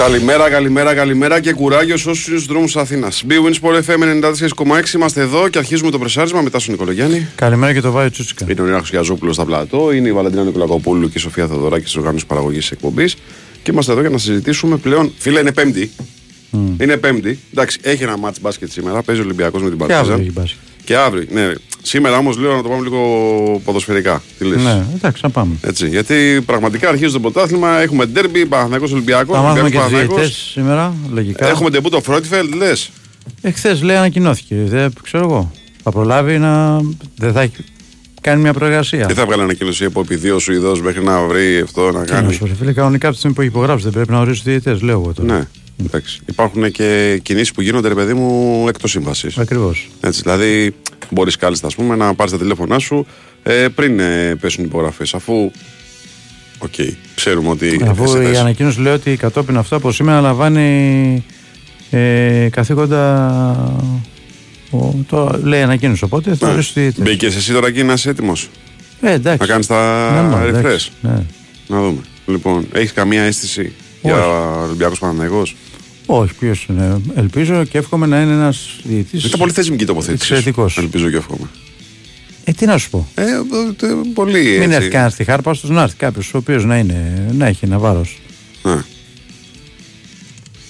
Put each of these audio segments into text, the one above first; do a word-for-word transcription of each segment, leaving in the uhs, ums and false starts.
Καλημέρα, καλημέρα, καλημέρα και κουράγιο σε όσους είναι στους δρόμους της Αθήνας. bwinΣΠΟΡ εφ εμ ενενήντα τέσσερα κόμμα έξι, είμαστε εδώ και αρχίζουμε το πρεσάρισμα μετά στον Νικολογιάννη. Καλημέρα και το Βάιο Τσούτσικα. Είναι ο Νίκος Γιαζόπουλος στα πλατό, είναι η Βαλαντινά Νικολακόπουλου και η Σοφία Θεοδωράκη στις οργάνωσης παραγωγής της εκπομπής. Και είμαστε εδώ για να συζητήσουμε πλέον. Φίλε, είναι Πέμπτη. Mm. Είναι Πέμπτη. Εντάξει, έχει ένα match μπάσκετ σήμερα, παίζει ο Ολυμπιακός με την Παρτίζαν. Και αύριο, ναι. Σήμερα όμως λέω να το πάμε λίγο ποδοσφαιρικά. Τι λες? Ναι, εντάξει, να πάμε. Έτσι, γιατί πραγματικά αρχίζει το πρωτάθλημα, έχουμε ντέρμπι, Παναθηναϊκός Ολυμπιακός. Θα μάθουμε και τους διαιτητές σήμερα, λογικά. Έχουμε ντεμπού το Φρόιτφελντ, λες. Εχθές λέει ανακοινώθηκε, δεν ξέρω εγώ. Θα προλάβει να. Δεν θα έχει κάνει μια προεργασία. Δεν θα βγάλει ανακοίνωση από επί δύο Σουηδός μέχρι να βρει αυτό να κάνει. Ναι, φίλε, κανονικά από τη στιγμή που έχει υπογράψει δεν πρέπει να ορίσει τους διαιτητές, λέω εγώ τώρα. Ναι. Εντάξει. Υπάρχουν και κινήσεις που γίνονται, ρε παιδί μου, εκτός σύμβασης. Ακριβώς. Έτσι, δηλαδή, μπορείς κάλλιστα ας πούμε, να πάρεις τα τηλέφωνά σου ε, πριν ε, πέσουν οι υπογραφές. Αφού. Οκ, okay, ξέρουμε ότι. Αφού η ανακοίνωση λέει ότι κατόπιν αυτό από σήμερα λαμβάνει ε, καθήκοντα. Ο, το λέει ανακοίνωση. Οπότε θα ορίσει τι. Μπήκες εσύ τώρα και είσαι έτοιμος. Ε, εντάξει. Να κάνεις τα refresh. Ναι, ναι. Να δούμε. Λοιπόν, έχεις καμία αίσθηση για Ολυμπιακός Παναθηναϊκός? Όχι, ποιος είναι. Ελπίζω και εύχομαι να είναι ένας διαιτητής. Ήταν πολύ θεσμική τοποθέτηση. Εξαιρετικός. Ελπίζω και εύχομαι. Ε, τι να σου πω. Ε, πολύ έτσι. Μην έρθει κανένας στη χάρπα, ώστε να έρθει κάποιος ο οποίος να, να έχει ένα βάρος. Ναι.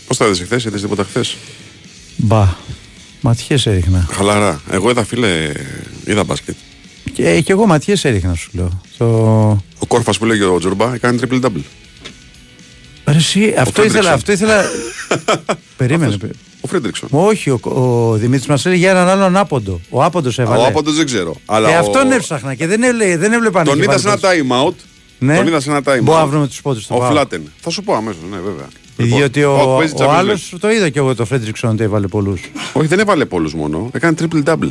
Πώς τα είδες χθες, είδες τίποτα χθες? Μπα. Ματιές έριχνα. Χαλαρά. Εγώ είδα, φίλε, είδα μπάσκετ. Και, και εγώ ματιές έριχνα, σου λέω. Το... Ο Κόρφας που λέγει ο Τζουρμπά κάνει triple double. Εσύ, αυτό, ήθελα, αυτό ήθελα. Περίμενε. Ο Φρέντριξον. Όχι, ο, ο Δημήτρης μας έλεγε για έναν άλλον άποντο. Ο άποντος έβαλε. Ο άποντος δεν ξέρω. Αλλά και ο... αυτόν έψαχνα και δεν, έβλε, δεν έβλεπαν. Τον είδα σε ένα time out. Ναι. Τον είδα σε ένα time out. Με τους πόντους, ο πάω. Φλάτεν. Θα σου πω αμέσως, ναι, βέβαια. Διότι λοιπόν, ο, ο, ο άλλος το είδα και εγώ το Φρέντριξον ότι έβαλε πολλούς. Όχι, δεν έβαλε πολλούς μόνο. Έκανε triple-double.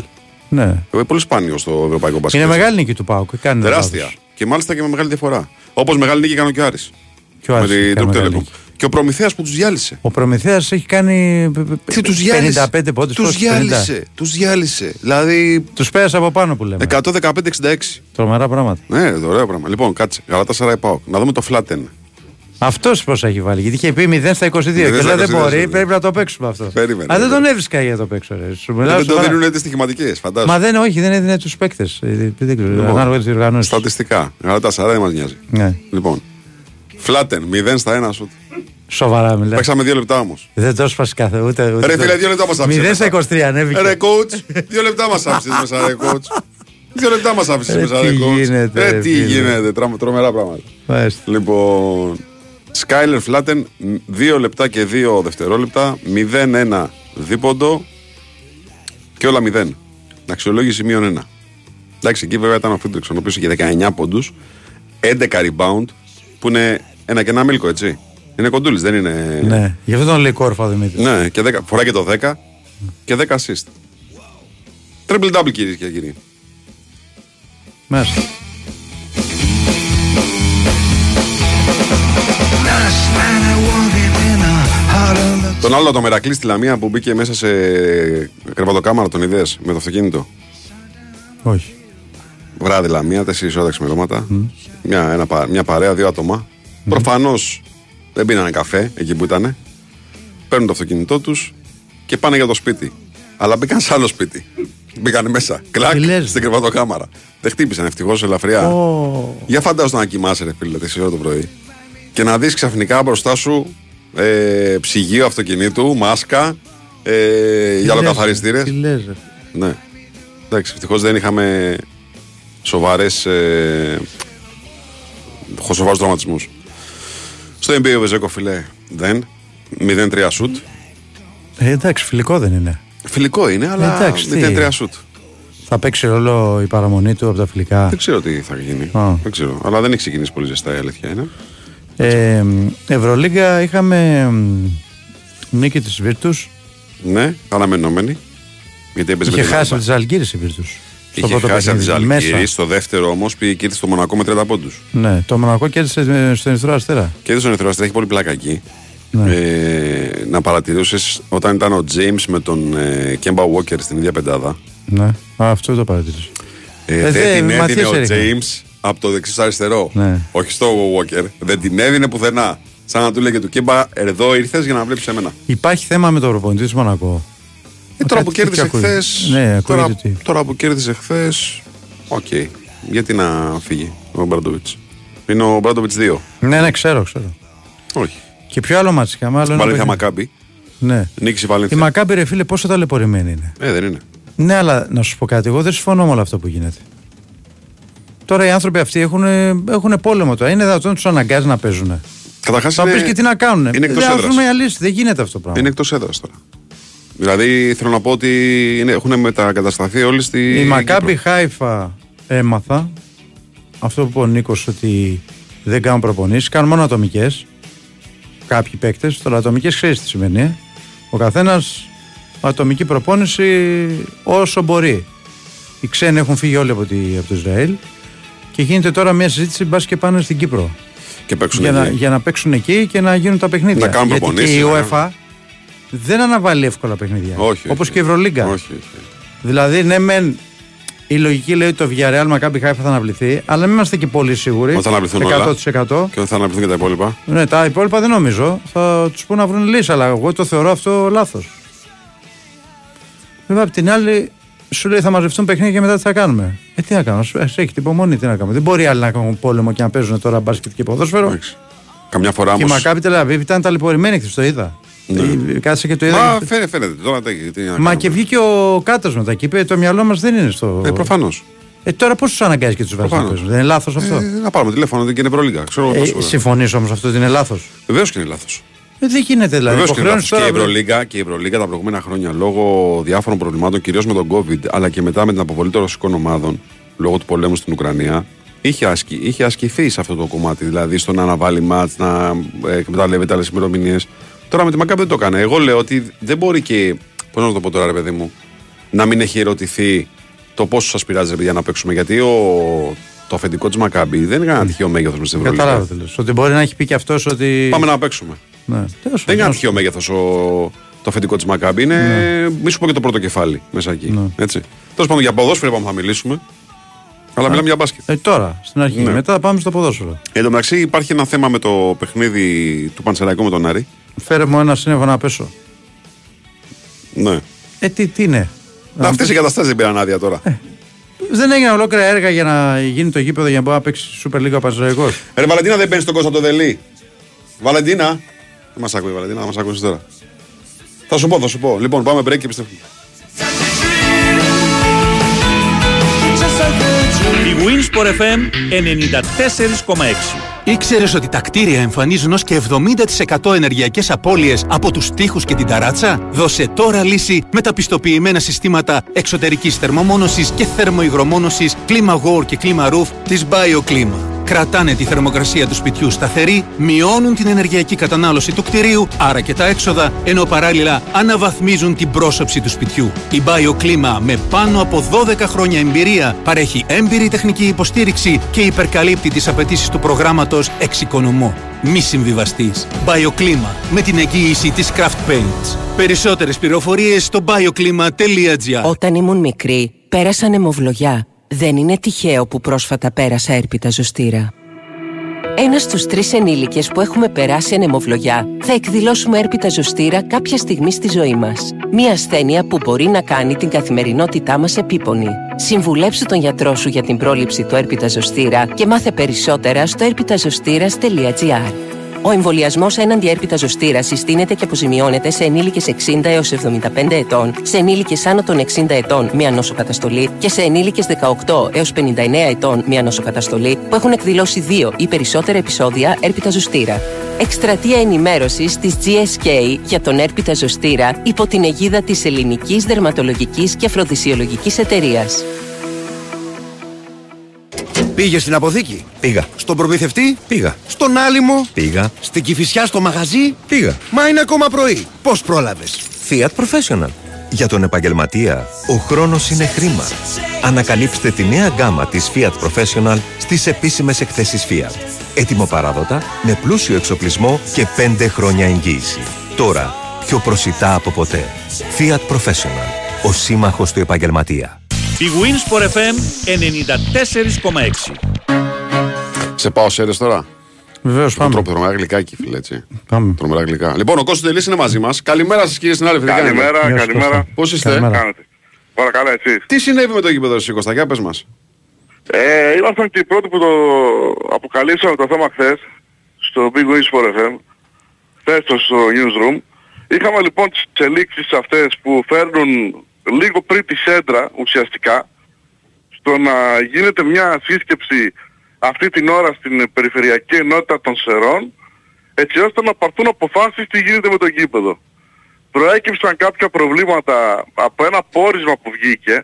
Ναι. Πολύ σπάνιο στο ευρωπαϊκό μπάσκετ. Είναι μεγάλη νίκη του ΠΑΟΚ. Τεράστια. Και μάλιστα και με μεγάλη διαφορά. Όπως μεγάλη νίκη έκανε και ο Άρης. Και ο, και ο Προμηθέας που τους διάλυσε. Ο Προμηθέας έχει κάνει τους πενήντα πέντε πόντους. Τους διάλυσε. Τους διάλυσε. Δηλαδή... Τους πέρασε από πάνω που λέμε. εκατόν δεκαπέντε εξήντα έξι. Τρομερά πράγματα. Ναι, ωραία πράγματα. Λοιπόν, κάτσε. Γαλατασαράι ΠΑΟΚ. Να δούμε το Φλάτεν. Αυτός πώς έχει βάλει. Γιατί είχε πει μηδέν στα είκοσι δύο. Και λέει δεν μπορεί, πρέπει να το παίξουμε αυτό. Περίμενε. Αλλά δεν τον έβρισκα για να το παίξω. Δεν το δίνουν τις στοιχηματικές, φαντάζομαι. Μα δεν, όχι, δεν έδινε τους παίκτες. Στατιστικά. Γαλατασαράι μας νοιάζει. Λοιπόν. Φλάτεν, μηδέν στα ένα σου. Σοβαρά μιλάμε. Παίξαμε δύο λεπτά όμως. Δεν το σπάσεις κάθε ούτε. ούτε ρε φίλε, δύο λεπτά μας άφησες. μηδέν στα είκοσι τρία ανέβηκε. Ρε coach, δύο λεπτά μας άφησες μέσα, ρε coach. Δύο λεπτά μας άφησες μέσα, ρε coach. Ρε τι γίνεται, τρομερά πράγματα. Μάλιστα. Λοιπόν, Σκάιλερ Φλάτεν, δύο λεπτά και δύο δευτερόλεπτα, μηδέν ένα δίποντο και όλα μηδέν. Αξιολόγηση μείον ένα. Εντάξει, εκεί βέβαια ήταν ο Φρίντριξον, ο οποίος είχε δεκαεννιά πόντους, έντεκα rebound. Που είναι ένα και ένα μίλκο, έτσι. Είναι κοντούλης, δεν είναι. Ναι, γι' αυτό τον λέει Κόρφα Δημήτρη. Ναι, και δέκα, φοράει και το δέκα και δέκα assist. Triple double, κυρίες και κύριοι. Μέσα. Τον άλλο το Μερακλή στη Λαμία που μπήκε μέσα σε κρεβατοκάμαρα, τον είδες με το αυτοκίνητο? Όχι. Βράδυ Λαμία, τέσσερις ώρα ξημερώματα. Mm. Μια, ένα, μια παρέα, δύο άτομα. Mm. Προφανώς δεν πίνανε καφέ εκεί που ήταν. Παίρνουν το αυτοκίνητό τους και πάνε για το σπίτι. Αλλά μπήκαν σε άλλο σπίτι. Μπήκαν μέσα. Κλακ στην κρεβατοκάμαρα. Δεν χτύπησαν ευτυχώς ελαφριά. Oh. Για φαντάζομαι να κοιμάσαι, ρε φίλε, τέσσερις ώρα το πρωί. Και να δεις ξαφνικά μπροστά σου ε, ψυγείο αυτοκινήτου, μάσκα, ε, γυαλοκαθαριστήρες. Ναι. Εντάξει, ευτυχώς δεν είχαμε. Σοβαρές ε, σοβαρούς δραματισμούς. Στο εν μπι έι ο Βεζέκο, φίλε, δεν μηδέν τρία σουτ. ε, Εντάξει, φιλικό δεν είναι? Φιλικό είναι, αλλά ε, εντάξει, μηδέν τρία σουτ. Θα παίξει ρόλο η παραμονή του από τα φιλικά? Δεν ξέρω τι θα γίνει. oh. Δεν ξέρω, αλλά δεν έχει ξεκινήσει πολύ ζεστά, η αλήθεια είναι. ε, Ευρωλίγκα είχαμε νίκη της Βίρτους. Ναι, αναμενόμενη. Γιατί είχε χάσει από τις Αλγύρες η Βίρτους. Είχε χάσει παιχνίδι, από τις Αλγύρες. Στο δεύτερο όμως πήγε και στο Μονακό με τριάντα πόντους. Ναι, το Μονακό κέρδισε στον Ερυθρό Αστέρα. Κέρδισε στον Ερυθρό Αστέρα, έχει πολύ πλάκα εκεί. Ναι. Ε, να παρατηρούσες όταν ήταν ο James με τον Κέμπα ε, Walker στην ίδια πεντάδα. Ναι, α, αυτό το παρατηρήσε. Ε, ε, δεν την έδινε ο James από το δεξί στο αριστερό. Ναι. Όχι στο Walker. Δεν την έδινε πουθενά. Σαν να του λέγε του Κίμπα, εδώ ήρθες για να βλέπεις εμένα. Υπάρχει θέμα με τον προπονητή του Μονακό. Ε, τώρα, που κέρδισε χθες, ναι, τώρα, τώρα που κέρδισε χθες. Οκ. Okay. Γιατί να φύγει ο Μπράντοβιτς. Είναι ο Μπράντοβιτς δύο. Ναι, ναι, ξέρω, ξέρω. Όχι. Και ποιο άλλο μάτσο είχαμε. Στην Βαλένθια Μακάπη. Ναι. Νίκησε η Βαλένθια. Η Μακάπη, ρε φίλε, πόσο ταλαιπωρημένη είναι. Ε, δεν είναι. Ναι, αλλά να σου πω κάτι. Εγώ δεν συμφωνώ με όλο αυτό που γίνεται. Τώρα οι άνθρωποι αυτοί έχουν, έχουν πόλεμο τώρα. Είναι δυνατόν να του αναγκάζει να παίζουν. Καταρχάς. Θα πει και τι να κάνουν. Είναι εκτός έδρας. Δεν γίνεται αυτό το πράγμα. Είναι εκτός έδρας τώρα. Δηλαδή θέλω να πω ότι είναι, έχουν μετακατασταθεί όλοι στη. Η Μακάπη Χάιφα έμαθα αυτό που είπε ο Νίκος, ότι δεν κάνουν προπονήσεις, κάνουν μόνο ατομικές. Κάποιοι παίκτες. Τώρα ατομικές ξέρεις τι σημαίνει. Ε? Ο καθένας ατομική προπόνηση όσο μπορεί. Οι ξένοι έχουν φύγει όλοι από, τη, από το Ισραήλ και γίνεται τώρα μια συζήτηση μπας και πάνε στην Κύπρο. Και για, να, για να παίξουν εκεί και να γίνουν τα παιχνίδια. Να κάνουν προπονήσεις. Γιατί και η UEFA δεν αναβάλει εύκολα παιχνίδια. Όπως και η Ευρωλίγκα. Όχι, όχι. Δηλαδή, ναι, μεν η λογική λέει ότι το Villarreal Maccabi Haifa θα αναβληθεί, αλλά μην είμαστε και πολύ σίγουροι. Όταν αναβληθούν όλα. εκατό τοις εκατό. Και θα αναβληθούν και τα υπόλοιπα. Ναι, τα υπόλοιπα δεν νομίζω. Θα τους πούν να βρουν λύση, αλλά εγώ το θεωρώ αυτό λάθος. Βέβαια, απ' την άλλη, σου λέει θα μαζευτούν παιχνίδια και μετά τι θα κάνουμε. Ε, τι να κάνουμε. Έχει την υπομονή, τι να κάνουμε. Δεν μπορεί άλλοι να κάνουν πόλεμο και να παίζουν τώρα μπάσκετ και ποδόσφαιρο. Καμιά φορά όμως. Και η Μακάπη Τελαβίβ ήταν ταλαιπωρημένη, χθες το είδα. Ναι. Κάτσε και το είδα. Μα φαίνεται, φαίνεται. Τώρα, τι να Μα και βγήκε ο Κάτας μετά και είπε: το μυαλό μας δεν είναι στο. Ε, προφανώς. Ε, τώρα πώς τους αναγκάζει και τους βάζει να παίζουν. Δεν είναι λάθος αυτό. Ε, να πάρουμε τηλέφωνο, δεν είναι Ευρωλίγκα. Ε, συμφωνείς όμως αυτό ότι είναι λάθος. Βεβαίως και είναι λάθος. Ε, δεν γίνεται δηλαδή. Βεβαίως και, τώρα... και η Ευρωλίγκα τα προηγούμενα χρόνια λόγω διάφορων προβλημάτων, κυρίως με τον COVID, αλλά και μετά με την αποβολή των ρωσικών ομάδων λόγω του πολέμου στην Ουκρανία. Είχε, ασκη, είχε ασκηθεί σε αυτό το κομμάτι, δηλαδή στο να αναβάλει μάτς, να εκμεταλλεύεται άλλες ημερομηνίες. Τώρα με τη Μακάπη δεν το έκανε. Εγώ λέω ότι δεν μπορεί και. Πώς να το πω τώρα, ρε παιδί μου, να μην έχει ερωτηθεί το πόσο σας πειράζει, ρε παιδιά, να παίξουμε. Γιατί ο, το αφεντικό της Μακάπη δεν έκανε ένα τυχαίο μέγεθος με στην Ευρωλίγκα. Κατάλαβε. Ότι μπορεί να έχει πει και αυτός ότι. Πάμε να παίξουμε. Ναι. Δεν έκανε ένα τυχαίο μέγεθος ο... το αφεντικό της Μακάπη. Είναι. Ναι. Μη σου πω και το πρώτο κεφάλι μέσα εκεί. Ναι. Τέλος πάντων, για ποδόσφαιρο είπαμε θα μιλήσουμε. Αλλά α, μιλάμε για μπάσκετ. Ε, τώρα, στην αρχή. Ναι. Μετά πάμε στο ποδόσφαιρο. Εν τω μεταξύ, υπάρχει ένα θέμα με το παιχνίδι του Πανσεραϊκού με τον Άρη. Φέρε μου ένα σύννεφο να πέσω. Ναι. Ε, τι, τι είναι. Αυτές οι καταστάσεις δεν πήραν άδεια τώρα. Ε, δεν έγιναν ολόκληρα έργα για να γίνει το γήπεδο για να παίξει Σούπερ Λίγκα ο Πανσεραϊκός. Ρε Βαλαντίνα, δεν παίρνει τον κόσμο το δελή. Βαλαντίνα. Δεν μας ακούει η Βαλαντίνα, θα μας ακούσει τώρα. Θα σου πω, θα σου πω. Λοιπόν, πάμε break και επιστρέφουμε. Η bwinΣΠΟΡ εφ εμ ενενήντα τέσσερα κόμμα έξι. Ήξερες ότι τα κτίρια εμφανίζουν ως και εβδομήντα τοις εκατό ενεργειακές απώλειες από τους τοίχους και την ταράτσα? Δώσε τώρα λύση με τα πιστοποιημένα συστήματα εξωτερικής θερμομόνωσης και θερμοϊγρομόνωσης ClimaGore και ClimaRoof της BioClima. Κρατάνε τη θερμοκρασία του σπιτιού σταθερή, μειώνουν την ενεργειακή κατανάλωση του κτιρίου, άρα και τα έξοδα, ενώ παράλληλα αναβαθμίζουν την πρόσωψη του σπιτιού. Η BioClima με πάνω από δώδεκα χρόνια εμπειρία παρέχει έμπειρη τεχνική υποστήριξη και υπερκαλύπτει τις απαιτήσεις του προγράμματος Εξοικονομώ. Μη συμβιβαστείς. BioClima με την εγγύηση της Craft Paints. Περισσότερες πληροφορίες στο bioclima τελεία gr. Όταν ήμουν μικρή, πέρασαν αιμοβλογιά. Δεν είναι τυχαίο που πρόσφατα πέρασα έρπιτα ζωστήρα. Ένας στους τρεις ενήλικες που έχουμε περάσει ανεμοβλογιά θα εκδηλώσουμε έρπιτα ζωστήρα κάποια στιγμή στη ζωή μας. Μία ασθένεια που μπορεί να κάνει την καθημερινότητά μας επίπονη. Συμβουλέψου τον γιατρό σου για την πρόληψη του έρπιτα ζωστήρα και μάθε περισσότερα στο έρπιταζωστήρας τελεία gr. Ο εμβολιασμός έναντι έρπιτα ζωστήρα συστήνεται και αποζημιώνεται σε ενήλικες εξήντα έως εβδομήντα πέντε ετών, σε ενήλικες άνω των εξήντα ετών μία νόσοκαταστολή και σε ενήλικες δεκαοκτώ έως πενήντα εννέα ετών μία νόσοκαταστολή που έχουν εκδηλώσει δύο ή περισσότερα επεισόδια έρπιτα ζωστήρα. Εκστρατεία ενημέρωσης της τζι ες κέι για τον έρπιτα ζωστήρα υπό την αιγίδα της Ελληνικής Δερματολογικής και Αφροδυσιολογικής Εταιρείας. Πήγε στην αποθήκη. Πήγα. Στον προμηθευτή. Πήγα. Στον άλυμο. Πήγα. Στην Κηφισιά στο μαγαζί. Πήγα. Μα είναι ακόμα πρωί. Πώς πρόλαβες? Fiat Professional. Για τον επαγγελματία, ο χρόνος είναι χρήμα. Ανακαλύψτε τη νέα γκάμα της Fiat Professional στις επίσημες εκθέσεις Fiat. Έτοιμο παράδοτα, με πλούσιο εξοπλισμό και πέντε χρόνια εγγύηση. Τώρα, πιο προσιτά από ποτέ. Fiat Professional. Ο σύμμαχος του επαγγελματία. Η bwinΣΠΟΡ εφ εμ ενενήντα τέσσερα κόμμα έξι. Σε πάω Σέρες τώρα. Βεβαίως, πάμε. Τρο, τρομερά γλυκάκι, φίλε, έτσι. Πάμε. Τρομερά γλυκά. Λοιπόν, ο Κώστας Τελής είναι μαζί μας. Καλημέρα σας, κύριε συνάδελφε. Καλημέρα, καλημέρα. καλημέρα. Πώς είστε, κάνετε? Πάρα καλά, εσείς? Τι συνέβη με το γήπεδο εσείς, Κωστακιά, πες μας. Ε, ήμασταν και οι πρώτοι που το αποκαλύψαμε το θέμα χθες στο bwinΣΠΟΡ εφ εμ, χθες στο newsroom. Είχαμε λοιπόν τις εξελίξεις αυτές που φέρνουν λίγο πριν τη σέντρα ουσιαστικά στο να γίνεται μια σύσκεψη αυτή την ώρα στην περιφερειακή ενότητα των Σερών, έτσι ώστε να πάρθουν αποφάσεις τι γίνεται με το γήπεδο. Προέκυψαν κάποια προβλήματα από ένα πόρισμα που βγήκε.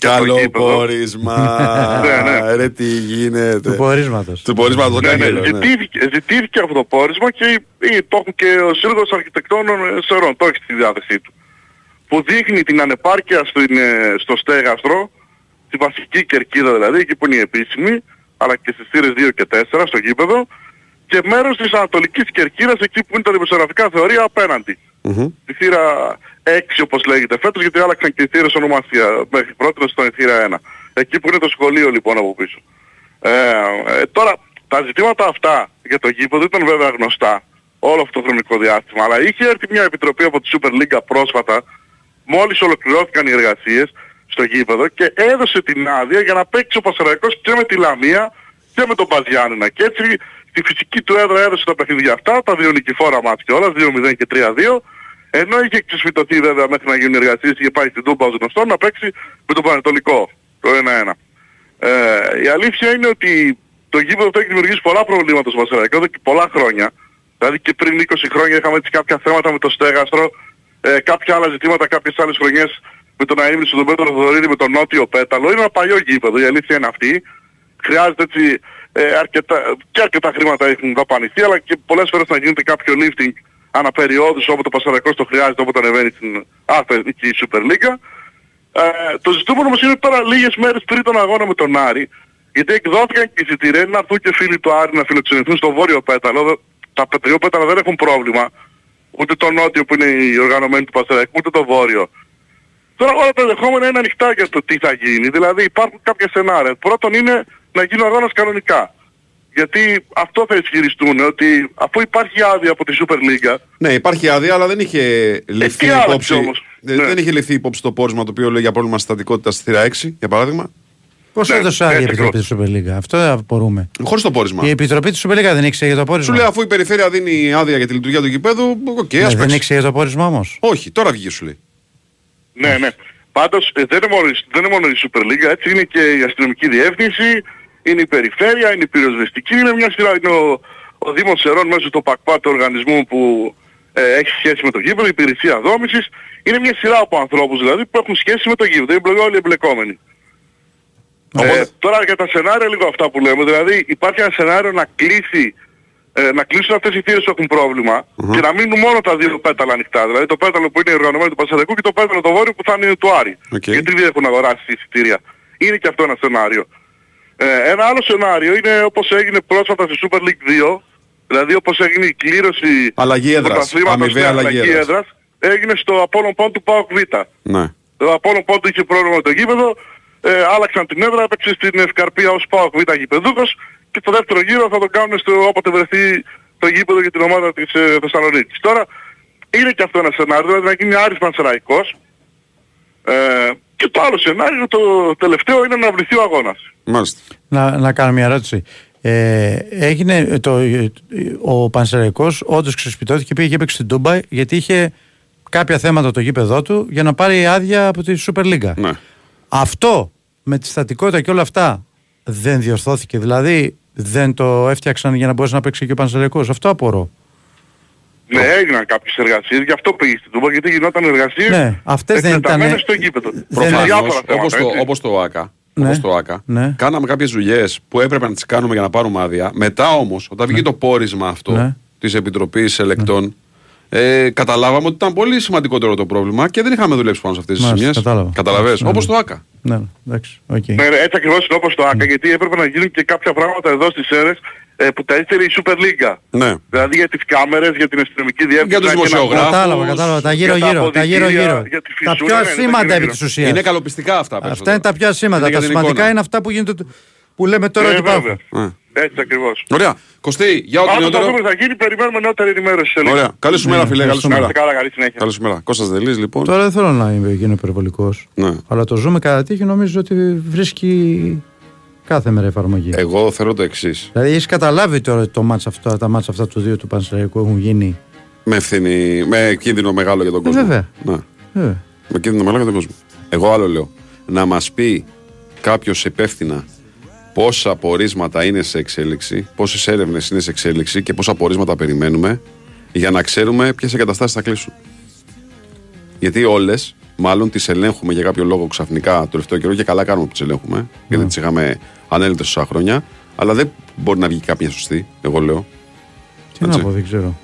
Καλό πόρισμα. Ναι, ναι. Ρε τι γίνεται. Του πορίσματος. Του πορίσματος. Ναι, ναι. Ζητήθηκε, ζητήθηκε αυτό το πόρισμα και το έχουν και ο Σύλλογος Αρχιτεκτών Σερών, το έχει στη διάθεσή του. Που δείχνει την ανεπάρκεια στο, στο στέγαστρο, τη βασική κερκίδα δηλαδή, εκεί που είναι η επίσημη, αλλά και στις θύρες δύο και τέσσερα στο γήπεδο, και μέρος της ανατολικής κερκίδας, εκεί που είναι τα δημοσιογραφικά θεωρία απέναντι. Mm-hmm. Τη θύρα έξι όπως λέγεται φέτος, γιατί άλλαξαν και οι θύρες ονομασία. Μέχρι πρώτος ήταν η θύρα ένα. Εκεί που είναι το σχολείο λοιπόν από πίσω. Ε, τώρα τα ζητήματα αυτά για το γήπεδο ήταν βέβαια γνωστά όλο αυτό το χρονικό διάστημα, αλλά είχε έρθει μια επιτροπή από τη Σούπερ Λίγκα πρόσφατα, μόλις ολοκληρώθηκαν οι εργασίες στο γήπεδο, και έδωσε την άδεια για να παίξει ο Πανσεραϊκός και με τη Λαμία και με τον Παζιάννηνα. Και έτσι στη φυσική του έδρα έδωσε τα παιχνίδια αυτά, τα δύο νικηφόρα μάτς κιόλας, δύο μηδέν και τρία δύο, ενώ είχε εξεσφυτωθεί βέβαια μέχρι να γίνουν εργασίες, είχε πάει στην Τούμπα ως γνωστό να παίξει με τον Πανετολικό το ένα ένα. Ε, η αλήθεια είναι ότι το γήπεδο αυτό έχει δημιουργήσει πολλά προβλήματα στο Πανσεραϊκό εδώ και πολλά χρόνια. Δηλαδή και πριν είκοσι χρόνια είχαμε έτσι κάποια θέματα με το στέγαστρο, ε, κάποια άλλα ζητήματα κάποιες άλλες χρονιές με τον αείμνηστο, τον Πέτρο Θεοδωρίδη, με τον νότιο πέταλο. Είναι ένα παλιό γήπεδο, η αλήθεια είναι αυτή. Χρειάζεται έτσι ε, αρκετά, και αρκετά χρήματα έχουν δαπανηθεί, αλλά και πολλές φορές να γίνεται κάποιο lifting αναπεριόδους, όποτε ο Πανσεραϊκός το χρειάζεται, όποτε ανεβαίνει στην Άρθρα και η Σούπερ Λίγκα. Ε, το ζητούμενο όμως είναι τώρα λίγες μέρες πριν τον αγώνα με τον Άρη, γιατί εκδόθηκαν και εισιτήρια να έρθουν και φίλοι του Άρη να φιλοξενηθούν στο βόρειο πέταλο. Τα πετριό πέταλα δεν έχουν πρόβλημα, ούτε το νότιο που είναι οι οργανωμένοι του Πανσεραϊκού, ούτε το βόρειο. Τώρα όλα τα δεχόμενα είναι ανοιχτά για το τι θα γίνει. Δηλαδή υπάρχουν κάποια σενάρια. Πρώτον είναι να γίνει ο αγώνας κανονικά. Γιατί αυτό θα ισχυριστούν, ότι αφού υπάρχει άδεια από τη Super League. Ναι, υπάρχει άδεια, αλλά δεν είχε ληφθεί ε, υπόψη. Δεν, ναι. δεν είχε ληφθεί υπόψη το πόρισμα το οποίο λέει για πρόβλημα συστατικότητα στη θύρα έξι, για παράδειγμα. Πώς ναι, έδωσε άδεια η Επιτροπή της Super League? Αυτό απορούμε. Χωρίς το πόρισμα. Η Επιτροπή της Super League δεν ήξερε για το πόρισμα. Σου λέει αφού η περιφέρεια δίνει άδεια για τη λειτουργία του γηπέδου. Okay, ναι, δεν ήξερε για το πόρισμα όμως. Όχι, τώρα βγήκε σου λέει. Ναι, ναι. Πάντως ε, δεν, είναι μόνο, δεν είναι μόνο η Super League, έτσι είναι και η αστυνομική διεύθυνση, είναι η περιφέρεια, είναι η πυροσβεστική, είναι μια σειρά, είναι ο, ο Δήμος Σερών μέσω του ΠΑΚΠΑ, του οργανισμού που ε, έχει σχέση με το γήπεδο, η υπηρεσία δόμησης, είναι μια σειρά από ανθρώπους δηλαδή που έχουν σχέση με το γήπεδο, είναι όλοι εμπλεκόμενοι. Ε, τώρα για τα σενάρια λίγο αυτά που λέμε, δηλαδή υπάρχει ένα σενάριο να κλείσει, ε, να κλείσουν αυτές οι θύρες που έχουν πρόβλημα mm-hmm. και να μείνουν μόνο τα δύο πέταλα ανοιχτά. Δηλαδή το πέταλο που είναι οργανωμένο του Πανσεραϊκού και το πέταλο το βόρειο που θα είναι του Άρη. Okay. Γιατί δεν έχουν αγοράσει εισιτήρια. Είναι και αυτό ένα σενάριο. Ε, ένα άλλο σενάριο είναι όπως έγινε πρόσφατα στη Super League δύο, δηλαδή όπως έγινε η κλήρωση του πρωταθλήματος στην αλλαγή έδρας, έγινε στο Απόλλων Πόντου του ΠΑΟΚ Β. Ναι. Το Απόλλων Πόντου είχε πρόβλημα με το γήπεδο, ε, άλλαξαν την έδρα, έπαιξε στην Ευκαρπία ως ΠΑΟΚ Β γηπεδούχος, και στο δεύτερο γύρο θα το κάνουν στο όποτε βρεθεί το γήπεδο για την ομάδα της ε, Θεσσαλονίκης. Τώρα είναι και αυτό ένα σενάριο, δηλαδή να γίνει Άρης Πανσεραϊκός. Ε, και το άλλο σενάριο, το τελευταίο, είναι να βληθεί ο αγώνας. Μάλιστα. Να, να κάνω μια ερώτηση. Ε, έγινε το, ο Πανσεραϊκός όντως ξεσπιτώθηκε και πήγε και έπαιξε στην Τούμπα, γιατί είχε κάποια θέματα το γήπεδό του για να πάρει άδεια από τη Super League. Ναι. Αυτό με τη στατικότητα και όλα αυτά δεν διορθώθηκε, δηλαδή δεν το έφτιαξαν για να μπορέσει να παίξει και ο Πανσεραϊκός? Αυτό απορώ. Ναι, έγιναν κάποιες εργασίες, γι' αυτό πήγε στην Τούμπα, γιατί γινόταν εργασίες. Ναι, αυτές δεν ήταν στο γήπεδο. Προφανώς, όπως, όπως το ΆΚΑ, ναι, όπως το ΆΚΑ ναι. κάναμε κάποιες δουλειές που έπρεπε να τις κάνουμε για να πάρουμε άδεια. Μετά όμως, όταν βγήκε ναι. το πόρισμα αυτό ναι. της Επιτροπής Ελεκτών, ναι. ε, καταλάβαμε ότι ήταν πολύ σημαντικότερο το πρόβλημα και δεν είχαμε δουλέψει πάνω σε αυτές τις σημείες. Καταλαβαίνεις, ναι. όπως το ΆΚΑ. Ναι, εντάξει, okay. ναι, έτσι ακριβώς όπως το ΆΚΑ, γιατί έπρεπε να γίνουν και κάποια πράγματα εδώ στις Σέρες που τα ήθελε η Super League. Ναι. Δηλαδή για τις κάμερες, για την αστυνομική διεύθυνση. Για τους δημοσιογράφους. Κατάλαβα, κατάλαβα. Τα γύρω-γύρω. Τα, γύρω, γύρω. τα πιο ασήμαντα επί της ουσίας. Είναι καλοπιστικά αυτά. Αυτά είναι τα πιο ασήμαντα. Τα σημαντικά είναι αυτά που, γίνεται, που λέμε τώρα. Ε, ότι Έτσι ακριβώς. Ωραία. Κωστή, για ό,τι νεότερο. Αν το δούμε θα γίνει, περιμένουμε νεότερη ενημέρωση. Ωραία. Καλή σου μέρα, φίλε. Καλή σου μέρα. Καλή σου μέρα. Κώστας Δελής, λοιπόν. Τώρα δεν θέλω να γίνω υπερβολικός. Ναι. Αλλά το ζούμε κατά τύχη, νομίζω ότι βρίσκει κάθε μέρα εφαρμογή. Εγώ θέλω το εξής. Δηλαδή, έχεις καταλάβει τώρα το μάτς αυτά, τα μάτς αυτά του δύο του Πανσεραϊκού έχουν γίνει. Με, ευθύνη, με κίνδυνο μεγάλο για τον κόσμο. Βέβαια. Ναι. Βέβαια. Με κίνδυνο μεγάλο για τον κόσμο. Εγώ άλλο λέω. Να μας πει κάποιος υπεύθυνα πόσα πορίσματα είναι σε εξέλιξη, πόσες έρευνες είναι σε εξέλιξη και πόσα πορίσματα περιμένουμε, για να ξέρουμε ποιες εγκαταστάσεις θα κλείσουν. Γιατί όλες, μάλλον τις ελέγχουμε για κάποιο λόγο ξαφνικά το τελευταίο καιρό, και καλά κάνουμε που τις ελέγχουμε, mm. γιατί τις είχαμε ανέλυτες τόσα χρόνια, αλλά δεν μπορεί να βγει κάποια σωστή, εγώ λέω. Τι Έτσι. να πω, δεν ξέρω.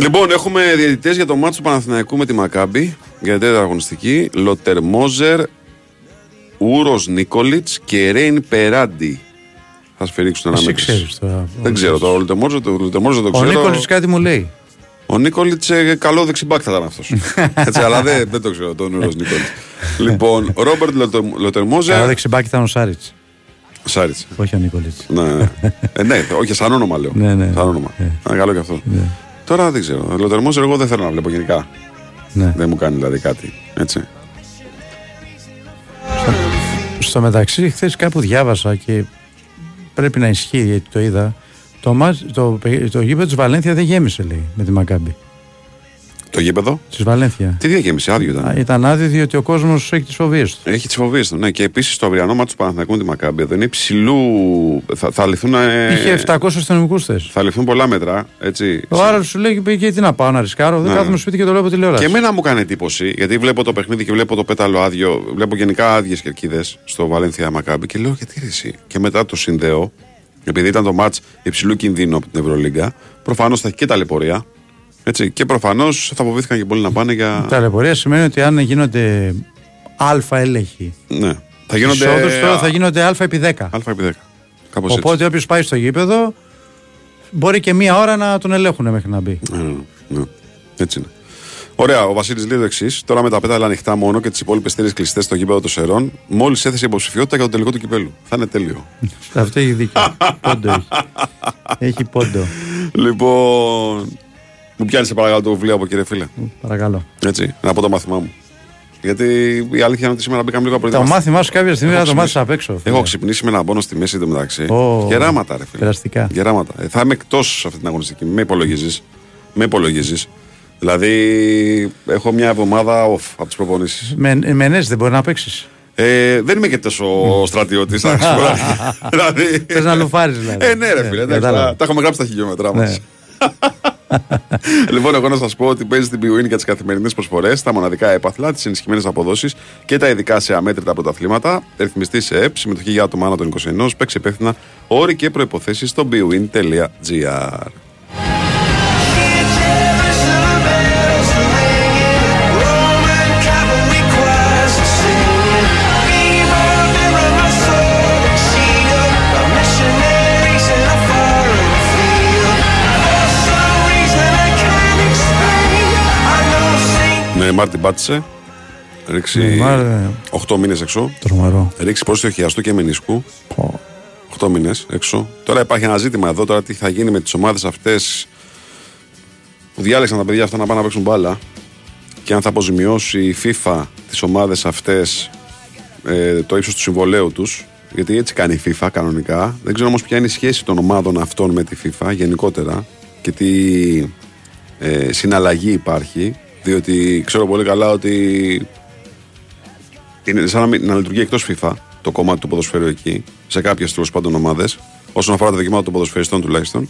Λοιπόν, έχουμε διαιτητές για το μάτσο του Παναθηναϊκού με τη Μακάμπη για την τέταρτη αγωνιστική. Λοτερμόζερ, Ούρος Νίκολιτς και Ρέιν Περάντι. Θα σφυρίξουν ένα μήκος. Δεν ξέρω τώρα, ο Λοτερμόζερ το ξέρω. Ο Νίκολιτς κάτι μου λέει. Ο Νίκολιτς καλό δεξιμπάκ θα ήταν αυτός. Έτσι, αλλά δεν, δεν το ξέρω τον Ούρος Νίκολιτς. Λοιπόν, Ρόμπερτ Λοτερμόζερ. Καλό δεξιμπάκ ήταν ο Σάριτς. Σάριτς. Όχι ο Νίκολιτς. Ναι, ε, ναι, όχι, σαν όνομα λέω. Ναι, ναι, σαν όνομα. Ναι. Α, καλό κι αυτό. Ναι. Τώρα δεν ξέρω. Λοτερμόζερ εγώ δεν θέλω να βλέπω γενικά. Ναι. Δεν μου κάνει δηλαδή κάτι. Έτσι. Στο, στο μεταξύ, χθες κάπου διάβασα και πρέπει να ισχύει γιατί το είδα. Το, το, το, το γήπεδο της Βαλένθια δεν γέμισε, λέει, με τη Μακάμπη. Το γήπεδο της Βαλένθια. Τι δεν γέμισε, άδειο ήταν. Α, ήταν άδειο διότι ο κόσμος έχει τις φοβίες του. Έχει τις φοβίες του, ναι. Και επίσης το αυριανό μάτσο του Παναθηναϊκού με τη Μακάμπη εδώ είναι υψηλού. Θα, θα λυθούν. Ε... Είχε επτακόσιους αστυνομικούς θες. Θα λυθούν πολλά μέτρα. Έτσι. Ο Άρης σου λέει και τι να πάω, να ρισκάρω. Δεν ναι. κάθομαι σπίτι και το λέω τηλεόραση. Και εμένα μου κάνει εντύπωση γιατί βλέπω το παιχνίδι και βλέπω το πέταλο άδειο. Βλέπω γενικά άδειες κερκίδες στο Βαλένθια Μακάμπη και λέω γιατί ρεσί. Και μετά το συνδέω, επειδή ήταν το μάτς υψηλού κινδύνου από την Ευρωλίγκα, προφανώς θα έχει και ταλαιπωρία. Έτσι, και προφανώς θα φοβήθηκαν και πολλοί να πάνε για. Ταλαιπωρία σημαίνει ότι αν γίνονται αλφα έλεγχοι. Ναι. Θα γίνονται. Εισόδους, τώρα θα γίνονται αλφα επί δέκα. Αλφα επί δέκα. Κάπως Οπότε έτσι. Όποιος πάει στο γήπεδο μπορεί και μία ώρα να τον ελέγχουν μέχρι να μπει. Ναι, ναι, ναι. Έτσι είναι. Ωραία, ο Βασίλης λέει το εξής. Τώρα με τα πέταλα ανοιχτά μόνο και τις υπόλοιπες τέσσερις κλειστές στο γήπεδο των Σερών, μόλις έθεσε υποψηφιότητα για το τελικό του κυπέλου. Θα είναι τέλειο. Αυτό έχει δίκιο. Πόντο έχει. Έχει πόντο. Λοιπόν. Μου πιάνεις παρακαλώ το βιβλίο από κύριε φίλε. Παρακαλώ. Έτσι, να πω το μάθημά μου. Γιατί η αλήθεια είναι ότι σήμερα μπήκαμε λίγο από το μάθημά σου κάποια στιγμή να το μάθεις απ' έξω. Έχω ξυπνήσει με ένα μπόνο στη μέση εντωμεταξύ. Oh. Γεράματα, ρε φίλε. Περαστικά. Γεράματα. Ε, θα είμαι εκτός αυτή την αγωνιστική. Με υπολογίζεις. Με υπολογίζεις. Δηλαδή, έχω μια εβδομάδα off από τις προπονήσεις. Με, με νες, δεν μπορεί να παίξεις. Ε, δεν είμαι και τόσο στρατιώτης. Θες να λουφάρεις, δηλαδή. Ε, ναι, ρε φίλε. Τα έχουμε γράψει τα χιλιόμετρά μας. Λοιπόν, εγώ να σας πω ότι παίζει την bwin για τις καθημερινές προσφορές, τα μοναδικά έπαθλα, τις ενισχυμένες αποδόσεις και τα ειδικά σε αμέτρητα πρωταθλήματα. Ρυθμιστή σε ΕΠ, συμμετοχή για άτομα άνω των είκοσι ενός, παίξε υπεύθυνα, όροι και προϋποθέσεις στο bwin.gr. Ναι, Μάρτιν πάτησε. Ρίξει οκτώ μήνες έξω. Τρομερό. Ρίξει πρόσθετο χιαστού και μενισκού. οκτώ μήνες έξω. Τώρα υπάρχει ένα ζήτημα εδώ. Τώρα τι θα γίνει με τις ομάδες αυτές που διάλεξαν τα παιδιά αυτά να πάνε να παίξουν μπάλα. Και αν θα αποζημιώσει η FIFA τις ομάδες αυτές ε, το ύψος του συμβολέου τους. Γιατί έτσι κάνει η FIFA κανονικά. Δεν ξέρω όμως ποια είναι η σχέση των ομάδων αυτών με τη FIFA γενικότερα. Και τι ε, συναλλαγή υπάρχει. Διότι ξέρω πολύ καλά ότι είναι σαν να, μην, να λειτουργεί εκτός FIFA το κομμάτι του ποδοσφαίρου εκεί, σε κάποιες τέλος πάντων ομάδες, όσον αφορά τα δικαιώματα των ποδοσφαιριστών τουλάχιστον.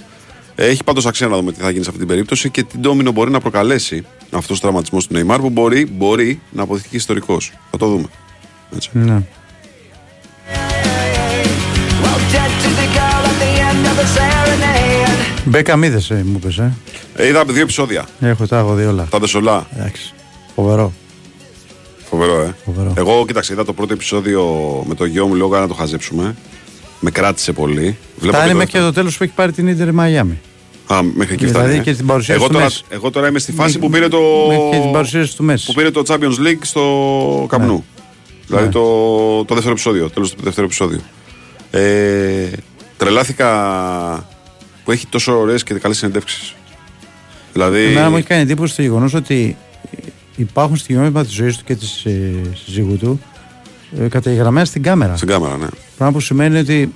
Έχει πάντως αξία να δούμε τι θα γίνει σε αυτή την περίπτωση και τι ντόμινο μπορεί να προκαλέσει αυτός ο τραυματισμός του Νεϊμάρ που μπορεί, μπορεί να αποδειχθεί ιστορικός. Θα το δούμε. Έτσι. Ναι. Μπέκαμ είδεσαι, μου είπες, ε. Είδα δύο επεισόδια. Έχω τα έχω δει όλα. Τα δες όλα. Εντάξει. Φοβερό. Φοβερό, ε. Φοβερό. Εγώ, κοίταξε, είδα το πρώτο επεισόδιο με το γιο μου, λέω να το χαζέψουμε. Με κράτησε πολύ. Βλέπω. Φτάνει μέχρι και το τέλος που έχει πάρει την Ίντερ Μαϊάμι. Α, μέχρι εκεί φτάνει. Δηλαδή και στην παρουσίαση εγώ, του τώρα, εγώ τώρα είμαι στη φάση Μ, που, πήρε το, που πήρε το Champions League στο Καμπ Νου. Δηλαδή ναι. το, το δεύτερο επεισόδιο, τέλος του δεύτερου επεισόδιου. Ε, τρελάθηκα που έχει τόσο ωραίες και καλές συνεντεύξεις. Δηλαδή... Εμένα μου έχει κάνει εντύπωση το γεγονός ότι υπάρχουν στιγμιότυπα της ζωής του και της ε, συζύγου του ε, καταγεγραμμένα στην κάμερα. Στην κάμερα, ναι. Πράγμα που σημαίνει ότι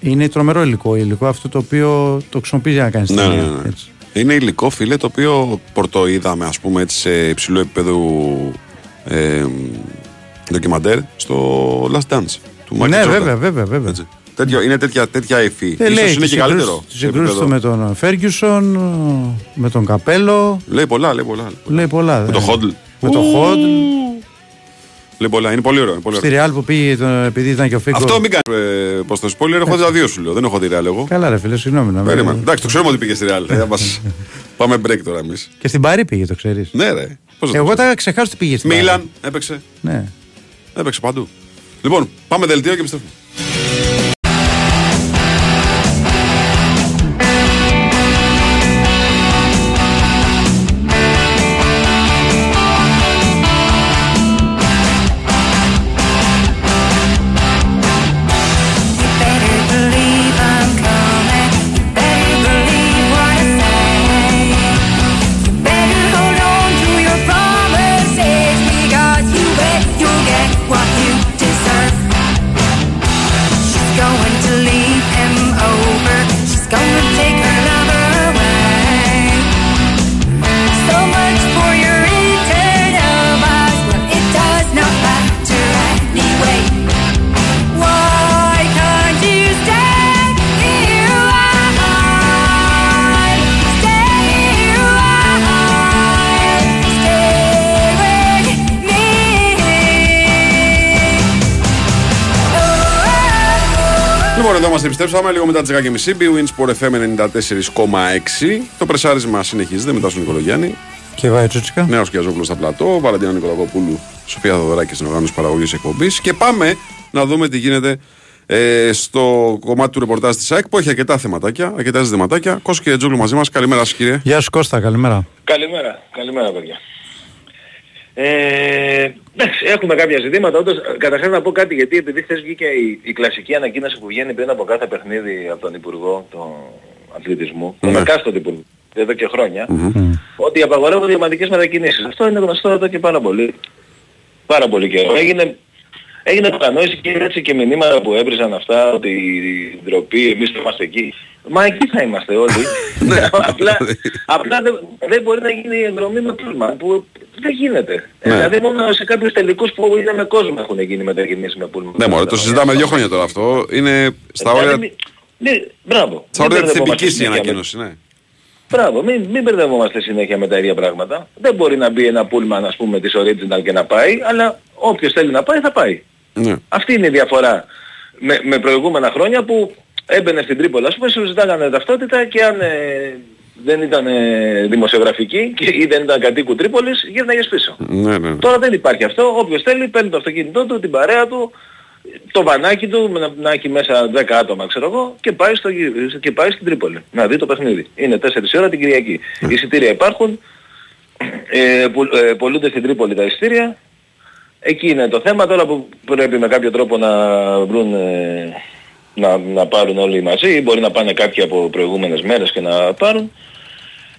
είναι τρομερό υλικό. Υλικό αυτό το οποίο το χρησιμοποιεί για να κάνει ναι, ναι, ναι. Είναι υλικό, φίλε, το οποίο πορτοείδαμε, ας πούμε, έτσι, σε υψηλού επίπεδου ε, ντοκιμαντέρ στο Last Dance του Μάκη. Ναι, βέβαια, βέβαια, βέβαια. Τέτοιο, είναι τέτοια, τέτοια υφή. Ε, ίσως λέει, είναι και καλύτερο. Συγκρούστο με τον Φέργιουσον, με τον Καπέλο. Λέει πολλά, λέει πολλά. Λέει πολλά, λέει πολλά με δε. το Χόντλ. Με το Χόντλ. Λέει πολλά, είναι πολύ ωραίο. Είναι πολύ ωραίο. Στη Ρεάλ που πήγε τον, επειδή ήταν και ο Φίγκο. Αυτό μην κάνει. Ε, Πώ το σπόλιο, έχω δει τα δύο σου λέω. Δεν έχω δει Ρεάλ εγώ. Καλά, ρε φίλε, συγγνώμη. Να μην... Εντάξει, το ξέρουμε ότι πήγε στη Ρεάλ. Πάμε break τώρα εμεί. Και στην Παρί πήγε, το ξέρει. Ναι, ρε. Εγώ τα ξεχάσω ότι πήγε στην Παρί. Μίλαν έπαιξε. Ναι. Έπαιξε παντού. Λοιπόν, πάμε δελτίο και πιστεύω. Επιστρέψαμε λίγο μετά τις δέκα και τριάντα, bwinΣΠΟΡ εφ εμ ενενήντα τέσσερα κόμμα έξι. Το πρεσάρισμα συνεχίζεται μετά στον Νικολογιάννη. Και Βαϊτσούτσικα. Νέος Κιαζόπουλος στα πλατό, Βαλαντινά Νικολακόπουλου, Σοφία Θεοδωράκη στην οργάνωση παραγωγής εκπομπής. Και πάμε να δούμε τι γίνεται ε, στο κομμάτι του ρεπορτάζ της ΑΕΚ που έχει αρκετά θεματάκια, αρκετά ζητηματάκια. Κώστα και Τζόγλου μαζί μας. Καλημέρα σας, κύριε. Γεια σου, Κώστα, καλημέρα. Καλημέρα, καλημέρα, παιδιά. Ε, εντάξει, έχουμε κάποια ζητήματα. Όντως, καταρχάς να πω κάτι, γιατί επειδή χθες βγήκε η, η κλασική ανακοίνωση που βγαίνει πριν από κάθε παιχνίδι από τον Υπουργό του Αθλητισμού, τον εκάστοτε Υπουργό, εδώ και χρόνια, mm-hmm. ότι απαγορεύονται οι ομαδικές μετακινήσεις. Αυτό είναι γνωστό εδώ και πάρα πολύ, πάρα πολύ καιρό. Έγινε, έγινε κατανόηση και έτσι και μηνύματα που έβριζαν αυτά, ότι η ντροπή, εμείς είμαστε εκεί. Μα εκεί θα είμαστε όλοι. απλά απλά δεν δε μπορεί να γίνει η ενδρομή με πούλμαν που δεν γίνεται. Ναι. Δηλαδή μόνο σε κάποιους τελικούς που είναι με κόσμο έχουν γίνει μετακινήσεις με πούλμαν. Ναι, μωρέ, το συζητάμε δύο χρόνια τώρα αυτό. Είναι στα όρια... Δηλαδή, ναι, μπράβο. Στα όρια της επικής η ανακοίνωση, ναι. Μπράβο, μην, μην μπερδευόμαστε συνέχεια με τα ίδια πράγματα. Δεν μπορεί να μπει ένα πούλμαν, ας πούμε, της original και να πάει, αλλά όποιος θέλει να πάει θα πάει. Ναι. Αυτή είναι η διαφορά με, με προηγούμενα χρόνια που... Έμπαινε στην Τρίπολη, ας πούμε, σου ζητάγανε ταυτότητα και αν ε, δεν ήταν ε, δημοσιογραφική και, ή δεν ήταν κατοίκου Τρίπολης, γύρναγες πίσω. Ναι, ναι. Τώρα δεν υπάρχει αυτό. Όποιος θέλει παίρνει το αυτοκίνητό του, την παρέα του, το βανάκι του, να, να έχει μέσα δέκα άτομα, ξέρω εγώ, και πάει, στο, και πάει στην Τρίπολη. Να δει το παιχνίδι. Είναι τέσσερις η ώρα την Κυριακή. Ναι. Εισιτήρια υπάρχουν, ε, που, ε, πολλούνται στην Τρίπολη τα εισιτήρια. Εκεί είναι το θέμα τώρα που πρέπει με κάποιο τρόπο να βρουν... Ε, Να, να πάρουν όλοι μαζί ή μπορεί να πάνε κάποιοι από προηγούμενες μέρες και να πάρουν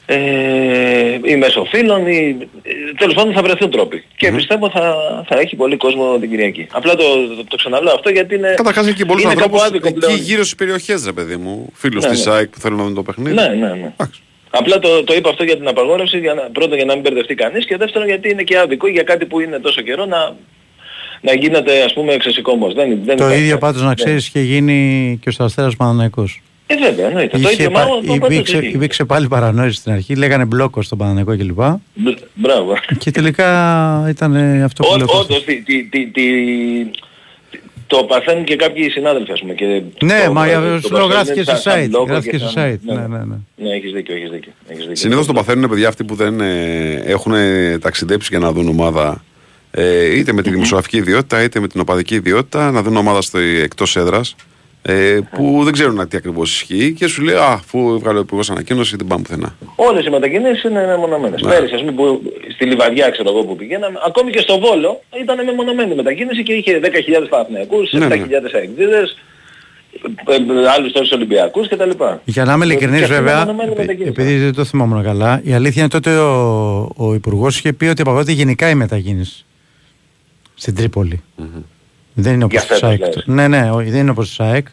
ε, ή μέσω φίλων ή τέλος πάντων θα βρεθούν τρόποι mm-hmm. και πιστεύω θα, θα έχει πολύ κόσμο την Κυριακή. Απλά το, το, το ξαναλέω αυτό γιατί είναι καταρχάς έχει πολλούς ανθρώπους εκεί πλέον. Γύρω στις περιοχές ρε παιδί μου φίλους ναι, της ναι. ΑΕΚ που θέλουν να δουν το παιχνίδι. Ναι, ναι, ναι. Άξι. Απλά το, το είπα αυτό για την απαγόρευση για να, πρώτον για να μην μπερδευτεί κανείς και δεύτερον γιατί είναι και άδικο για κάτι που είναι τόσο καιρό να να γίνεται ας πούμε εξεσηκώμος. Δεν, δεν το ίδιο πάντως να ξέρεις είχε γίνει και στο Αστέρας Παναθηναϊκός. Ε βέβαια, ναι. Το ίδιο μάλλον το υπήρξε, υπήρξε πάλι παρανόηση στην αρχή, λέγανε μπλόκο στον Παναθηναϊκό κλπ. Μπράβο. Και τελικά ήταν αυτό που λέω. Όντως, το παθαίνουν και κάποιοι συνάδελφοι ας πούμε. Ναι, μα γράφτηκε στο site. Γράφτηκε στο site, ναι, ναι. Ναι, έχεις δίκιο, έχεις δίκιο. Συνήθως το παθαίνουν παιδιά αυτοί που δεν έχουν ταξιδέψει για να δουν ομάδα. Ε, είτε με τη δημοσιογραφική ιδιότητα είτε με την οπαδική ιδιότητα να δουν ομάδα εκτός έδρας Ε, που δεν ξέρουν τι ακριβώς ισχύει και σου λέει α, αφού βγάλω υπουργός ανακοίνωση δεν πάμε πουθενά. Όλες οι μετακινήσεις είναι μεμονωμένες. Πέρυσι, ας πούμε, που στη Λιβαδιά ξέρω εγώ που πηγαίναμε, ακόμη και στο Βόλο ήταν μεμονωμένη μετακίνηση και είχε δέκα χιλιάδες Παναθηναϊκούς, ναι, επτά χιλιάδες Αιγδίδες, άλλους τόσους Ολυμπιακούς κτλ. Για να είμαι ειλικρινής, βέβαια, επειδή δεν το θυμάμαι καλά, η αλήθεια είναι τότε ο, ο υπουργός είχε πει ότι απαγορεύεται γενικά η μετακίνηση στην Τρίπολη. Mm-hmm. Δεν είναι όπως το ΣΑΕΚ. Ναι, ναι, δεν είναι όπως το ΣΑΕΚ.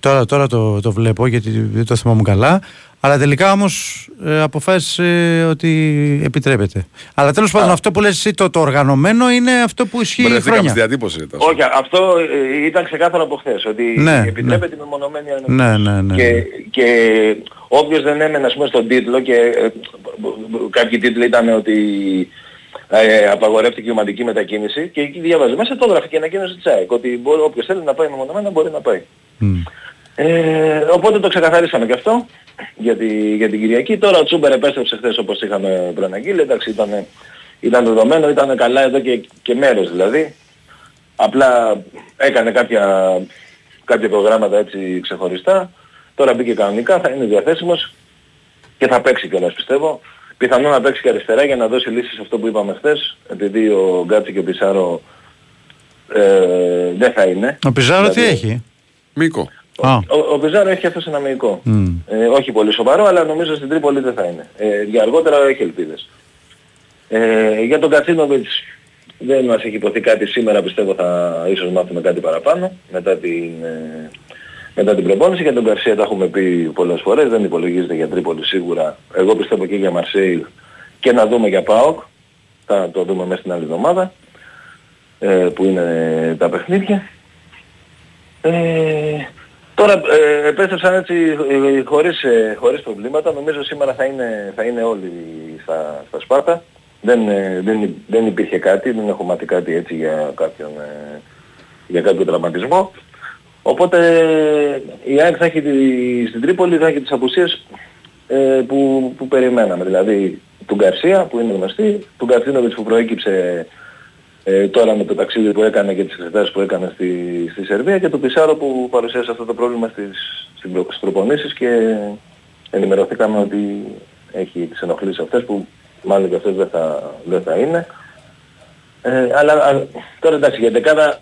Τώρα, τώρα το, το βλέπω γιατί δεν το θυμάμαι καλά. Αλλά τελικά όμως ε, αποφάσισε ότι επιτρέπεται. Αλλά τέλος πάντων αυτό που λες εσύ το, το οργανωμένο είναι αυτό που ισχύει η χρόνια. Διατύπωση, όχι, αυτό ε, ήταν ξεκάθαρο από χθες. Ότι ναι, επιτρέπεται ναι. με μονομένη ανακοίνωση. Ναι, ναι, ναι. Και, και όποιος δεν έμενε ας πούμε στον τίτλο και ε, ε, κάποιοι τίτλοι ήταν ότι... Ε, απαγορεύτηκε η ομαδική μετακίνηση και εκεί διαβάζει μέσα το γράφει και ανακοίνωση της ΑΕΚ ότι μπορεί, όποιος θέλει να πάει μεμονωμένα μπορεί να πάει. Mm. Ε, οπότε το ξεκαθαρίσαμε και αυτό για, τη, για την Κυριακή. Τώρα ο Τσούμπερ επέστρεψε χθες όπως είχαμε προαναγγείλει. Εντάξει, ήταν, ήταν δεδομένο, ήταν καλά εδώ και, και μέρος δηλαδή. Απλά έκανε κάποια, κάποια προγράμματα έτσι ξεχωριστά. Τώρα μπήκε κανονικά, θα είναι διαθέσιμος και θα παίξει κιόλας πιστεύω. Πιθανόν να παίξει και αριστερά για να δώσει λύσεις σε αυτό που είπαμε χθες, επειδή ο Γκάτσι και ο Πιζάρο ε, δεν θα είναι. Ο Πιζάρο δηλαδή, τι έχει? Μίκο. Ο, ο, ο Πιζάρο έχει αυτό ένα μυϊκό. Mm. Ε, όχι πολύ σοβαρό, αλλά νομίζω στην Τρίπολη δεν θα είναι. Ε, για αργότερα έχει ελπίδες. Ε, για τον Κατσίνοβιτς δεν μας έχει υποθεί κάτι σήμερα, πιστεύω θα ίσως μάθουμε κάτι παραπάνω μετά την... Ε, Μετά την προπόνηση για τον Καρσία τα έχουμε πει πολλές φορές, δεν υπολογίζεται για Τρίπολη σίγουρα. Εγώ πιστεύω και για Μαρσέιλ και να δούμε για ΠΑΟΚ. Θα το δούμε μέσα στην άλλη εβδομάδα ε, που είναι τα παιχνίδια. Ε, τώρα ε, επέστρεψαν έτσι ε, χωρίς, ε, χωρίς προβλήματα. Νομίζω σήμερα θα είναι, θα είναι όλοι στα, στα Σπάρτα. Δεν, ε, δεν, δεν υπήρχε κάτι, δεν έχω μάθει κάτι έτσι για κάποιον, ε, για κάποιον τραυματισμό. Οπότε η ΑΕΚ θα έχει τη, στην Τρίπολη θα έχει τις απουσίες ε, που, που περιμέναμε. Δηλαδή του Γκαρσία που είναι γνωστή, του Γκαρσίνοβιτς που προέκυψε ε, τώρα με το ταξίδι που έκανε και τις εξετάσεις που έκανε στη, στη Σερβία και του Πισάρο που παρουσίασε αυτό το πρόβλημα στις, στις προπονήσεις και ενημερωθήκαμε ότι έχει τις ενοχλήσεις αυτές που μάλλον και αυτές δεν θα, δεν θα είναι. Ε, αλλά α, τώρα εντάξει για δεκάδα...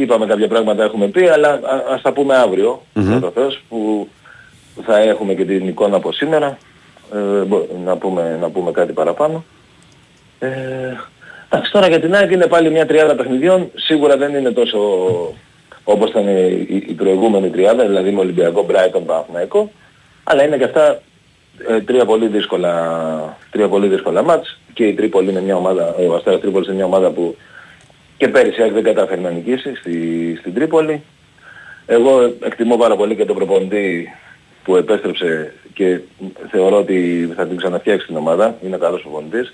Είπαμε κάποια πράγματα έχουμε πει, αλλά ας τα πούμε αύριο, mm-hmm. Θεός, που θα έχουμε και την εικόνα από σήμερα, ε, να, πούμε, να πούμε κάτι παραπάνω. Ε, εντάξει, τώρα για την ΑΕΚ είναι πάλι μια τριάδα παιχνιδιών, σίγουρα δεν είναι τόσο όπως ήταν η, η προηγούμενη τριάδα, δηλαδή με Ολυμπιακό, Brighton, Παναθηναϊκό, αλλά είναι και αυτά ε, τρία, πολύ δύσκολα, τρία πολύ δύσκολα μάτς και η Τρίπολη είναι μια ομάδα, ο Αστέρας Τρίπολης είναι μια ομάδα που και πέρυσι δεν κατάφερε να νικήσει στη, στην Τρίπολη. Εγώ εκτιμώ πάρα πολύ και τον προπονητή που επέστρεψε και θεωρώ ότι θα την ξαναφτιάξει την ομάδα. Είναι καλός προπονητής.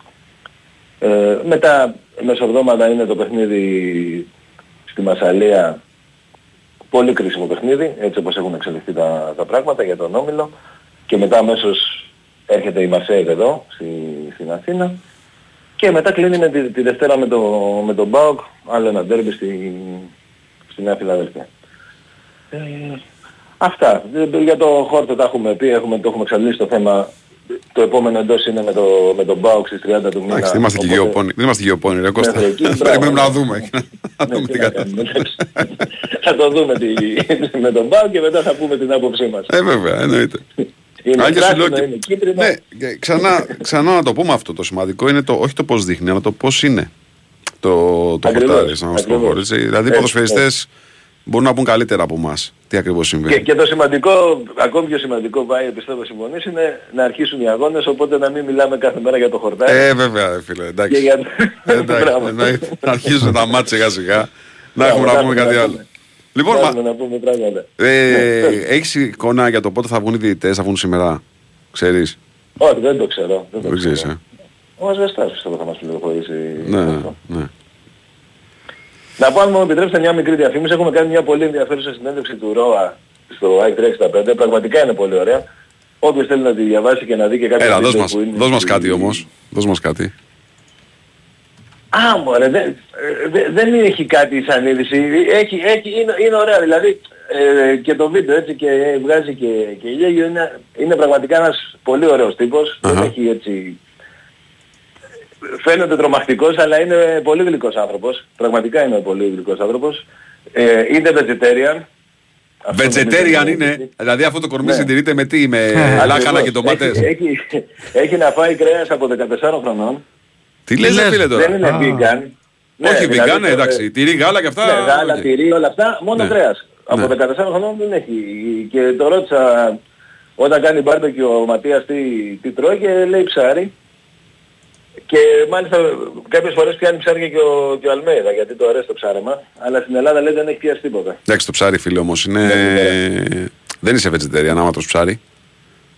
Ε, μετά μεσοβδόματα είναι το παιχνίδι στη Μασσαλία. Πολύ κρίσιμο παιχνίδι, έτσι όπως έχουν εξελιχθεί τα, τα πράγματα για τον Όμιλο. Και μετά αμέσως έρχεται η Μαρσέιγ εδώ στη, στην Αθήνα. Και μετά κλείνει με τη, τη Δευτέρα με, το, με τον ΠΑΟΚ, άλλο ένα ντέρμπι στη, στη Νέα Φιλαδέλφεια. Ε, αυτά. Για το Χόρτο τα έχουμε πει, έχουμε, το έχουμε εξαντλήσει το θέμα. Το επόμενο εντός είναι με, το, με τον ΠΑΟΚ στις τριάντα του μήνα. Εντάξει, είμαστε και γεωπόνοι. Δεν είμαστε γεωπόνοι, ρε Κώστα. Πρέπει να δούμε. Θα το δούμε με τον ΠΑΟΚ και μετά θα πούμε την άποψή μας. Ε, βέβαια, εννοείται. Είναι πράσινο, είναι, είναι κίτρινο. Ναι, ξανά, ξανά να το πούμε αυτό το σημαντικό είναι το, όχι το πώς δείχνει, αλλά το πώς είναι το, το χορτάρι. Δηλαδή οι ποδοσφαιριστές μπορούν να πούν καλύτερα από εμάς τι ακριβώς συμβαίνει. Και, και το σημαντικό, ακόμη πιο σημαντικό πάει, πιστεύω συμφωνείς, είναι να αρχίσουν οι αγώνες, οπότε να μην μιλάμε κάθε μέρα για το χορτάρι. Ε, βέβαια, φίλε, εντάξει. Για... εντάξει να αρχίζουν τα μάτια σιγά σιγά, να έχουμε να πούμε κάτι άλλο. Λοιπόν, μα... να πούμε ε, έχεις εικόνα για το πότε θα βγουν οι διαιτητές, θα βγουν σήμερα, ξέρεις? Όχι, δεν το ξέρω. Δεν το δεν ξέρω. ξέρω. Ο Ασβεστάς πιστεύω θα μας πληροφορήσει. Ναι, ναι. Να πω αν μου επιτρέψετε μια μικρή διαφήμιση, έχουμε κάνει μια πολύ ενδιαφέρουσα συνέντευξη του Ρώα στο άι τρία εξήντα πέντε, πραγματικά είναι πολύ ωραία. Όποιος θέλει να τη διαβάσει και να δει και κάποια... Έλα, δώσ' μας, είναι... δώσ' μας κάτι όμως, δώσ' μας κάτι. Α, μωρέ, δεν, δεν έχει κάτι σαν είδηση, έχει, έχει, είναι, είναι ωραία, δηλαδή ε, και το βίντεο έτσι και βγάζει και, και ηλιάγιο. Είναι, είναι πραγματικά ένας πολύ ωραίος τύπος. Uh-huh. Δεν έχει έτσι... Φαίνεται τρομακτικός, αλλά είναι πολύ γλυκός άνθρωπος. Πραγματικά είναι πολύ γλυκός άνθρωπος. Ε, είναι vegetarian. Vegetarian είναι, είναι, δηλαδή αυτό το κορμί ναι. συντηρείται με τι, με λάχανα και ντομάτες. Έχει, έχει, έχει να φάει κρέας από δεκατέσσερα χρονών. Τι λες ρε φίλε τώρα. Δεν είναι vegan. Ναι, όχι δηλαδή, vegan, ναι, εντάξει. Τυρί, γάλα και αυτά. Ναι, γάλα, okay. τυρί, όλα αυτά, μόνο ναι. κρέας. Από ναι. δεκατέσσερα χρονών δεν έχει. Και το ρώτησα όταν κάνει μπάρμπεκι ο Ματίας τι, τι τρώει και λέει ψάρι. Και μάλιστα κάποιες φορές πιάνει ψάρια και ο, και ο Αλμέιδα, γιατί το αρέσει το ψάρεμα, αλλά στην Ελλάδα λέει δεν έχει πιάσει τίποτα. Εντάξει, το ψάρι φίλε όμως είναι... είναι δεν είσαι vegetarian άμα τρως ψάρι.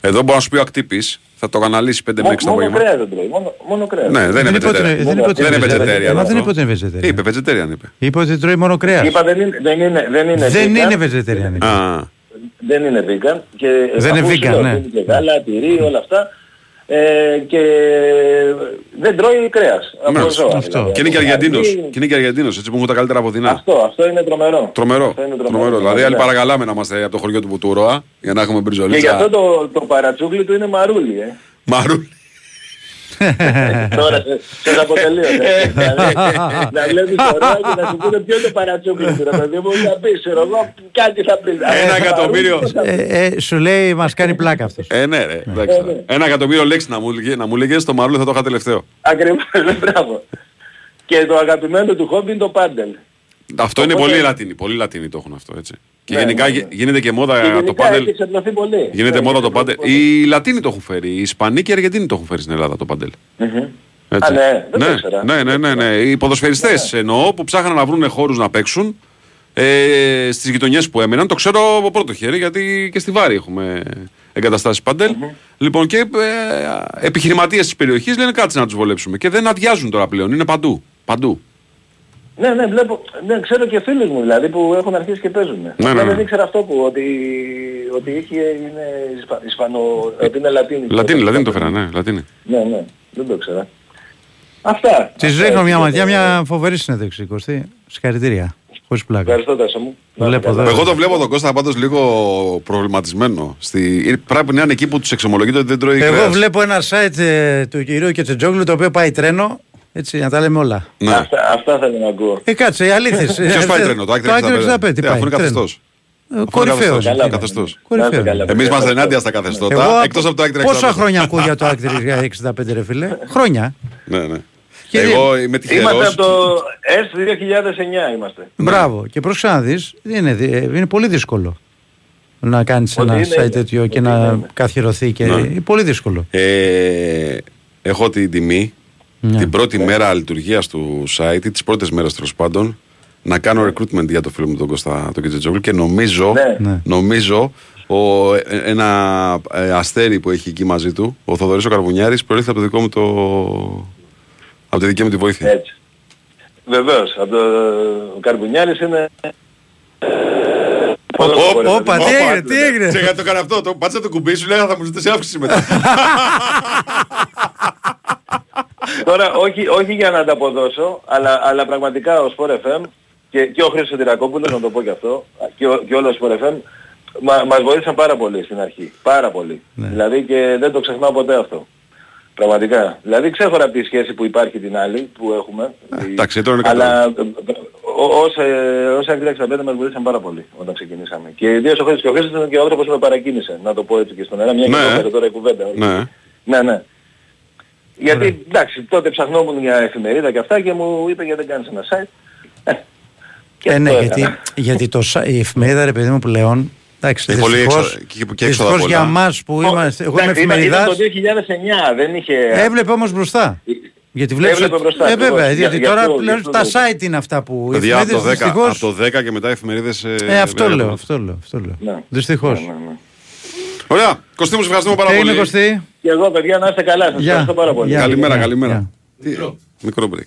Εδώ μπορώ να σου πει ο ακτύπης, θα το αναλύσει πέντε με έξι το απόγευμα. Μόνο κρέας δεν τρώει, μόνο, μόνο κρέας. Ναι, δεν είναι vegetarian. Δεν είναι vegetarian. Μα δεν είπε ότι είναι vegetarian. Είπε vegetarian, είπε. Είπε ότι τρώει μόνο κρέας. Είπα δεν είναι vegetarian. Δεν είναι vegetarian. Δεν είναι vegan. Δεν είναι vegan, ναι. Και γάλα, τυρί, όλα αυτά. Ε, και δεν τρώει κρέας. Ναι, ζώα, αυτό. Δηλαδή. Και είναι και Αργεντίνος. Αρκή... Και είναι και Αργεντίνος, έτσι που μου τα καλύτερα από δεινά. Αυτό, αυτό είναι τρομερό. Τρομερό. Αυτό είναι τρομερό. τρομερό. Δηλαδή άλλοι παρακαλάμε να είμαστε από το χωριό του Πουτουρώα για να έχουμε μπριζολίτσα. Και γι' αυτό το, το παρατσούκλι του είναι μαρούλι, ε. Μαρούλι. Τώρα σας αποτελείω. Να βλέπεις τώρα και να σου πούνε ποιο είναι το παρατσούκλι του. Να πεις, εγώ κάτι θα πεις. Ένα εκατομμύριο. Σου λέει μας κάνει πλάκα αυτός. Ε, ναι ρε. Ένα εκατομμύριο λέξεις να μου λέγες, το μαρούλι θα το είχα τελευταίο. Ακριβώς, μπράβο. Και το αγαπημένο του χόμπι είναι το πάντελ. Αυτό είναι πολύ λατίνι, πολύ λατίνι το έχουν αυτό έτσι. Και ναι, γενικά ναι, ναι. γίνεται και μόδα το πάντελ. Γίνεται ναι, μόδα ναι, το πάντελ. Ναι. Οι Λατίνοι το έχουν φέρει, οι Ισπανοί και οι Αργεντίνοι το έχουν φέρει στην Ελλάδα το πάντελ. Mm-hmm. Α, ναι, δεν ναι. Ξέρω, ναι, ναι, ναι, ναι. Οι ποδοσφαιριστές ναι. εννοώ που ψάχναν να βρουν χώρους να παίξουν ε, στις γειτονιές που έμεναν. Το ξέρω από πρώτο χέρι γιατί και στη Βάρη έχουμε εγκαταστάσεις πάντελ. Mm-hmm. Λοιπόν και ε, επιχειρηματίες της περιοχής λένε κάτσε να τους βολέψουμε. Και δεν αδειάζουν τώρα πλέον, είναι παντού. Παντού. Ναι, ναι, βλέπω, ναι, ξέρω και φίλους μου δηλαδή που έχουν αρχίσει και παίζουν. Ναι, ναι, ναι. Δεν ήξερα αυτό που, ότι, ότι είχε, είναι Ισπανό, ότι είναι Λατίνη. Λατίνη, Λατίνη το φέρα, ναι, Λατίνη. Ναι, ναι, δεν το ήξερα. Αυτά. Της ρίχνω μια ματιά, μια φοβερή συνέντευξη, Κωστή. Συγχαρητήρια. Χωρίς πλάκα. Ευχαριστώ, Τάσο μου. Βλέπω, δε, εγώ το βλέπω τον Κώστα πάντως λίγο προβληματισμένο. Στη... Πρέπει να είναι εκεί που τους εξομολογείται ότι δεν τρώει κρέας. Εγώ βλέπω ένα site ε, του κυρίου Κετσετζόγλου το οποίο πάει τρένο. Έτσι, να τα λέμε όλα. Ναι. Αυτά, αυτά θα την ακούω. Ε, κάτσε, οι αλήθειες. Ποιος πάει τρένο, το Άκρη εξήντα πέντε. Τι, αφού είναι καθεστώς. Κορυφαίος. Καθεστώς. Εμείς είμαστε ενάντια στα καθεστώτα, εκτός από το Άκρη εξήντα πέντε. Πόσα χρόνια ακούω για το Άκρη εξήντα πέντε, ρε φίλε. Χρόνια. Ναι, ναι. Εγώ είμαι τυχερός. Είμαστε από το δύο χιλιάδες εννιά είμαστε. Μπράβο. Και προς να δεις, είναι πολύ δύσκολο. Να κάνεις ένα site τέτοιο και να καθιερωθεί. Πολύ δύσκολο. Έχω την τιμή. Ναι. Την πρώτη ναι. μέρα λειτουργίας του site, τις πρώτες μέρες τέλος πάντων, να κάνω recruitment για το φίλο μου τον Κώστα τον Κιτζετζόγλου και νομίζω, ναι. νομίζω ο, ένα ε, αστέρι που έχει εκεί μαζί του, ο Θοδωρής ο Καρβουνιάρης, προήλθε από το δικό μου το... από τη δική μου τη βοήθεια. Έτσι. Βεβαίως, από το... ο Καρβουνιάρης είναι... Ωπα, τι έγινε, τι έγινε. Ξέχα το κάνω αυτό, το πάτσα το κουμπί σου, λέγα θα μου ζητήσει αύξηση μετά. Τώρα όχι, όχι για να ανταποδώσω, αλλά, αλλά πραγματικά ο ΣΠΟΡ εφ εμ και, και ο Χρήστος Τυρακόπουλος, να το πω και αυτό, και, ο, και όλο ο ΣΠΟΡ εφ εμ, μα, μας βοήθησαν πάρα πολύ στην αρχή. Πάρα πολύ. Ναι. Δηλαδή και δεν το ξεχνάω ποτέ αυτό. Πραγματικά. Δηλαδή ξέχωρα από τη σχέση που υπάρχει την άλλη, που έχουμε. Εντάξει, η... τώρα είναι αλλά όσοι Άκρη εξήντα πέντε μας βοήθησαν πάρα πολύ όταν ξεκινήσαμε. Και ιδίως ο Χρήστος και ο Χρήστος ήταν και ο άνθρωπος που με παρακίνησε, να το πω έτσι και στον αέρα, μια ναι. και πέρα τώρα η κουβέντα. Ναι, ναι. ναι. Γιατί Ωραία. εντάξει, τότε ψαχνόμουν μια εφημερίδα και αυτά και μου είπε γιατί δεν κάνεις ένα site. Ε, ναι, γιατί, γιατί το, η εφημερίδα ρε παιδί μου πλέον, εντάξει, δυστυχώς, δυστυχώς για εμάς που είμαστε, εγώ είμαι εφημεριδάς. Ήταν το δύο χιλιάδες εννιά, δεν είχε... Έβλεπε όμως μπροστά. Γιατί βλέπεις... Έβλεπε μπροστά. Ε, βέβαια, γιατί τώρα πλέον τα site είναι αυτά που... Δηλαδή από το δέκα και μετά εφημερίδες... Ε, αυτό λέω, αυτό λέω, αυτό λέω. Δυστυχώς. Ωραία, Κωστή μου, σε ευχαριστούμε πάρα πολύ. Κωστή. Και εγώ παιδιά να είστε καλά, σας yeah. ευχαριστώ πάρα πολύ. Yeah. Καλημέρα, yeah. καλημέρα. Yeah. Τι... Μικρό. Μικρό break.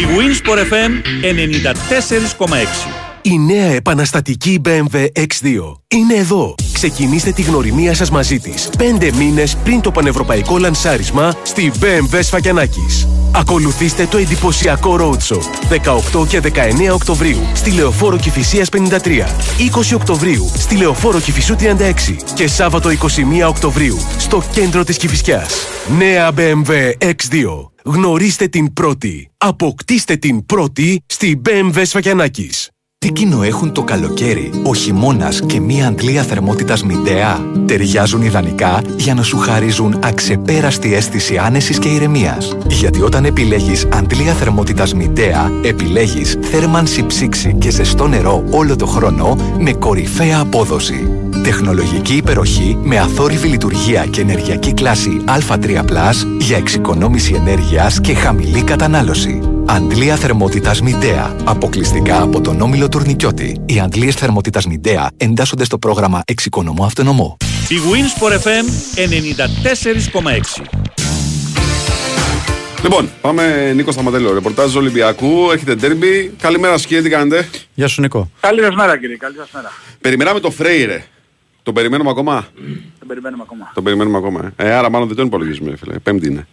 Η bwinΣΠΟΡ εφ εμ ενενήντα τέσσερα κόμμα έξι Η νέα επαναστατική μπι εμ ντάμπλιου εξ δύο είναι εδώ. Ξεκινήστε τη γνωριμία σας μαζί της πέντε μήνες πριν το πανευρωπαϊκό λανσάρισμα στη μπι εμ ντάμπλιου Σφακιανάκης. Ακολουθήστε το εντυπωσιακό roadshow δεκαοκτώ και δεκαεννέα Οκτωβρίου στη Λεωφόρο Κηφισίας πενήντα τρία, είκοσι Οκτωβρίου στη Λεωφόρο Κηφισού τριάντα έξι και Σάββατο είκοσι μία Οκτωβρίου στο κέντρο της Κηφισιάς. Νέα μπι εμ ντάμπλιου εξ δύο. Γνωρίστε την πρώτη. Αποκτήστε την πρώτη στη μπι εμ ντάμπλιου Σφακιανάκης. Τι κοινό έχουν το καλοκαίρι, ο χειμώνας και μία αντλία θερμότητας Μηντέα? Ταιριάζουν ιδανικά για να σου χαρίζουν αξεπέραστη αίσθηση άνεσης και ηρεμίας. Γιατί όταν επιλέγεις αντλία θερμότητας Μηντέα, επιλέγεις θέρμανση, ψήξη και ζεστό νερό όλο το χρόνο με κορυφαία απόδοση. Τεχνολογική υπεροχή με αθόρυβη λειτουργία και ενεργειακή κλάση Α τρία πλας για εξοικονόμηση ενέργειας και χαμηλή κατανάλωση. Αντλία θερμότητας Μηντέα. Αποκλειστικά από τον όμιλο Τουρνικιώτη. Οι αντλίες θερμότητας Μηντέα εντάσσονται στο πρόγραμμα Εξοικονομώ Αυτονομώ. Η bwinΣΠΟΡ εφ εμ ενενήντα τέσσερα κόμμα έξι. Λοιπόν, πάμε Νίκο Σταματέλο. Ρεπορτάζ Ολυμπιακού. Έρχεται ντέρμπι. Καλημέρα σας, κύριε, τι κάνετε? Γεια σου, Νίκο. Καλή σας μέρα, κύριε. Καλή σας μέρα. Περιμέναμε το Φρέιρε. Τον περιμένουμε ακόμα. Τον περιμένουμε ακόμα. Τον περιμένουμε ακόμα. Ε, άρα μάλλον δεν τον υπολογίζουμε, φίλε. Πέμπτη είναι.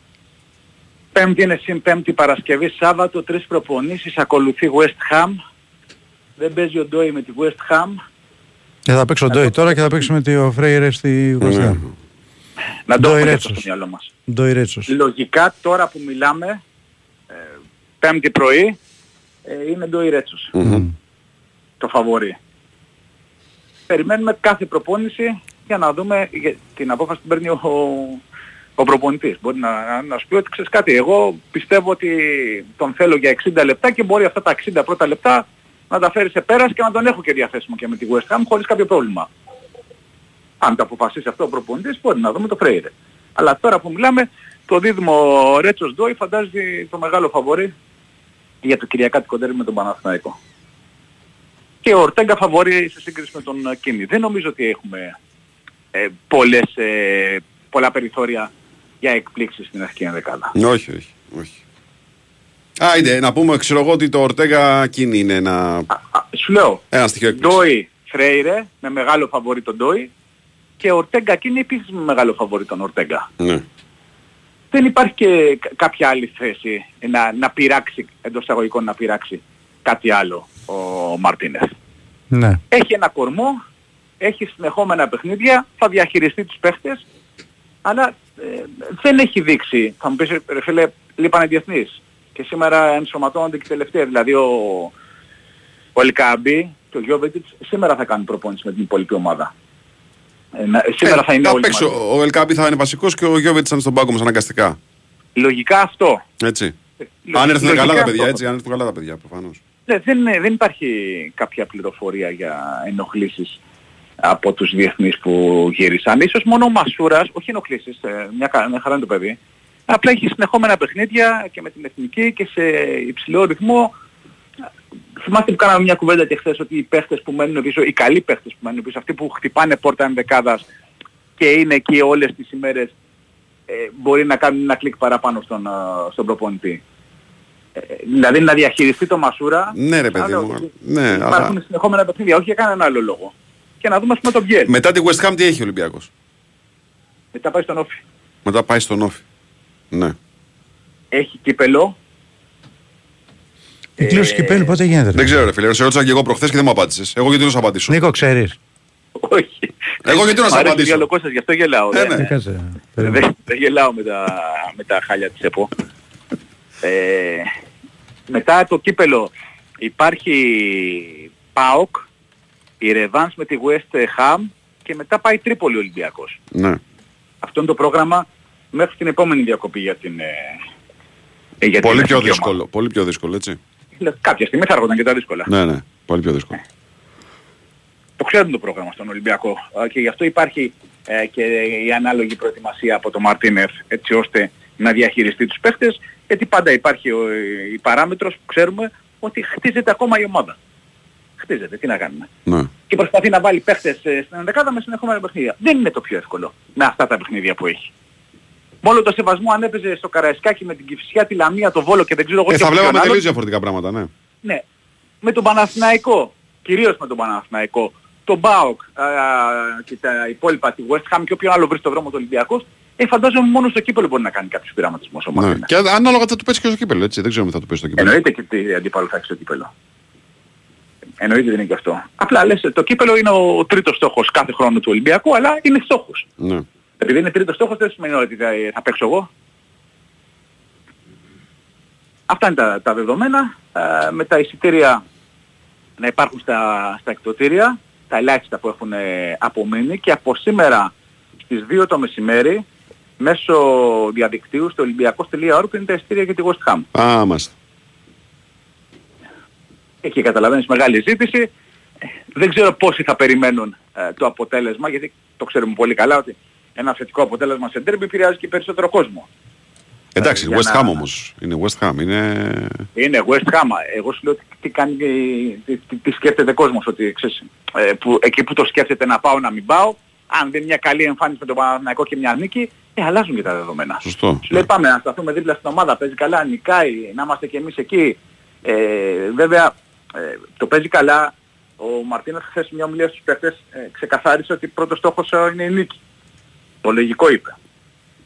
Πέμπτη είναι, συν Πέμπτη, Παρασκευή, Σάββατο, τρεις προπονήσεις, ακολουθεί West Ham. Δεν παίζει ο Ντόι με τη West Ham. Και θα παίξει ο Ντόι τώρα και θα παίξουμε το Φρέιρε στη West Ham. Να το έχουμε στο μυαλό μας. Ντόι Ρέτσος. Λογικά τώρα που μιλάμε, ε, Πέμπτη πρωί, ε, είναι Ντόι Ρέτσος. Mm-hmm. Το φαβορί. Περιμένουμε κάθε προπόνηση για να δούμε την απόφαση που παίρνει ο... Ο προπονητής μπορεί να, να σου πει ότι ξέρεις κάτι, εγώ πιστεύω ότι τον θέλω για εξήντα λεπτά και μπορεί αυτά τα εξήντα πρώτα λεπτά να τα φέρει σε πέρας και να τον έχω και διαθέσιμο και με τη West Ham χωρίς κάποιο πρόβλημα. Αν το αποφασίσει αυτό ο προπονητής μπορεί να δούμε το Φρέιρε. Αλλά τώρα που μιλάμε, το δίδυμο Ρέτσος Ντόι φαντάζει το μεγάλο φαβορί για το κυριακάτικο ντέρμπι με τον Παναθηναϊκό. Και ο Ορτέγκα φαβορί σε σύγκριση με τον Κίνη. Δεν νομίζω ότι έχουμε ε, πολλές, ε, πολλά περιθώρια για εκπλήξεις στην αρχική ενδεκάδα. Όχι, όχι, όχι. Α, είναι, να πούμε, ξέρω εγώ, ότι το Ορτέγκα Κίνη είναι ένα... Α, α, σου λέω, Ντόι Φρέιρε με μεγάλο φαβορί τον Ντόι και Ορτέγκα Κίνη επίσης με μεγάλο φαβορί τον Ορτέγκα. Ναι. Δεν υπάρχει και κάποια άλλη θέση να, να πειράξει, εντός εισαγωγικών να πειράξει κάτι άλλο ο Μαρτίνες. Ναι. Έχει ένα κορμό, έχει συνεχόμενα παιχνίδια, θα διαχειριστεί τους παίχτες, αλλά ε, δεν έχει δείξει, θα μου πεις ρε φίλε, λείπανε διεθνείς και σήμερα ενσωματώνονται και τελευταία, δηλαδή ο, ο Ελκαμπή και ο Γιώβετιτς σήμερα θα κάνουν προπόνηση με την υπόλοιπη ομάδα. Ε, σήμερα ε, θα είναι όλοι μαζί. Ο Ελκαμπή θα είναι βασικός και ο Γιώβετιτς θα είναι στον πάγκο μας αναγκαστικά. Λογικά αυτό. Έτσι. Λο, αν έρθουν καλά τα παιδιά, αυτό. έτσι, αν έρθουν καλά τα παιδιά προφανώς. Δεν, δεν, δεν υπάρχει κάποια πληροφορία για ενοχλήσεις από τους διεθνείς που γύρισαν. Ίσως μόνο ο Μασούρας, όχι ενοχλήσεις, μια, μια χαρά είναι το παιδί, απλά έχει συνεχόμενα παιχνίδια και με την εθνική και σε υψηλό ρυθμό. Θυμάστε που κάναμε μια κουβέντα και χθες ότι οι παίχτες που μένουν πίσω, οι καλοί παίχτες που μένουν πίσω, αυτοί που χτυπάνε πόρτα ενδεκάδας και είναι εκεί όλες τις ημέρες, ε, μπορεί να κάνουν ένα κλικ παραπάνω στον, στον προπονητή. Δηλαδή να διαχειριστεί το Μασούρα. Ναι ρε παιδί μου. Ναι, υπάρχουν αλλά... συνεχόμενα παιχνίδια, όχι για κανέναν άλλο λόγο. Και να δούμε ας πούμε τον Πιέλ. Μετά τη West Ham τι έχει ο Ολυμπιακός? Μετά πάει στον Όφι. Μετά πάει στον Όφι. Ναι. Έχει κύπελο. Η κλήρωση κυπέλου πότε γίνεται? Δεν ξέρω ρε φίλε. Σε ρώτησα και εγώ προχθές και δεν μου απάντησες. Εγώ γιατί να σου απαντήσω? Νίκο, ξέρεις? Όχι. Εγώ γιατί να σου απαντήσω? Μ' αρέσει ο διαλογός σας, γι' αυτό γελάω. Ε, ναι. Ναι. Δεν δε γελάω με τα, με τα χάλια της ΕΠΟ. ε, μετά το κύπελο υπάρχει ΠΑΟΚ, η ρεβάνς με τη West Ham και μετά πάει Τρίπολη Ολυμπιακός. Ναι. Αυτό είναι το πρόγραμμα μέχρι την επόμενη διακοπή για την... Για πολύ, την πιο δύσκολο, πολύ πιο δύσκολο, έτσι. Κάποια στιγμή θα έρχονταν και τα δύσκολα. Ναι, ναι, πολύ πιο δύσκολο. Ναι. Το ξέρουν το πρόγραμμα στον Ολυμπιακό και γι' αυτό υπάρχει ε, και η ανάλογη προετοιμασία από τον Μαρτίνεφ έτσι ώστε να διαχειριστεί τους παίχτες, γιατί πάντα υπάρχει ο, η παράμετρος που ξέρουμε ότι χτίζεται ακόμα η ομάδα. Χτίζεται, τι να κάνουμε. Ναι. Και προσπαθεί να βάλει παίχτες στην ενδεκάδα με συνεχόμενα παιχνίδια. Δεν είναι το πιο εύκολο με αυτά τα παιχνίδια που έχει. Μόνο το σεβασμό αν έπαιζε στο Καραϊσκάκι με την Κηφισιά, τη Λαμία, το Βόλο και δεν ξέρω εγώ ε, τι θα βλέπαμε τελείως διαφορετικά πράγματα, ναι. Ναι. Με τον Παναθηναϊκό κυρίως με τον Παναθηναϊκό, τον ΠΑΟΚ και τα υπόλοιπα, τη West Ham και όποιον άλλο βρει στον δρόμο του Ολυμπιακός, ε, φαντάζομαι μόνο στο κύπελλο μπορεί να κάνει κάποιος πειραματισμός. Ναι. Και ανάλογα θα του πέσει και στο κύπελλο, έτσι. Δεν ξέρουμε θα του πέσει στο κύπελλο. Εννοείται και η αντίπαλο θα έχει στο κύπελλο. Εννοείται δεν είναι και αυτό. Απλά λες, το κύπελλο είναι ο τρίτος στόχος κάθε χρόνο του Ολυμπιακού, αλλά είναι στόχος. Ναι. Επειδή είναι τρίτος στόχος δεν σημαίνει ότι θα παίξω εγώ. Αυτά είναι τα, τα δεδομένα. Ε, με τα εισιτήρια να υπάρχουν στα, στα εκτοτήρια, τα ελάχιστα που έχουν απομείνει, και από σήμερα στις δύο το μεσημέρι μέσω διαδικτύου στο ολυμπιακός τελεία org είναι τα εισιτήρια για τη West Ham. Α, μάλιστα. Εκεί καταλαβαίνεις μεγάλη ζήτηση. Δεν ξέρω πόσοι θα περιμένουν ε, το αποτέλεσμα, γιατί το ξέρουμε πολύ καλά ότι ένα θετικό αποτέλεσμα σε ντέρμπι επηρεάζει και περισσότερο κόσμο. Εντάξει, West Ham να... όμως. Είναι West Ham. Είναι... είναι West Ham. Εγώ σου λέω τι, κάνει, τι, τι, τι σκέφτεται κόσμος. Ότι, ξέρεις, ε, που, εκεί που το σκέφτεται να πάω να μην πάω, αν δεν μια καλή εμφάνιση με τον Παναθηναϊκό και μια νίκη, ε, αλλάζουν και τα δεδομένα. Σωστό. Σου λέει, ναι. Πάμε να σταθούμε δίπλα στην ομάδα, παίζει καλά, νικάει, να είμαστε και εμείς εκεί. Ε, βέβαια, ε, το παίζει καλά. Ο Μαρτίνας χθες μια ομιλία στους παίκτες ε, ξεκαθάρισε ότι πρώτος στόχος είναι η νίκη. Το λογικό είπε.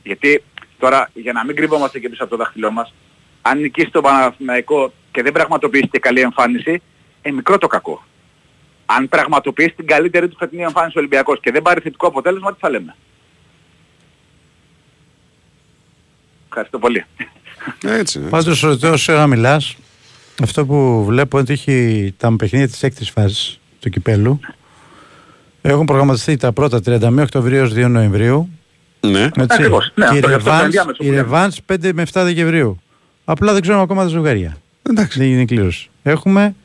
Γιατί... Τώρα, για να μην κρυβόμαστε και πίσω από το δάχτυλό μας, αν νικήσει το Παναθηναϊκό και δεν πραγματοποιήσει και καλή εμφάνιση, ε, μικρό το κακό. Αν πραγματοποιήσει την καλύτερη του φετινή εμφάνιση ο Ολυμπιακός και δεν πάρει θετικό αποτέλεσμα, τι θα λέμε. Ευχαριστώ πολύ. Έτσι, ναι. Πάντως, όσο ώρα μιλάς, αυτό που βλέπω ότι έχει τα παιχνίδια της έκτης φάσης του κυπέλλου. Έχουν προγραμματιστεί τα πρώτα τριάντα μία Οκτωβρίου έως δύο Νοεμβρίου. Ναι. Ακριβώς, ναι, η Ρεβάνς πέντε με επτά Δεκεμβρίου. Απλά δεν ξέρουμε ακόμα τα ζευγάρια. Εντάξει. Δεν γίνει κλήρωση. Έχουμε,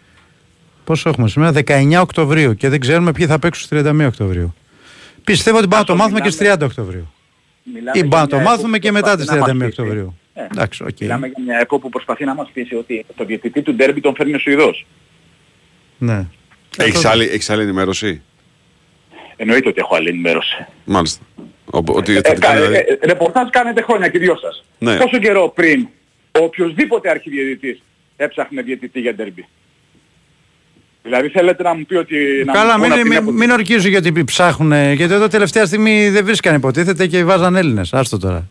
πόσο έχουμε σήμερα, δεκαεννέα Οκτωβρίου, και δεν ξέρουμε ποιοι θα παίξουν στις τριάντα μία Οκτωβρίου. Πιστεύω ότι πάμε να το μάθουμε μιλάμε, και στις τριάντα Οκτωβρίου. Ή πάμε να το μάθουμε και μετά τις τριάντα μία Οκτωβρίου. Ε. Εντάξει, okay. Μιλάμε για μια ΕΚΟ που προσπαθεί να μας πείσει ότι το διαιτητή του ντέρμπι τον φέρνει ο Σουηδός. Ναι. Έχεις άλλη ενημέρωση? Εννοείται ότι έχω άλλη ενημέρωση. Μάλιστα. Ρεπορτάζ κάνετε χρόνια και δυο σας. Τόσο καιρό πριν οποιοσδήποτε αρχιδιαιτητής έψαχνε διαιτητή για ντέρμπι. Δηλαδή θέλετε να μου πει ότι... Καλά, μην ορκίζουν γιατί ψάχνουνε. Γιατί εδώ τελευταία στιγμή δεν βρίσκανε, υποτίθεται, και βάζαν Έλληνες. Άστο τώρα.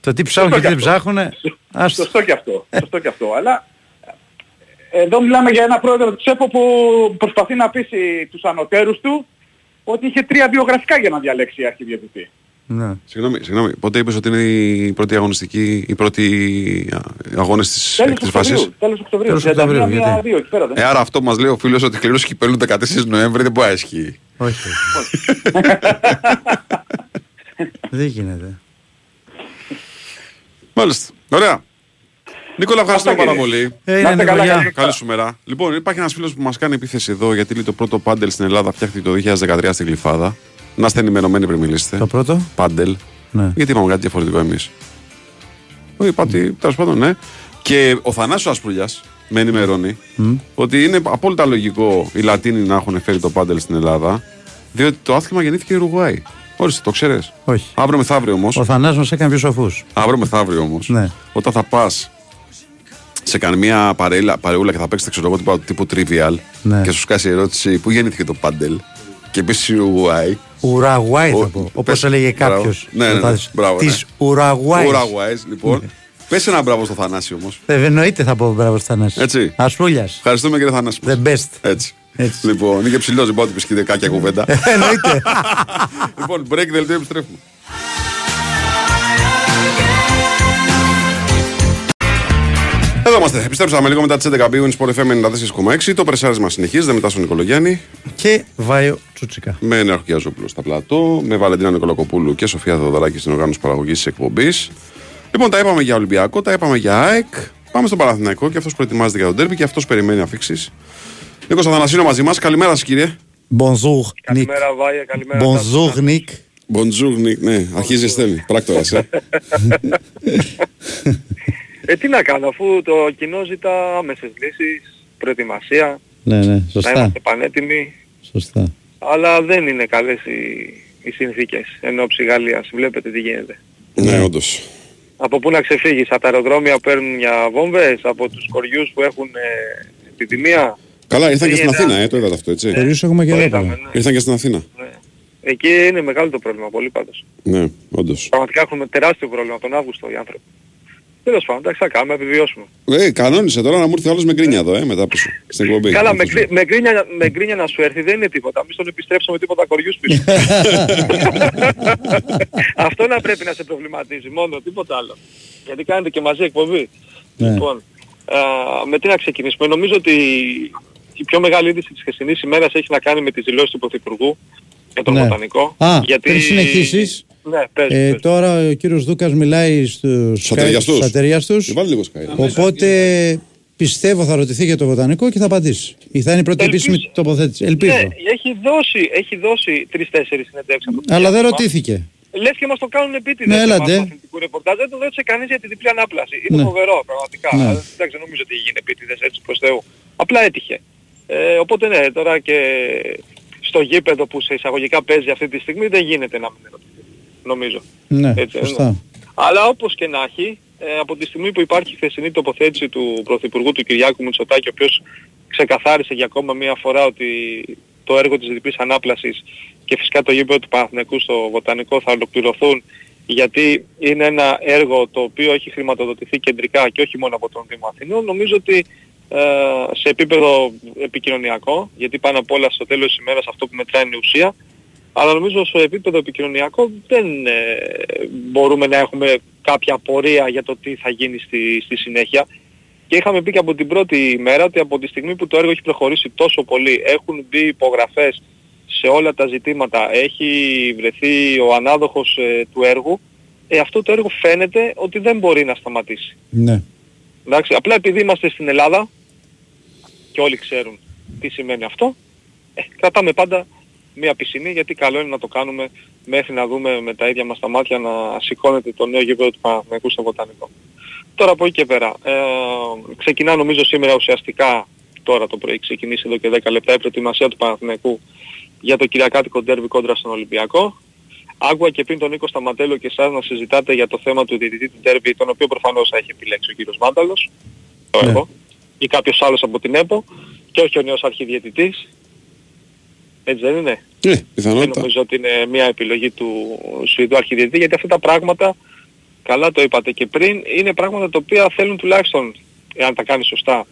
Το τι ψάχνουν και τι ψάχνουνε. Σωστό και αυτό. Σωστό και αυτό. Αλλά εδώ μιλάμε για ένα πρόεδρο του ΣΕΠΟ που προσπαθεί να πείσει τους ανωτέρους του ότι είχε τρία βιογραφικά για να διαλέξει η αρχιδιαιτητή. Ναι. Συγγνώμη, συγγνώμη, πότε είπες ότι είναι η πρώτη αγωνιστική, η πρώτη αγώνες της έκτης φάσης? Τέλος Οκτωβρίου. Τέλος Οκτωβρίου, γιατί? Δύο, πέρα, ε, άρα αυτό μας λέει ο φίλος ότι κλήρωση κυπέλλου δεκατέσσερις Νοέμβρη δεν μπορεί να ισχύει. Όχι. Δεν γίνεται. Μάλιστα. Ωραία. Νίκολα, ευχαριστώ πάρα πολύ. Καλή σου μέρα. Λοιπόν, υπάρχει ένας φίλος που μας κάνει επίθεση εδώ, γιατί λέει το πρώτο πάντελ στην Ελλάδα φτιάχτηκε το δύο χιλιάδες δεκατρία στην Γλυφάδα. Να είστε ενημερωμένοι πριν μιλήσετε. Το πρώτο πάντελ. Ναι. Γιατί είπαμε κάτι διαφορετικό εμείς? Όχι, πάτη, τέλος πάντων, ναι. Και ο Θανάσης Ασπρούλιας με ενημερώνει mm. ότι είναι απόλυτα λογικό οι Λατίνοι να έχουν φέρει το πάντελ στην Ελλάδα, διότι το άθλημα γεννήθηκε η Ουρουγουάη. Όριστε, το ξέρεις. Όχι. Αύριο μεθαύριο όμως. Ο Θανάσης μας έκανε πιο σοφούς. Αύριο μεθαύριο όμως. Ναι. Όταν θα πας σε κάνει μια παρεούλα και θα παίξει, ξέρω εγώ, τύπου, τύπου trivial, ναι, και σου σκάσει η ερώτηση πού γεννήθηκε το πάντελ και επίσης η Ουραγουάη. Ουραγουάη θα πω, όπως έλεγε κάποιος. Ναι, ναι, ναι, μπράβο, ναι. Της Ουραγουάης. Ουραγουάης, λοιπόν. Ναι. Πες ένα μπράβο στο Θανάση όμως. Ε, εννοείται θα πω μπράβο στο Θανάση. Έτσι. Ασπρούλιας. Ευχαριστούμε, κύριε Θανάση. The best. Έτσι. Έτσι. Λοιπόν, είναι και ψηλός, δεν πάω ότι πεις και δεκάκια κουβέντα. Εννοείται. Λοιπόν, break, δελτίο, επιστρέφουμε. Εδώ είμαστε. Επιστρέψαμε λίγο μετά τις έντεκα bwinΣΠΟΡ εφ εμ ενενήντα τέσσερα κόμμα έξι. Το πρεσάρισμα συνεχίζεται μετά στον Νικολογιάννη. Και Βάιο Τσούτσικα. Με Νεαρχιαζόπουλο στα πλατό. Με Βαλαντινά Νικολακοπούλου και Σοφία Θεοδωράκη στην οργάνωση παραγωγής της εκπομπής. Λοιπόν, τα είπαμε για Ολυμπιακό, τα είπαμε για ΑΕΚ. Πάμε στον Παναθηναϊκό και αυτός προετοιμάζεται για τον ντέρμπι και αυτός περιμένει αφήξεις. Νίκος Αθανασίνο μαζί μας. Καλημέρα σας, κύριε. Bonjour, καλημέρα, Βάια. Καλημέρα. Bonjour, Νίκ. Bonjour, Νίκ. Ναι, αρχίζει στέλνει. Πράκτορας. Ε, τι να κάνω, αφού το κοινό ζητά άμεσες λύσεις, προετοιμασία, ναι, ναι, σωστά, να είμαστε πανέτοιμοι. Σωστά. Αλλά δεν είναι καλές οι, οι συνθήκες εν όψει Γαλλίας. Βλέπετε τι γίνεται. Ναι, όντως. Από πού να ξεφύγεις, από τα αεροδρόμια που παίρνουν για βόμβες, από τους χωριούς που έχουν ε, επιδημία. Καλά, ήρθαν και στην Αθήνα, ε, το είδατε αυτό, έτσι. Τελείως έχουμε και εδώ. Ήρθαν και στην Αθήνα. Εκεί είναι μεγάλο το πρόβλημα, πολύ πάντως. Ναι, όντως. Πραγματικά έχουμε τεράστιο πρόβλημα τον Αύγουστο οι άνθρωποι. Τέλος πάντων, εντάξει, θα κάνουμε, επιβιώσουμε. Ε, κανόνισε τώρα να μου έρθει άλλος με γκρίνια εδώ, ε, μετά πίσω. Στην εκπομπή. Καλά, με, με, γκρίνια, με γκρίνια να σου έρθει δεν είναι τίποτα. Μην τον επιστρέψουμε τίποτα κοριούς πίσω. Αυτό να πρέπει να σε προβληματίζει μόνο, τίποτα άλλο. Γιατί κάνετε και μαζί εκπομπή. Ναι. Λοιπόν, α, με τι να ξεκινήσουμε. Νομίζω ότι η πιο μεγάλη είδηση της χθεσινής ημέρας έχει να κάνει με τις δηλώσεις του Πρωθυπουργού για τον Βοτανικό. Ναι. Α, γιατί... πριν συνεχίσεις, ναι, πες, ε, πες. Τώρα ο κύριος Δούκας μιλάει στους σατεριαστούς, οπότε ναι, πιστεύω θα ρωτηθεί για το Βοτανικό και θα απαντήσει. Ή θα είναι η πρώτη Ελπίζω. επίσημη τοποθέτηση. Ελπίζω. Ναι, έχει δώσει, έχει δώσει τρεις-τέσσερις συνεντεύξεις. Αλλά δεν ρωτήθηκε. Λες και μας το κάνουν επίτηδες. Ναι, έλατε. Αθλητικού ρεπορτάζ. Δεν το δέτσε κανείς για την διπλή ανάπλαση. Είναι ναι. φοβερό πραγματικά. Ναι. Εντάξει, δεν νομίζω ότι γίνει επίτηδες έτσι προς Θεού. Απλά έτυχε. Ε, οπότε ναι, τώρα και στο γήπεδο που σε εισαγωγικά παίζει αυτή τη στιγμή δεν γίνεται να μην ερωτηθεί. Νομίζω. Ναι, έτσι, ναι. Αλλά όπως και να έχει, ε, από τη στιγμή που υπάρχει η χθεσινή τοποθέτηση του Πρωθυπουργού του Κυριάκου Μητσοτάκη, ο οποίος ξεκαθάρισε για ακόμα μία φορά ότι το έργο της διπλής ανάπλασης και φυσικά το γήπεδο του Παναθηναϊκού στο Βοτανικό θα ολοκληρωθούν, γιατί είναι ένα έργο το οποίο έχει χρηματοδοτηθεί κεντρικά και όχι μόνο από τον Δήμο Αθηνών, νομίζω ότι ε, σε επίπεδο επικοινωνιακό, γιατί πάνω απ' όλα στο τέλος της ημέρας αυτό που μετράει είναι η ουσία, αλλά νομίζω στο επίπεδο επικοινωνιακό δεν ε, μπορούμε να έχουμε κάποια απορία για το τι θα γίνει στη, στη συνέχεια. Και είχαμε πει και από την πρώτη μέρα ότι από τη στιγμή που το έργο έχει προχωρήσει τόσο πολύ, έχουν μπει υπογραφές σε όλα τα ζητήματα, έχει βρεθεί ο ανάδοχος ε, του έργου, ε, αυτό το έργο φαίνεται ότι δεν μπορεί να σταματήσει. Ναι. Εντάξει, απλά επειδή είμαστε στην Ελλάδα και όλοι ξέρουν τι σημαίνει αυτό, ε, κρατάμε πάντα μία πισινή, γιατί καλό είναι να το κάνουμε μέχρι να δούμε με τα ίδια μας τα μάτια να σηκώνεται το νέο γήπεδο του Παναθηναϊκού στο Βοτανικό. Τώρα από εκεί και πέρα, ε, ξεκινά νομίζω σήμερα ουσιαστικά, τώρα το πρωί ξεκινήσει εδώ και δέκα λεπτά η προετοιμασία του Παναθηναϊκού για το κυριακάτικο ντέρμπι κόντρα στον Ολυμπιακό. Άκουγα και πριν τον Νίκο Σταματέλο και εσάς να συζητάτε για το θέμα του διαιτητή του ντέρμπι, τον οποίο προφανώς θα έχει επιλέξει ο κύριος Μάνταλος, το ναι. εγώ, ή κάποιος άλλος από την ΕΠΟ, και όχι ο νέος αρχιδιαιτητής. Έτσι δεν είναι. Ναι, πιθανότητα. Δεν νομίζω ότι είναι μια επιλογή του Σουηδού αρχιδιαιτητή, γιατί αυτά τα πράγματα, καλά το είπατε και πριν, είναι πράγματα τα οποία θέλουν τουλάχιστον, εάν τα κάνεις σωστά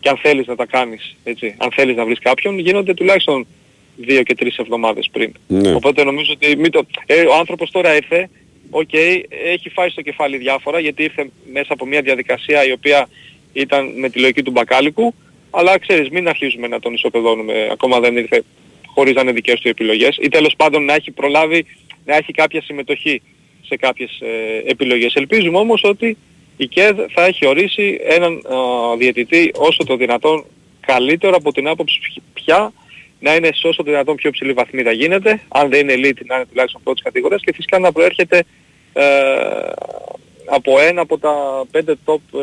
και αν θέλεις να τα κάνεις, έτσι, αν θέλεις να βρεις κάποιον, γίνονται τουλάχιστον δύο και τρεις εβδομάδες πριν. Ναι. Οπότε νομίζω ότι μην το... ε, ο άνθρωπος τώρα ήρθε, οκ, okay, έχει φάει στο κεφάλι διάφορα, γιατί ήρθε μέσα από μια διαδικασία η οποία ήταν με τη λογική του Μπακάλικου, αλλά ξέρεις, μην αρχίζουμε να τον ισοπεδώνουμε, ακόμα δεν ήρθε χωρίς να είναι δικές του επιλογές, ή τέλος πάντων να έχει προλάβει να έχει κάποια συμμετοχή σε κάποιες ε, επιλογές. Ελπίζουμε όμως ότι η ΚΕΔ θα έχει ορίσει έναν ε, διαιτητή όσο το δυνατόν καλύτερο, από την άποψη πια να είναι σε όσο το δυνατόν πιο ψηλή βαθμίδα γίνεται, αν δεν είναι elite να είναι τουλάχιστον πρώτης κατηγορίας, και φυσικά να προέρχεται ε, από ένα από τα πέντε top ε,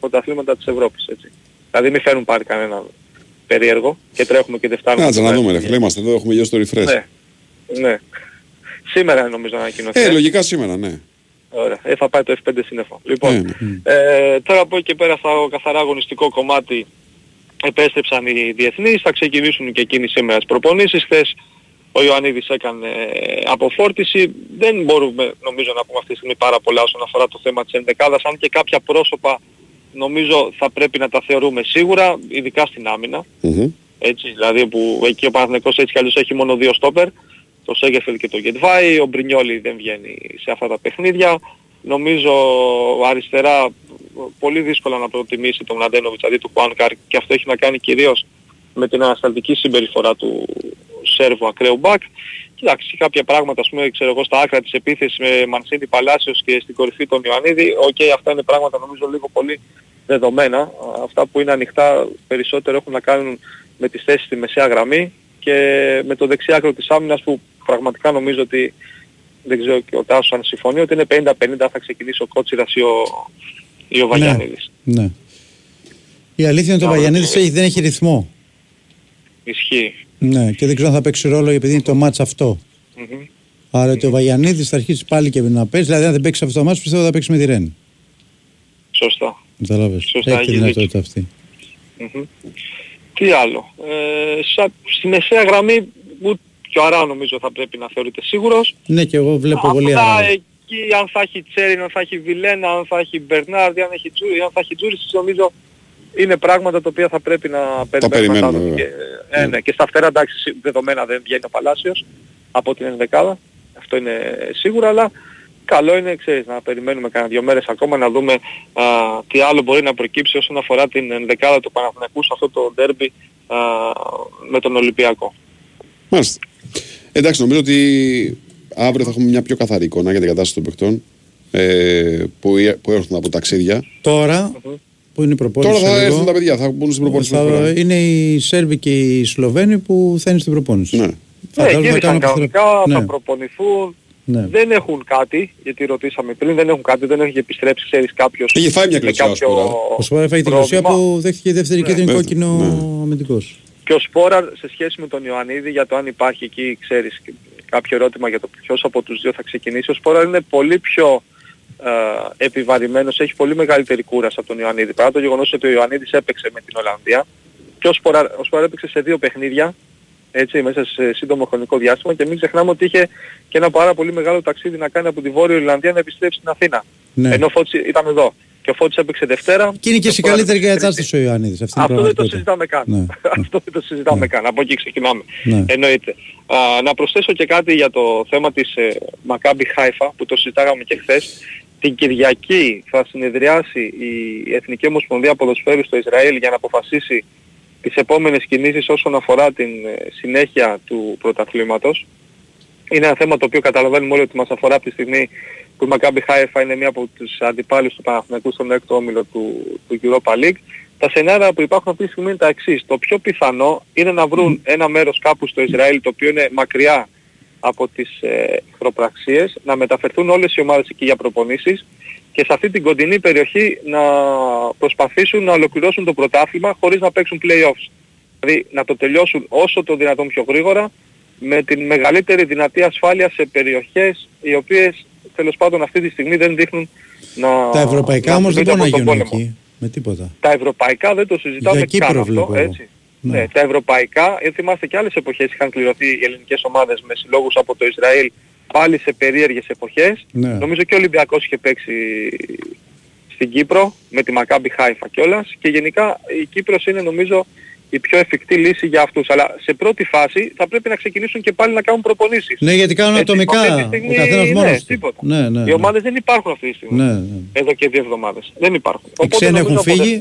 πρωταθλήματα της Ευρώπης. Έτσι. Δηλαδή μην φέρουν πάρει κανέναν περίεργο και τρέχουμε και δεν φτάνουμε. Κάτσε να δούμε, ρε φίλε, είμαστε εδώ, έχουμε γύρω στο refresh. Ναι, ναι. Σήμερα νομίζω να ανακοινωθεί. Ε, λογικά σήμερα, ναι. Ωραία, ε, θα πάει το εφ πέντε σύννεφο. Λοιπόν, ναι, ναι. Ε, τώρα από εκεί και πέρα στο καθαρά αγωνιστικό κομμάτι επέστρεψαν οι διεθνείς, θα ξεκινήσουν και εκείνοι σήμερα τις προπονήσεις. Χθες ο Ιωαννίδης έκανε αποφόρτιση. Δεν μπορούμε νομίζω να πούμε αυτή τη στιγμή πάρα πολλά όσον αφορά το θέμα της ενδεκάδας, αν και κάποια πρόσωπα νομίζω θα πρέπει να τα θεωρούμε σίγουρα, ειδικά στην άμυνα. Mm-hmm. Έτσι, δηλαδή που εκεί ο Παναθηναϊκός έτσι κι αλλιώς έχει μόνο δύο στόπερ, το Σέγεφελ και το Γετβάι, ο Μπρινιόλι δεν βγαίνει σε αυτά τα παιχνίδια. Νομίζω αριστερά πολύ δύσκολα να προτιμήσει τον Μλαντένοβιτς αντί του Χουάνκαρ, και αυτό έχει να κάνει κυρίως με την ανασταλτική συμπεριφορά του Σέρβου ακραίου μπακ. Κοιτάξτε, κάποια πράγματα, ας πούμε, ξέρω εγώ, στα άκρα της επίθεσης με Μανσίνη Παλάσιος και στην κορυφή τον Ιωαννίδη, οκ, okay, αυτά είναι πράγματα νομίζω λίγο πολύ δεδομένα. Αυτά που είναι ανοιχτά περισσότερο έχουν να κάνουν με τις θέσεις στη μεσαία γραμμή και με το δεξιά άκρο της άμυνας, που πραγματικά νομίζω ότι, δεν ξέρω και ο Τάσος αν συμφωνεί, ότι είναι πενήντα πενήντα, θα ξεκινήσει ο Κότσιρας ή ο, ή ο Βαγιανίδης. Ναι, ναι. Η αλήθεια είναι ότι ο Βαγιανίδης ναι. δεν έχει ρυθμό. Ισχύει. Ναι, και δεν ξέρω αν θα παίξει ρόλο επειδή είναι το μάτς αυτό. Mm-hmm. Άρα ότι mm-hmm. ο Βαγιανίδης θα αρχίσει πάλι και να παίζει, δηλαδή αν δεν παίξει αυτό το μάτς πιστεύω θα παίξει με τη Ρεν. Σωστά. Καταλάβες. Σωστά, έχει τη δυνατότητα αυτή. Mm-hmm. Τι άλλο. Ε, σα, στη μεσαία γραμμή ούτε και ο Αρά νομίζω θα πρέπει να θεωρείται σίγουρος. Ναι, και εγώ βλέπω πολύ Αρά. Εκεί αν θα έχει Τσέριν, αν θα έχει Βιλένα, αν θα έχει Μπερνάρδη, αν, αν θα έχει Τζούρισης, νομίζω είναι πράγματα τα οποία θα πρέπει να περιμένουμε. Και, ε, ναι, και στα φτερά, εντάξει, δεδομένα δεν βγαίνει ο Παλάσιος από την ενδεκάδα. Αυτό είναι σίγουρα, αλλά καλό είναι, ξέρεις, να περιμένουμε κανένα δύο μέρες ακόμα να δούμε α, τι άλλο μπορεί να προκύψει όσον αφορά την ενδεκάδα του Παναθηναϊκού σε αυτό το ντέρμπι με τον Ολυμπιακό. Μάλιστα. Εντάξει, νομίζω ότι αύριο θα έχουμε μια πιο καθαρή εικόνα για την κατάσταση των παιχτών ε, που, που έρχονται από ταξίδια. Τώρα, mm-hmm. που είναι η προπόνηση. Τώρα θα έρθουν τα παιδιά, θα μπουν στην προπόνηση. Θα, είναι οι Σέρβοι και οι Σλοβαίνοι που θα είναι στην προπόνηση. Ναι, γύρισαν κανονικά, ναι. θα προπονηθούν. Ναι. Δεν έχουν κάτι, γιατί ρωτήσαμε πριν, δεν έχουν κάτι, δεν έχει επιστρέψει, ξέρεις, κάποιος... Έχει φάει μια κλωσιά, κάποιο... Ο Σπόρα έφαγε την κλωσιά που δέχτηκε η δεύτερη ναι. και τον κόκκινο ναι. αμυντικός. Και ο Σπόρα σε σχέση με τον Ιωαννίδη, για το αν υπάρχει εκεί, ξέρεις, κάποιο ερώτημα για το ποιος από τους δύο θα ξεκινήσει, ο Σπόρα είναι πολύ πιο ε, επιβαρημένος, έχει πολύ μεγαλύτερη κούραση από τον Ιωαννίδη. Παρά το γεγονός ότι ο Ιωαννίδης έπαιξε με την Ολλανδία και ο Σπόρα, ο Σπόρα έπαιξε σε δύο παιχνίδια. Έτσι, μέσα σε σύντομο χρονικό διάστημα, και μην ξεχνάμε ότι είχε και ένα πάρα πολύ μεγάλο ταξίδι να κάνει από τη Βόρεια Ιρλανδία να επιστρέψει στην Αθήνα. Ναι. Ενώ ο Φώτης ήταν εδώ. Και ο Φώτης έπαιξε Δευτέρα. Και είναι και σε καλύτερη κατάσταση ο Ιωάννης. Αυτό δεν το συζητάμε καν. Ναι. Αυτό δεν το συζητάμε ναι. καν. Από εκεί ξεκινάμε. Ναι. Εννοείται. Α, να προσθέσω και κάτι για το θέμα της ε, Μακάπη Χάιφα που το συζητάγαμε και χθες. Την Κυριακή θα συνεδριάσει η Εθνική Ομοσπονδία Ποδοσφαίρου στο Ισραήλ για να αποφασίσει τις επόμενες κινήσεις όσον αφορά την συνέχεια του πρωταθλήματος. Είναι ένα θέμα το οποίο καταλαβαίνουμε όλοι ότι μας αφορά από τη στιγμή που η Μακάμπι Χάιφα είναι μία από τους αντιπάλους του Παναθηναϊκού στον έκτο όμιλο του, του Europa League. Τα σενάρια που υπάρχουν αυτή τη στιγμή είναι τα εξής. Το πιο πιθανό είναι να βρουν ένα μέρος κάπου στο Ισραήλ, το οποίο είναι μακριά από τις εχθροπραξίες, να μεταφερθούν όλες οι ομάδες εκεί για προπονήσεις και σε αυτή την κοντινή περιοχή να προσπαθήσουν να ολοκληρώσουν το πρωτάθλημα χωρίς να παίξουν play-offs. Δηλαδή να το τελειώσουν όσο το δυνατόν πιο γρήγορα, με την μεγαλύτερη δυνατή ασφάλεια σε περιοχές οι οποίες τέλος πάντων αυτή τη στιγμή δεν δείχνουν να... Τα ευρωπαϊκά να όμως δεν μπορούν να γίνουν εκεί, με τίποτα. Τα ευρωπαϊκά δεν το συζητάμε καν αυτό, έτσι. Ναι. Ναι, τα ευρωπαϊκά, γιατί θυμάστε και άλλες εποχές είχαν κληρωθεί οι ελληνικές ομάδες με συλλόγους από το Ισραήλ, πάλι σε περίεργες εποχές. Ναι. Νομίζω και ο Ολυμπιακός είχε παίξει στην Κύπρο με τη Μακάμπι Χάιφα κιόλας, και γενικά η Κύπρος είναι νομίζω η πιο εφικτή λύση για αυτούς. Αλλά σε πρώτη φάση θα πρέπει να ξεκινήσουν και πάλι να κάνουν προπονήσεις. Ναι, γιατί κάνουν έτσι, ατομικά στιγμή, ο καθένας μόνος του. Ναι, ναι, ναι, ναι. Οι ομάδες δεν υπάρχουν αυτή τη στιγμή. Ναι, ναι. Εδώ και δύο εβδομάδες. Δεν υπάρχουν. Οι ξένοι έχουν φύγει.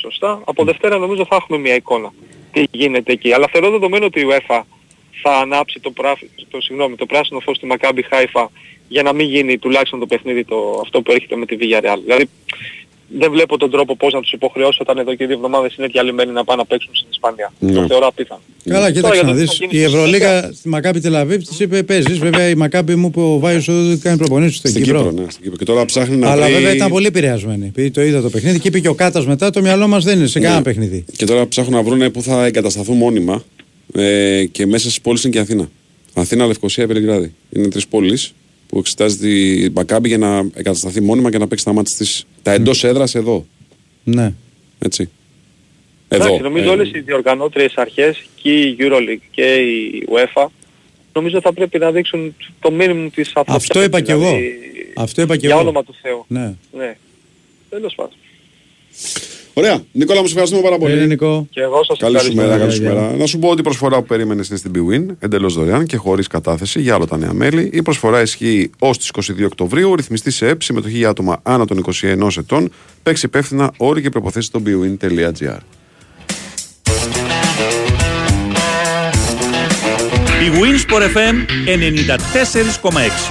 Σωστά. Από Δευτέρα νομίζω θα έχουμε μια εικόνα τι γίνεται εκεί. Αλλά θεωρώ δεδομένο ότι η UEFA θα ανάψει το, πράφ... το, συγγνώμη, το πράσινο φως στη Μακάμπι Χάιφα για να μην γίνει τουλάχιστον το παιχνίδι το... αυτό που έρχεται με τη Villarreal. Δηλαδή δεν βλέπω τον τρόπο πώς να τους υποχρεώσω όταν εδώ και δύο εβδομάδες είναι διαλυμένοι να πάνε να παίξουν στην Ισπανία. Ναι. Το θεωρώ απίθανο. Καλά, κοίταξε να δεις. Η Ευρωλίγκα στη Μακάμπι Τελαβίβ της είπε παίζεις. Βέβαια η Μακάμπι μου που ο Βάιος δεν κάνει προπονήσεις στο Κύπρο. Ναι, και τώρα ψάχνει να βρει. Αλλά βέβαια ήταν πολύ επηρεασμένοι. Το είδα το παιχνίδι και είπε και ο Κάτας μετά, το μυαλό μας δεν είναι σε κανένα παιχνίδι. Και τώρα ψάχνουν να βρουν πού θα εγκατασταθούν μόνιμα ε, και μέσα στις πόλεις είναι και Αθήνα. Αθήνα, Λευκοσία, Βελιγράδι. Είναι τρεις πόλεις που εξετάζει την Μακάμπι για να εγκατασταθεί μόνιμα και να παίξει τα μάτια της, τα εντός έδρας εδώ. Ναι. Έτσι. Εδώ. Εντάξει, νομίζω ε... όλες οι διοργανώτριες αρχές και η EuroLeague και η UEFA νομίζω θα πρέπει να δείξουν το μήνυμα της αυτοπιάς. Αυτό είπα και δηλαδή, εγώ. Αυτό είπα και για εγώ. Για όνομα του Θεού. Ναι. Ναι. Τέλος πάντων. Ωραία. Νικόλα, μου σε ευχαριστούμε πάρα πολύ. Ε, Νικό. Και εγώ σας καλή ευχαριστώ. Καλή σήμερα. Να σου πω ότι η προσφορά που περίμενες είναι στην bwin, εντελώς δωρεάν και χωρίς κατάθεση για όλα τα νέα μέλη. Η προσφορά ισχύει ως τις είκοσι δύο Οκτωβρίου, ρυθμιστή σε ΕΠ, συμμετοχή για άτομα άνω των είκοσι ενός ετών. Παίξει υπεύθυνα, όροι και προποθέσεις στο bwin.gr. bwinΣΠΟΡ εφ εμ ενενήντα τέσσερα κόμμα έξι.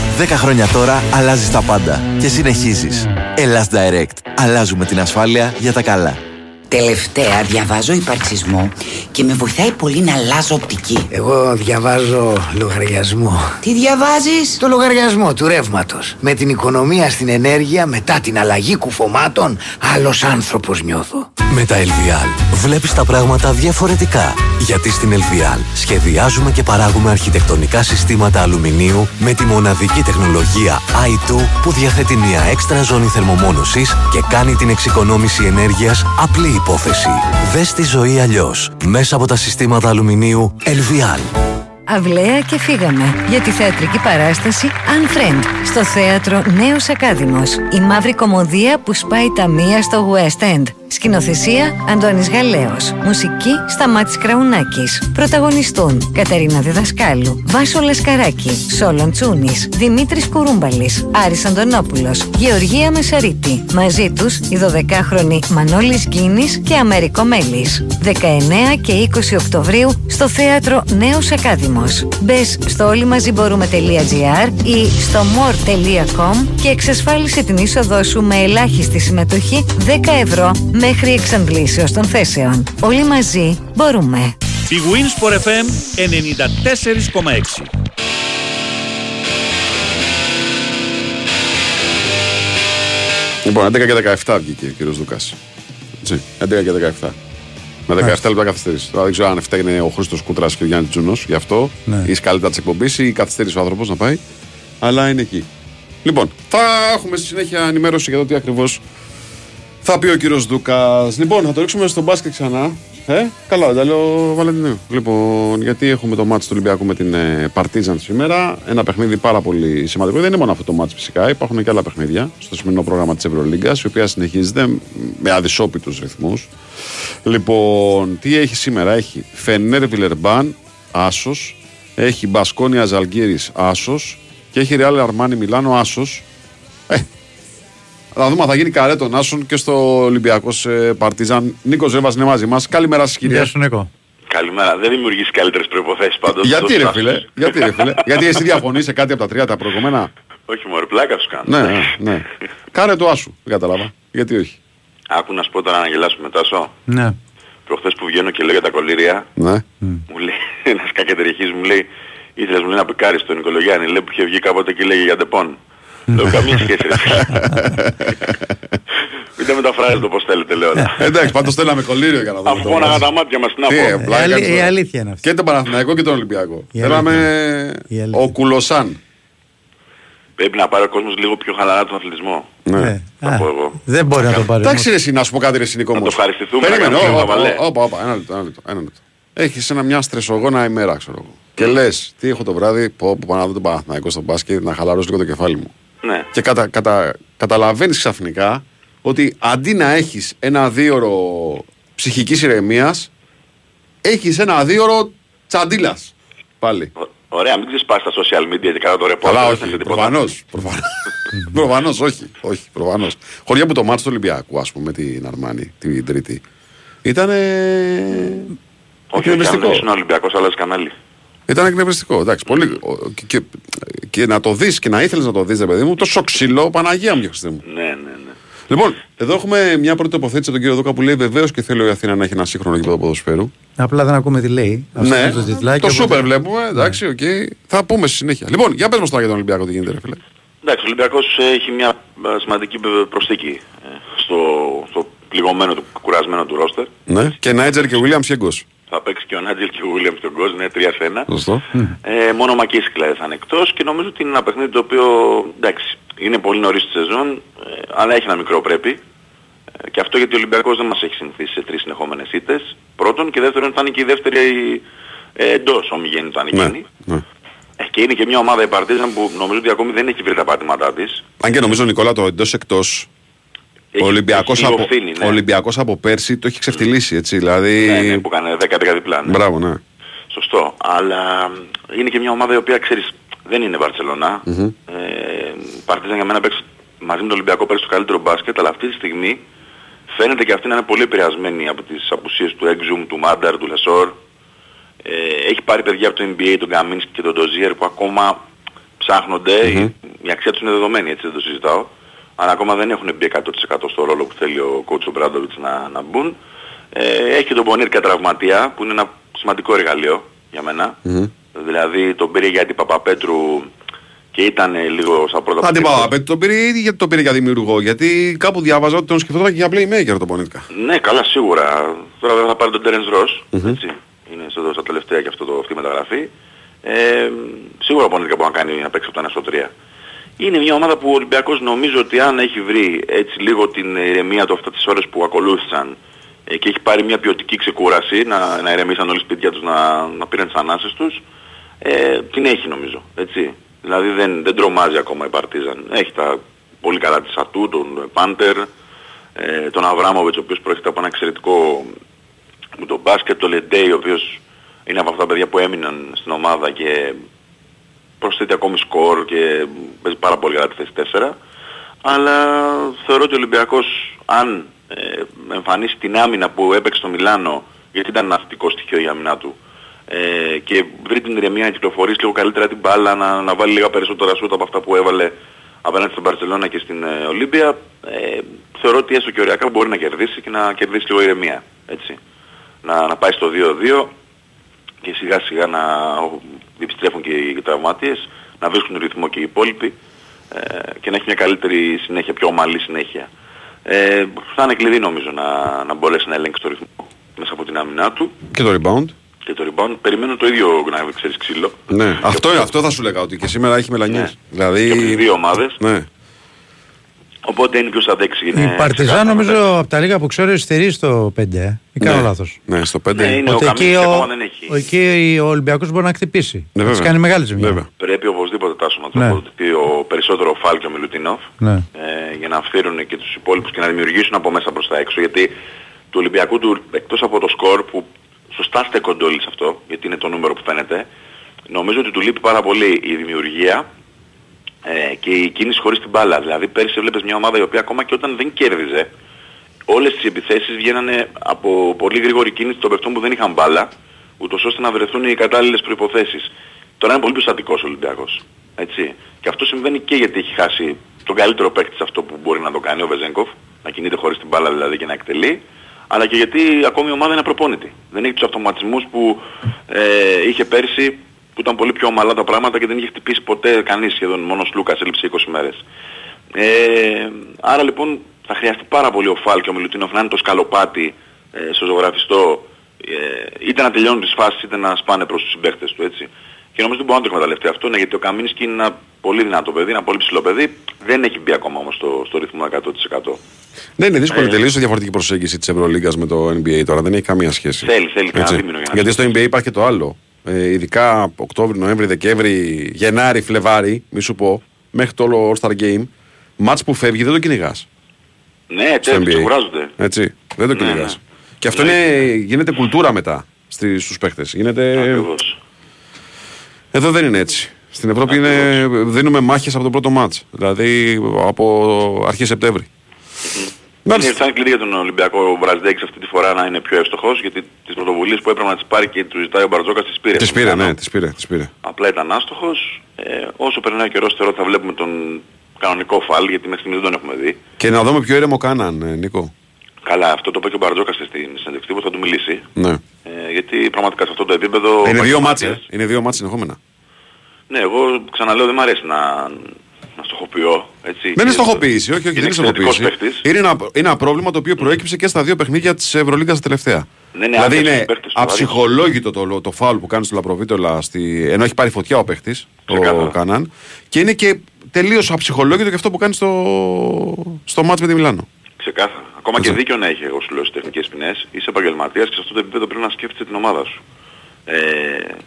δέκα χρόνια τώρα αλλάζεις τα πάντα και συνεχίζεις. Ελλάς Direct. Αλλάζουμε την ασφάλεια για τα καλά. Τελευταία διαβάζω υπαρξισμό και με βοηθάει πολύ να αλλάζω οπτική. Εγώ διαβάζω λογαριασμό. Τι διαβάζεις? Το λογαριασμό του ρεύματος. Με την οικονομία στην ενέργεια, μετά την αλλαγή κουφωμάτων, άλλος άνθρωπος νιώθω. Με τα Ελ Βι Αλ βλέπεις τα πράγματα διαφορετικά. Γιατί στην Ελ Βι Αλ σχεδιάζουμε και παράγουμε αρχιτεκτονικά συστήματα αλουμινίου με τη μοναδική τεχνολογία άι δύο που διαθέτει μια έξτρα ζώνη θερμομόνωσης και κάνει την εξοικονόμηση ενέργειας απλή υπόθεση. Δες τη ζωή αλλιώς μέσα από τα συστήματα αλουμινίου Ελ Βι Αλ. Αυλαία και φύγαμε για τη θεατρική παράσταση Unfriend στο θέατρο Νέος Ακάδημος. Η μαύρη κομμωδία που σπάει τα μία στο West End. Σκηνοθεσία Αντώνης Γαλέος. Μουσική Σταμάτης Κραουνάκης. Πρωταγωνιστούν Κατερίνα Διδασκάλου, Βάσο Λασκαράκη, Σόλων Τσούνης, Δημήτρης Κουρούμπαλης, Άρης Αντωνόπουλος, Γεωργία Μεσαρίτη. Μαζί τους οι δωδεκάχρονοι Μανώλης Γκίνης και Αμερικό Μέλης. δεκαεννέα και είκοσι Οκτωβρίου στο θέατρο Νέος Ακάδημος. Μπες στο όλοιμαζιμπορούμε.gr ή στο more τελεία com και εξασφάλισε την είσοδό σου με ελάχιστη συμμετοχή δέκα ευρώ μέχρι εξαντλήσεως των θέσεων. Όλοι μαζί μπορούμε. Η bwinΣΠΟΡ εφ εμ ενενήντα τέσσερα κόμμα έξι. Λοιπόν, έντεκα και δεκαεπτά βγήκε ο κύριος Δούκας. έντεκα και δεκαεπτά. Με δεκαεπτά λεπτά καθυστερήσει. Δεν ξέρω αν αυτά είναι ο Χρήστος Κούτρας και ο Γιάννης Τζούνος, γι' αυτό. Ναι. Ή σκαλίτα της εκπομπής ή καθυστερήσει ο άνθρωπος να πάει. Αλλά είναι εκεί. Λοιπόν, θα έχουμε στη συνέχεια ενημέρωση για το τι ακριβώς θα πει ο κύριος Δούκας. Λοιπόν, θα το ρίξουμε στο μπάσκετ ξανά. Ε, καλά, τα λέω Βαλαντινέου. Λοιπόν, γιατί έχουμε το μάτς του Ολυμπιακού με την Παρτίζαν σήμερα. Ένα παιχνίδι πάρα πολύ σημαντικό. Δεν είναι μόνο αυτό το μάτς φυσικά. Υπάρχουν και άλλα παιχνίδια στο σημερινό πρόγραμμα της Ευρωλίγκας, η οποία συνεχίζεται με αδυσόπιτους ρυθμούς. Λοιπόν, τι έχει σήμερα? Έχει Φενέρ Βιλερμπάν, άσος. Έχει Μπασκόνια Ζαλγκίρις, άσος. Και έχει Ρεάλ Αρμάνι Μιλάνο, άσος. Ε, θα δούμε, θα γίνει καρέ των άσων και στο Ολυμπιακός ε, Παρτίζαν. Νίκος Ζέβας είναι μαζί μας. Καλημέρα σας, κυρία. Γεια σου, Νίκο. Καλημέρα. Δεν δημιουργείς καλύτερες προϋποθέσεις πάντως. Γιατί ρε φίλε, γιατί ρε φίλε, γιατί εσύ διαφωνείς σε κάτι από τα τρία τα προηγούμενα? Όχι μωρέ, πλάκα σου κάνω. Ναι, ναι. Κάρε το άσου, δεν κατάλαβα. Γιατί όχι? Άκου να σου πω τώρα να γελάσουμε τάσο. Ναι. Προχθές που βγαίνω και λέω για τα κολλήρια, ναι. Μου λέει ένας κακεντριχής, μου λέει, ήθελες μου λέει να πικάρεις τον Νικολογιάννη, λέει που είχε βγει κάποτε και λέγε για τεπών. Λέω καμία σχέση. Είτε μεταφράζεται όπως θέλετε, λέω. Εντάξει, πάντως θέλαμε κολλήριο για να δούμε. Αφού πόναγα τα μάτια μας, να πω. Η αλήθεια είναι αυτή. Και τον Παναθηναϊκό και τον Ολυμπιακό. Θέλαμε ο Κουλοσάν. Πρέπει να πάρει ο κόσμος λίγο πιο χαλαρά τον αθλητισμό. Ναι. Θα πω εγώ. Δεν μπορεί να το πάρει. Εντάξει, εσύ να σου πω κάτι ρε Νίκο μου. Να το ευχαριστηθούμε. Περίμενε, όπα, όπα, ένα λεπτό, ένα λεπτό. Έχεις ένα μια στρεσογόνα ημέρα, ξέρω εγώ. Και λες, τι έχω το βράδυ, πω πω να δω τον Παναθηναϊκό στο μπάσκετ, να χαλαρώσω λίγο το κεφάλι μου. Ναι. Και κατα, κατα, καταλαβαίνεις ξαφνικά ότι αντί να έχεις ένα δίωρο ψυχικής ηρεμίας, έχεις ένα δίωρο τσαντίλας. Πάλι. Ω, ωραία, μην ξεσπάσεις τα social media και κατά το ρεπόρτερ. Αλλά όχι, προφανώς. Προφανώς, προφανώς όχι, όχι, προφανώς. Χωριά που το μάτς του Ολυμπιακού, ας πούμε, την Αρμάνη, την Τρίτη, ήτανε... Όχι, όχι, αν δεν ήσουν Ολυμπιακός, αλλάζει κανάλι. Ήταν εκνευριστικό, εντάξει, πολύ. Και, και, και να το δεις και να ήθελες να το δεις, ρε παιδί μου, τόσο ξύλο, Παναγία μου και Χριστέ μου. Ναι, ναι, ναι. Λοιπόν, εδώ έχουμε μια πρώτη τοποθέτηση από τον κύριο Δούκα που λέει βεβαίως και θέλει η Αθήνα να έχει ένα σύγχρονο γήπεδο ποδοσφαίρου. Απλά δεν ακούμε τι λέει. Ναι, το σούπερ βλέπουμε, εντάξει, οκ. Okay. Θα πούμε στη συνέχεια. Λοιπόν, για πες μας τώρα για τον Ολυμπιακό, τι γίνεται, ρε φίλε. Εντάξει, ο Ολυμπιακός έχει μια σημαντική προσθήκη στο, στο πληγωμένο, του κουρασμένο του ρόστερ. Ναι, και Νάιτζερ και Βίλιαμς και Γκος. Θα παίξει και ο Νάτζελ και ο Γουίλιαμς στον κόσμο, είναι τρία σε ένα. Ε, μόνο ο Μακίς δηλαδή θα είναι εκτός και νομίζω ότι είναι ένα παιχνίδι το οποίο εντάξει, είναι πολύ νωρίς στη σεζόν, ε, αλλά έχει ένα μικρό πρέπει. Ε, και αυτό γιατί ο Ολυμπιακός δεν μας έχει συνηθίσει σε τρεις συνεχόμενες ήττες. Πρώτον και δεύτερον θα είναι και η δεύτερη ε, εντός ομιγέννη θα είναι. Και είναι και μια ομάδα η Παρτίζαν που νομίζω ότι ακόμη δεν έχει βρει τα πάτηματά της. Αν και νομίζω Νικόλα το εντός εκτός. Ο Ολυμπιακός από, ναι. από πέρσι το έχει ξεφτυλίσει, έτσι, δηλαδή... Ναι, ναι, που έκανε δέκα δέκα διπλά, ναι. Μπράβο, ναι. Σωστό, αλλά είναι και μια ομάδα η οποία, ξέρεις, δεν είναι Βαρσελονά. Mm-hmm. Ε, Παρτίζαν για μένα παίξει μαζί με τον Ολυμπιακό πέρσι το καλύτερο μπάσκετ, αλλά αυτή τη στιγμή φαίνεται και αυτή να είναι πολύ επηρεασμένη από τις απουσίες του Exum, του Μάνταρ, του Λεσόρ. Ε, έχει πάρει παιδιά από το Ν Μπι Έι, τον Καμίνσκι και τον Ντοζίερ που ακόμα ψάχνονται. Mm-hmm. Η, η αξία τους είναι δεδομένη, έτσι δεν το συζητάω. Αλλά ακόμα δεν έχουν μπει εκατό τοις εκατό στο ρόλο που θέλει ο coach ο Μπράντοβιτς να, να μπουν. Ε, έχει και τον Πονίρκα τραυματία, που είναι ένα σημαντικό εργαλείο για μένα. Mm-hmm. Δηλαδή τον πήρε για την Παπαπέτρου και ήταν λίγο στα πρώτα. Αν την Παπαπέτρου τον πήρε ή γιατί τον πήρε για δημιουργό? Γιατί κάπου διάβαζα ότι τον σκεφτόταν και για playmaker τον Πονίρκα. Ναι, καλά, σίγουρα. Τώρα δεν θα πάρει τον Τέρενς Ρος. Mm-hmm. Είναι εδώ στα τελευταία και αυτό το, αυτή η μεταγραφή. Ε, σίγουρα ο Πονίρκα μπορεί να κάνει να παίξει από το ένα στο τρία. Είναι μια ομάδα που ο Ολυμπιακός νομίζω ότι αν έχει βρει έτσι λίγο την ηρεμία του αυτές τις ώρες που ακολούθησαν ε, και έχει πάρει μια ποιοτική ξεκούραση, να, να ηρεμήσαν όλοι οι σπίτια τους, να, να πήραν τις ανάσες τους, ε, την έχει νομίζω, έτσι. Δηλαδή δεν, δεν τρομάζει ακόμα η Παρτίζαν. Έχει τα πολύ καλά της Ατού, τον Πάντερ, ε, τον Αβράμοβιτς, ο οποίος προέρχεται από ένα εξαιρετικό με τον μπάσκετ, τον Λεντέι, ο οποίος είναι από αυτά τα παιδιά που έμειναν στην ομάδα και προσθέτει ακόμη σκορ και παίζει πάρα πολύ καλά τη θέση τέσσερα. Αλλά θεωρώ ότι ο Ολυμπιακός αν ε, εμφανίσει την άμυνα που έπαιξε στο Μιλάνο, γιατί ήταν ένα θετικό στοιχείο η άμυνα του, ε, και βρει την ηρεμία να κυκλοφορήσει λίγο καλύτερα την μπάλα, να, να βάλει λίγα περισσότερα σούτα από αυτά που έβαλε απέναντι στην Μπαρσελόνα και στην ε, Ολύμπια, ε, θεωρώ ότι έστω και οριακά μπορεί να κερδίσει και να κερδίσει λίγο ηρεμία. Έτσι. Να, να πάει στο δύο δύο και σιγά σιγά να επιστρέφουν και οι τραυματίες, να βρίσκουν ρυθμό και οι υπόλοιποι ε, και να έχει μια καλύτερη συνέχεια, πιο ομαλή συνέχεια. Ε, θα είναι κλειδί νομίζω να, να μπορέσει να ελέγξει το ρυθμό μέσα από την άμυνά του. Και το rebound. Και το rebound. Περιμένω το ίδιο να ξέρεις ξύλο. Ναι. Αυτό, από... αυτό θα σου λέγα, ότι και σήμερα έχει μελανιές. Ναι. Δηλαδή... Και από τις δύο ομάδες. Ναι. Οπότε είναι ποιος θα αντέξει. Η Παρτιζάν νομίζω από τα λίγα που ξέρω στηρίζει στο πέντε. Μην κάνω λάθος. Ναι, στο πέντε. Ναι, είναι ο εκεί ο, ο, εκεί ο Ολυμπιακός μπορεί να χτυπήσει. Ναι, της κάνει μεγάλη ζημιά. Πρέπει οπωσδήποτε τάσσο να τροποδοτηθεί ναι. ο περισσότερο Φάλ και ο Μιλουτινόφ ναι. ε, για να αφήρουν και τους υπόλοιπους και να δημιουργήσουν από μέσα προς τα έξω. Γιατί του Ολυμπιακού του, εκτός από το σκορ που σωστά στέκονται όλοι σε αυτό, γιατί είναι το νούμερο που φαίνεται, νομίζω ότι του λείπει πάρα πολύ η δημιουργία. Ε, και η κίνηση χωρίς την μπάλα. Δηλαδή πέρυσι έβλεπες μια ομάδα η οποία ακόμα και όταν δεν κέρδιζε, όλες τις επιθέσεις βγαίνανε από πολύ γρήγορη κίνηση των παιχτών που δεν είχαν μπάλα, ούτως ώστε να βρεθούν οι κατάλληλες προϋποθέσεις. Τώρα είναι πολύ πιο στατικός ο Ολυμπιακός. Έτσι. Και αυτό συμβαίνει και γιατί έχει χάσει τον καλύτερο παίκτη σε αυτό που μπορεί να το κάνει, ο Βεζένκοφ, να κινείται χωρίς την μπάλα δηλαδή και να εκτελεί, αλλά και γιατί ακόμη η ομάδα είναι απροπόνητη. Δεν έχει τους αυτοματισμούς που ε, είχε πέρυσι, που ήταν πολύ πιο ομαλά τα πράγματα και δεν είχε χτυπήσει ποτέ κανείς σχεδόν, μόνο ο Λούκας έλειψε είκοσι μέρες. Ε, άρα λοιπόν θα χρειαστεί πάρα πολύ ο Φάλ και ο Μιλουτίνοφ να είναι το σκαλοπάτι ε, στο ζωγραφιστό, ε, είτε να τελειώνουν τις φάσεις είτε να σπάνε προς τους συμπαίχτες του, έτσι. Και νομίζω δεν μπορεί να το εκμεταλλευτεί αυτό, ναι, γιατί ο Καμίνσκι είναι ένα πολύ δυνατό παιδί, ένα πολύ ψηλό παιδί, δεν έχει μπει ακόμα όμως στο, στο ρυθμό εκατό τοις εκατό. Ναι, είναι δύσκολη ε, τελείως διαφορετική προσέγγιση της Ευρωλίγκας με το εν μπι έι τώρα, δεν έχει καμία σχέση. Θέλει, θέλει κανένα δίμηνο για να... Γιατί στο εν μπι έι υπάρχει και το άλλο. Ε, ειδικά Οκτώβρη, Νοέμβρη, Δεκέμβρη, Γενάρη, Φλεβάρη, μη σου πω, μέχρι το όλο All-Star Game, μάτς που φεύγει δεν το κυνηγάς. Ναι, τέλος, ξεκουράζονται. Έτσι, δεν το κυνηγάς. Ναι, ναι. Και αυτό ναι, είναι, ναι. γίνεται κουλτούρα μετά στους παίχτες. Γίνεται... Ακριβώς. Εδώ δεν είναι έτσι. Στην Ευρώπη είναι, δίνουμε μάχες από το πρώτο μάτς, δηλαδή από αρχή Σεπτέμβρη. Είναι σαν κλειδί για τον Ολυμπιακό Μπραζδέκης αυτή τη φορά να είναι πιο εύστοχος, γιατί τις πρωτοβουλίες που έπρεπε να τις πάρει και του ζητάει ο Μπαρτζόκας τις πήρε. Τις πήρε, ναι, τις πήρε, τις πήρε. Απλά ήταν άστοχος. Ε, όσο περνάει ο καιρός θεωρώ θα βλέπουμε τον κανονικό Φάλ, γιατί μέχρι στιγμής δεν τον έχουμε δει. Και να δούμε ποιο έρεμο κάναν, ε, Νίκο. Καλά, αυτό το είπε και ο Μπαρτζόκας στην συνέντευξη που θα του μιλήσει. Ναι. Ε, γιατί πραγματικά σε αυτό το επίπεδο. Είναι δύο μάτσες. Είναι δύο μάτσες συνεχόμενα. Ναι, εγώ ξαναλέω δεν μ' αρέσει να. Να στοχοποιώ, έτσι. Δεν είναι στοχοποίηση, όχι, όχι, είναι στοχοποίηση. Είναι ένα, είναι ένα πρόβλημα το οποίο προέκυψε και στα δύο παιχνίδια της Ευρωλίγκας τα τελευταία. Ναι, ναι, δηλαδή είναι αψυχολόγητο το, το, το φάουλ που κάνει στο Λαπροβίτολα, στη, ενώ έχει πάρει φωτιά ο παίχτης, το Κανάν. Και είναι και τελείως αψυχολόγητο και αυτό που κάνει στο, στο μάτς με τη Μιλάνο. Ξεκάθαρα. Ακόμα έτσι. Και δίκιο να έχει, εγώ σου λέω, στις τεχνικές ποινές. Είσαι επαγγελματίας και σε αυτό το επίπεδο πρέπει να σκέφτεσαι την ομάδα σου. Ε,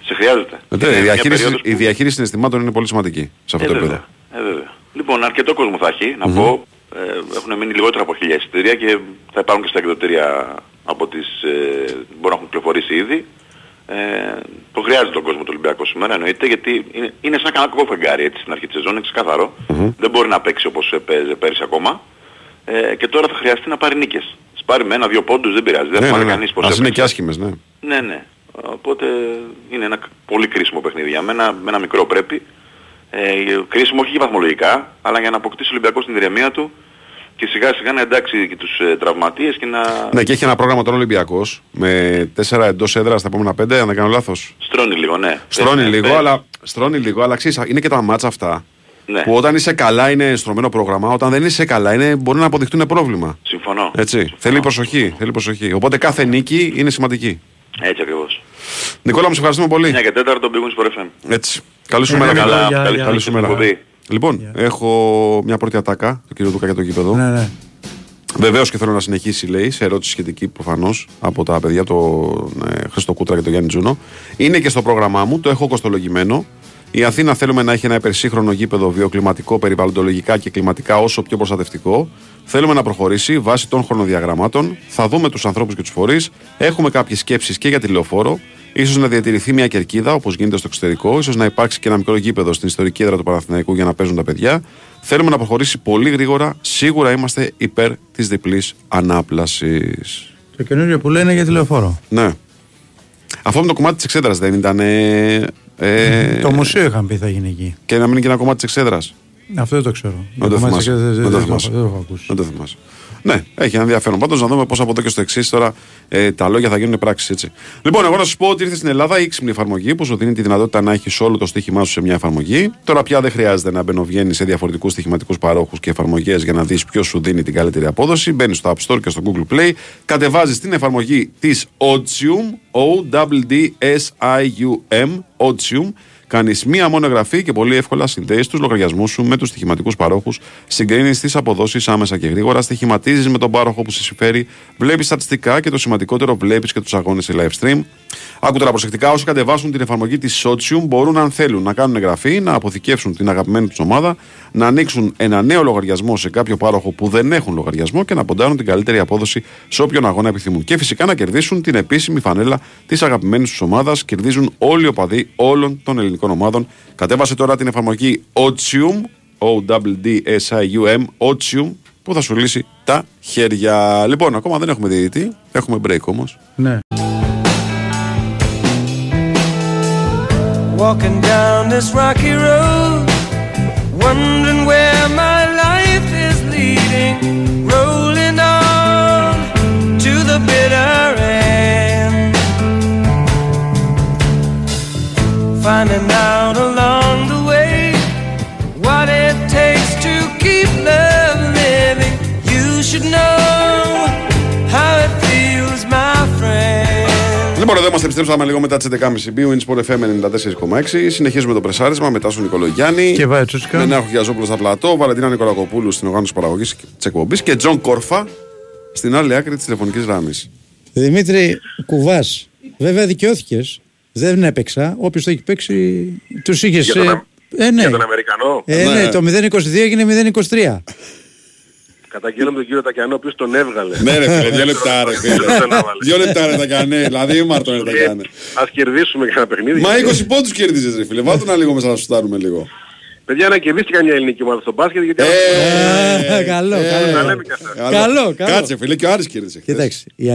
σε χρειάζεται. Ε, η, διαχείριση, που... η διαχείριση συναισθημάτων είναι πολύ σημαντική σε αυτό το επίπεδο. Ε, βέβαια. Λοιπόν, αρκετό κόσμο θα έχει, να mm-hmm. πω, ε, έχουν μείνει λιγότερα από χίλια εισιτήρια και θα υπάρχουν και στα εκδοτήρια από τις, ε, μπορούν να έχουν κυκλοφορήσει ήδη. Ε, το χρειάζεται τον κόσμο του Ολυμπιακού σήμερα, εννοείται, γιατί είναι, είναι σαν κανένα κακό φεγγάρι έτσι, στην αρχή της σεζόν, είναι ξεκάθαρο. Mm-hmm. Δεν μπορεί να παίξει όπως παίζει πέρυσι ακόμα. Ε, και τώρα θα χρειαστεί να πάρει νίκες. Σπάρει με ένα-δύο πόντους, δεν πειράζει, δεν ναι, θα πάρει ναι, κανείς ναι. ποτέ. Ας είναι και άσχημες, ναι. Ναι, ναι. Οπότε είναι ένα πολύ κρίσιμο παιχνίδι για μένα, με ένα μικρό πρέπει. Ε, κρίσιμο όχι βαθμολογικά, αλλά για να αποκτήσει ο Ολυμπιακός την ηρεμία του και σιγά σιγά να εντάξει και τους ε, τραυματίες και να... Ναι, και έχει ένα πρόγραμμα τον Ολυμπιακός με τέσσερα εντός έδρας τα επόμενα πέντε, αν δεν κάνω λάθος. Στρώνει λίγο, ναι. Στρώνει ναι, λίγο, ναι. αλλά, στρώνει λίγο, αλλά αξίζει, είναι και τα μάτσα αυτά. Ναι. Που όταν είσαι καλά είναι στρωμένο πρόγραμμα, όταν δεν είσαι καλά είναι, μπορεί να αποδειχτούν πρόβλημα. Συμφωνώ. Έτσι. Συμφωνώ. Θέλει προσοχή, θέλει προσοχή. Οπότε κάθε νίκη είναι σημαντική. Έτσι ακριβώς. Νικόλα, μου σε ευχαριστούμε πολύ. μια και τέταρτο τον bwinΣΠΟΡ εφ εμ. Έτσι. Καλή σου μέρα. Καλά. Καλή, καλή σου μέρα. Λοιπόν, yeah. έχω μια πρώτη ατάκα, τον κύριο Δούκα για το γήπεδο. Ναι, ναι. Βεβαίως και θέλω να συνεχίσει, λέει, σε ερώτηση σχετική προφανώς από τα παιδιά, τον ε, Χρήστο Κούτρα και τον Γιάννη Τζούνο. Είναι και στο πρόγραμμά μου, το έχω κοστολογημένο. Η Αθήνα θέλουμε να έχει ένα υπερσύγχρονο γήπεδο βιοκλιματικό, περιβαλλοντολογικά και κλιματικά όσο πιο προστατευτικό. Θέλουμε να προχωρήσει βάσει των χρονοδιαγραμμάτων. Θα δούμε τους ανθρώπους και τους φορείς. Έχουμε κάποιες σκέψεις και για τη Λεωφόρο. Ίσως να διατηρηθεί μια κερκίδα όπως γίνεται στο εξωτερικό. Ίσως να υπάρξει και ένα μικρό γήπεδο στην ιστορική έδρα του Παναθηναϊκού για να παίζουν τα παιδιά. Θέλουμε να προχωρήσει πολύ γρήγορα. Σίγουρα είμαστε υπέρ της διπλής ανάπλασης. Το καινούριο που λένε για τη Λεωφόρο. Ναι. Αυτό με το κομμάτι της εξέδρας δεν ήταν. Ε... Ε... Το μουσείο είχαν πει θα γίνει εκεί. Και να μείνει και ένα κομμάτι της εξέδρας. Αυτό δεν το ξέρω. Δεν το θυμάσαι. Δεν το έχω ακούσει. Δεν το θυμάσαι. Ναι, έχει ενδιαφέρον. Πάντως να δούμε πώς από εδώ και στο εξής τώρα ε, τα λόγια θα γίνουν πράξεις, έτσι. Λοιπόν, εγώ να σας πω ότι ήρθε στην Ελλάδα η έξυπνη εφαρμογή που σου δίνει τη δυνατότητα να έχεις όλο το στοίχημά σου σε μια εφαρμογή. Τώρα πια δεν χρειάζεται να μπαινοβγαίνεις σε διαφορετικούς στοιχηματικούς παρόχους και εφαρμογές για να δεις ποιος σου δίνει την καλύτερη απόδοση. Μπαίνεις στο App Store και στο Google Play, κατεβάζεις την εφαρμογή της Odsium, O-D-D-S-I-U-M, Odsium. Κάνεις μία μόνο εγγραφή και πολύ εύκολα συνδέεις τους λογαριασμούς σου με τους στοιχηματικούς παρόχους, συγκρίνεις τις αποδόσεις άμεσα και γρήγορα, στοιχηματίζεις με τον πάροχο που σε συμφέρει, βλέπεις στατιστικά και το σημαντικότερο, βλέπεις και τους αγώνες σε live stream. Άκου τώρα προσεκτικά, όσοι κατεβάσουν την εφαρμογή της Socium μπορούν, αν θέλουν, να κάνουν εγγραφή, να αποθηκεύσουν την αγαπημένη τους ομάδα, να ανοίξουν ένα νέο λογαριασμό σε κάποιο πάροχο που δεν έχουν λογαριασμό και να ποντάρουν την καλύτερη απόδοση σε όποιον αγώνα επιθυμούν. Και φυσικά να κερδίσουν την επίσημη φανέλα της αγαπημένης τους ομάδας. Κερδίζουν όλοι οι οπαδοί όλων των ελληνικών ομάδων. Κατέβασε τώρα την εφαρμογή Odsium, O-D-D-S-I-U-M, Odsium, που θα σου λύσει τα χέρια. Λοιπόν, ακόμα δεν έχουμε διαιτητή, έχουμε break όμως. Ναι. Walking down this rocky road, wondering where my life is leading, rolling on to the bitter end, finding out along the way what it takes to keep love living. You should know how it feels, my friend. Λοιπόν, εδώ είμαστε, επιστρέψαμε λίγο μετά τις έντεκα και τριάντα. bwinΣΠΟΡ εφ εμ ενενήντα τέσσερα κόμμα έξι. Συνεχίζουμε το πρεσάρισμα μετά στον Νικολογιάννη. Και βάει τσουσικά. Με Νάχο Γιαζόπουλο στα πλατό, Βαλαντινά Νικολακόπουλου στην οργάνωση παραγωγής της εκπομπής και Τζον Κόρφα στην άλλη άκρη της τηλεφωνικής γραμμής. Δημήτρη, κουβάς. Βέβαια δικαιώθηκες. Δεν έπαιξα. Όποιος το έχει παίξει, τους είχες. Για τον, α... ε, ναι. Για τον Αμερικανό. Ε, ναι, ναι. Το μηδέν είκοσι δύο έγινε μηδέν είκοσι τρία. Καταγγέλνουμε τον κύριο Τακιανό, ο οποίος τον έβγαλε. Ναι ρε φίλε, δύο λεπτά ρε φίλε. Δύο λεπτά ρε Τακιανέ, δηλαδή ήμαρτον ρε Τακιανέ. Ας κερδίσουμε κανένα παιχνίδι. Μα είκοσι πόντους κέρδιζες ρε φίλε, βάλτε να λίγο μέσα να σουτάρουμε λίγο. Παιδιά, να κερδίστηκα μια ελληνική ομάδα στο μπάσκετ, γιατί... Καλό, καλό. Κάτσε φίλε, και ο Άρης κέρδισε. Κοιτάξτε, η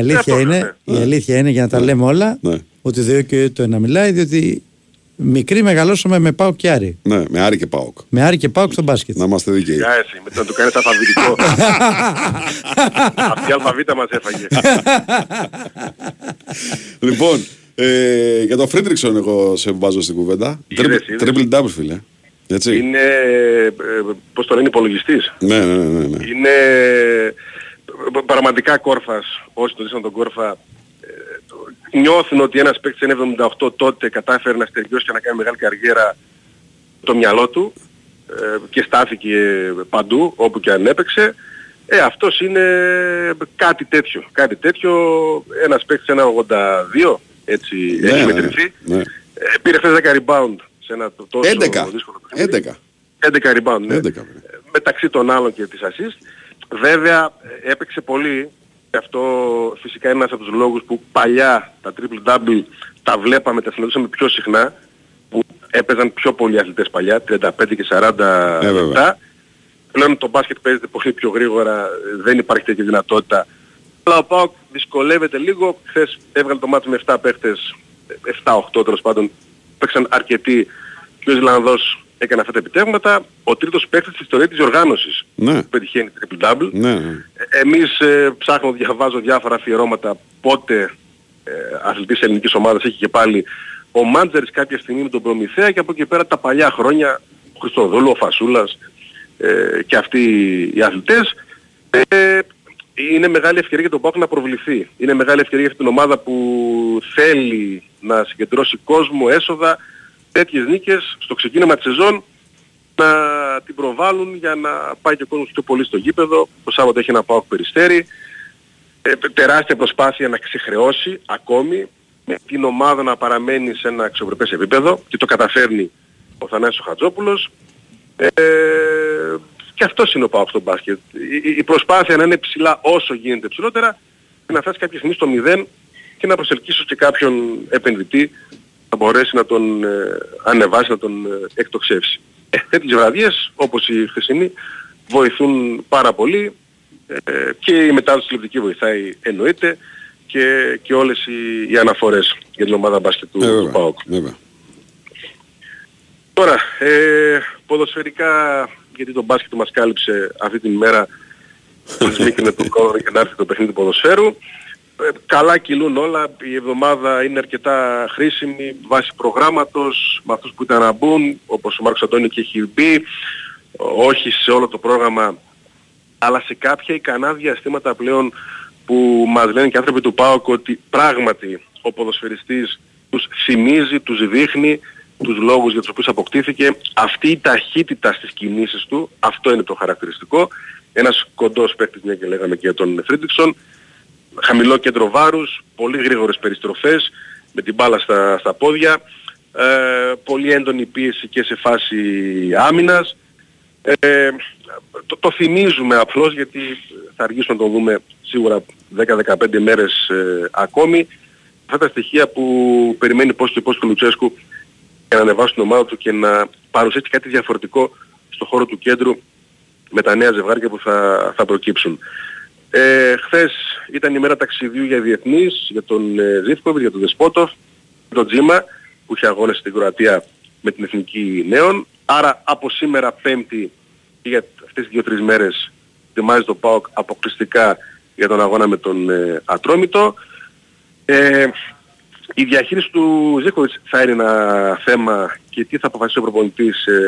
αλήθεια είναι, για να τα λέμε όλα, ότι δύο και το ένα μιλάει, διότι... Μικρή μεγαλώσαμε με ΠΑΟΚ και Άρη. Ναι, με Άρη και ΠΑΟΚ. Με Άρη και ΠΑΟΚ στο μπάσκετ. Να είμαστε δίκαιοι. Για εσύ, μετά του κάνεις αλφαβητικό. Αυτή η αλφαβήτα μας έφαγε. Λοιπόν, ε, για τον Φρέντριξον εγώ σε βάζω στην κουβέντα. Triple double φίλε. Έτσι. Είναι, πώς το λένε, υπολογιστής. Ναι, ναι, ναι, ναι. Είναι πραγματικά Κόρφας, όσοι το δίσαν τον Κόρφα, νιώθουν ότι ένας παίκτης είναι εβδομήντα οκτώ τότε κατάφερε να στεριώσει και να κάνει μεγάλη καριέρα το μυαλό του ε, και στάθηκε παντού όπου και αν έπαιξε. Ε, αυτός είναι κάτι τέτοιο. Κάτι τέτοιο, ένας παίκτης ένα ογδόντα δύο, έτσι ναι, έχει μετρηθεί. Ναι, ναι. Ε, πήρε χθες δέκα rebound σε ένα τόσο δύσκολο παιχνίδι. έντεκα rebound, ναι. έντεκα, ναι. Μεταξύ των άλλων και της assist. Βέβαια έπαιξε πολύ. Αυτό φυσικά είναι ένας από τους λόγους που παλιά τα triple-double τα βλέπαμε, τα συναντούσαμε πιο συχνά, που έπαιζαν πιο πολλοί αθλητές παλιά, τριάντα πέντε και σαράντα λεπτά. Πλέον το μπάσκετ παίζεται πολύ πιο γρήγορα, δεν υπάρχει τέτοια δυνατότητα. Αλλά ο ΠΑΟΚ δυσκολεύεται λίγο, χθες έβγαλε το μάτι με επτά παίχτες, επτά οκτώ τέλος πάντων, παίξαν αρκετοί και ο Ισλανδός έκανε αυτά τα επιτεύγματα, ο τρίτος παίκτης της ιστορίας της οργάνωσης, ναι, που πετυχαίνει triple-double. Ναι. Ε, εμείς ε, ψάχνω, διαβάζω διάφορα αφιερώματα πότε ε, αθλητής ελληνικής ομάδας έχει και πάλι ο Μάντζερης κάποια στιγμή με τον Προμηθέα, και από εκεί πέρα τα παλιά χρόνια ο Χριστοδούλου, ο Φασούλας ε, και αυτοί οι αθλητές. Ε, είναι μεγάλη ευκαιρία για τον ΠΑΟΚ να προβληθεί. Είναι μεγάλη ευκαιρία για την ομάδα που θέλει να συγκεντρώσει κόσμο, έσοδα, τέτοιες νίκες στο ξεκίνημα της σεζόν να την προβάλλουν για να πάει και ο κόσμος πιο πολύ στο γήπεδο. Το Σάββατο έχει ένα ΠΑΟΚ Περιστέρι. Ε, τεράστια προσπάθεια να ξεχρεώσει ακόμη, με την ομάδα να παραμένει σε ένα αξιοπρεπές επίπεδο, και το καταφέρνει ο Θανάσης ο Χατζόπουλος. Ε, Και αυτός είναι ο ΠΑΟΚ στο μπάσκετ. Η, η προσπάθεια να είναι ψηλά όσο γίνεται ψηλότερα, και να φτάσει κάποια στιγμή στο μηδέν και να προσελκύσει και κάποιον επενδυτή να μπορέσει να τον ε, ανεβάσει, να τον ε, εκτοξεύσει. Ε, τέτοιες βραδιές όπως η χθεσινή βοηθούν πάρα πολύ, ε, και η μετάδοση τηλεοπτική βοηθάει εννοείται, και, και όλες οι, οι αναφορές για την ομάδα μπάσκετ του, yeah, του ΠΑΟΚ. Yeah. Τώρα, ε, ποδοσφαιρικά, γιατί το μπάσκετ μας κάλυψε αυτή την ημέρα που σμίκρινε τον κόρο για να έρθει το παιχνίδι του ποδοσφαίρου. Ε, καλά κυλούν όλα, η εβδομάδα είναι αρκετά χρήσιμη βάσει προγράμματος, με αυτούς που ήταν να μπουν, όπως ο Μάρκος Αντώνιος και έχει μπει, όχι σε όλο το πρόγραμμα, αλλά σε κάποια ικανά διαστήματα πλέον που μας λένε και άνθρωποι του ΠΑΟΚ ότι πράγματι ο ποδοσφαιριστής τους θυμίζει, τους δείχνει τους λόγους για τους οποίους αποκτήθηκε. Αυτή η ταχύτητα στις κινήσεις του, αυτό είναι το χαρακτηριστικό. Ένας κοντός παίκτης, μια και λέγαμε και για τον Φρέντριξον, χαμηλό κέντρο βάρους, πολύ γρήγορες περιστροφές με την μπάλα στα, στα πόδια, ε, πολύ έντονη πίεση και σε φάση άμυνας. Ε, το, το θυμίζουμε απλώς, γιατί θα αργήσουμε να το δούμε σίγουρα δέκα με δεκαπέντε μέρες ε, ακόμη. Αυτά τα στοιχεία που περιμένει πώς και πώς του Λουτσέσκου, για να ανεβάσει την ομάδα του και να παρουσιάσει κάτι διαφορετικό στον χώρο του κέντρου με τα νέα ζευγάρια που θα, θα προκύψουν. Ε, χθες ήταν η μέρα ταξιδιού για διεθνείς, για τον ε, Ζίφκοβιτ, για τον Δεσπότοφ, τον Τζίμα που είχε αγώνες στην Κροατία με την Εθνική Νέων. Άρα από σήμερα Πέμπτη, για αυτές τις δύο-τρεις μέρες, ετοιμάζει το ΠΑΟΚ αποκλειστικά για τον αγώνα με τον ε, Ατρόμητο. Ε, Η διαχείριση του Ζίκοβιτς θα είναι ένα θέμα, και τι θα αποφασίσει ο προπονητής, ε,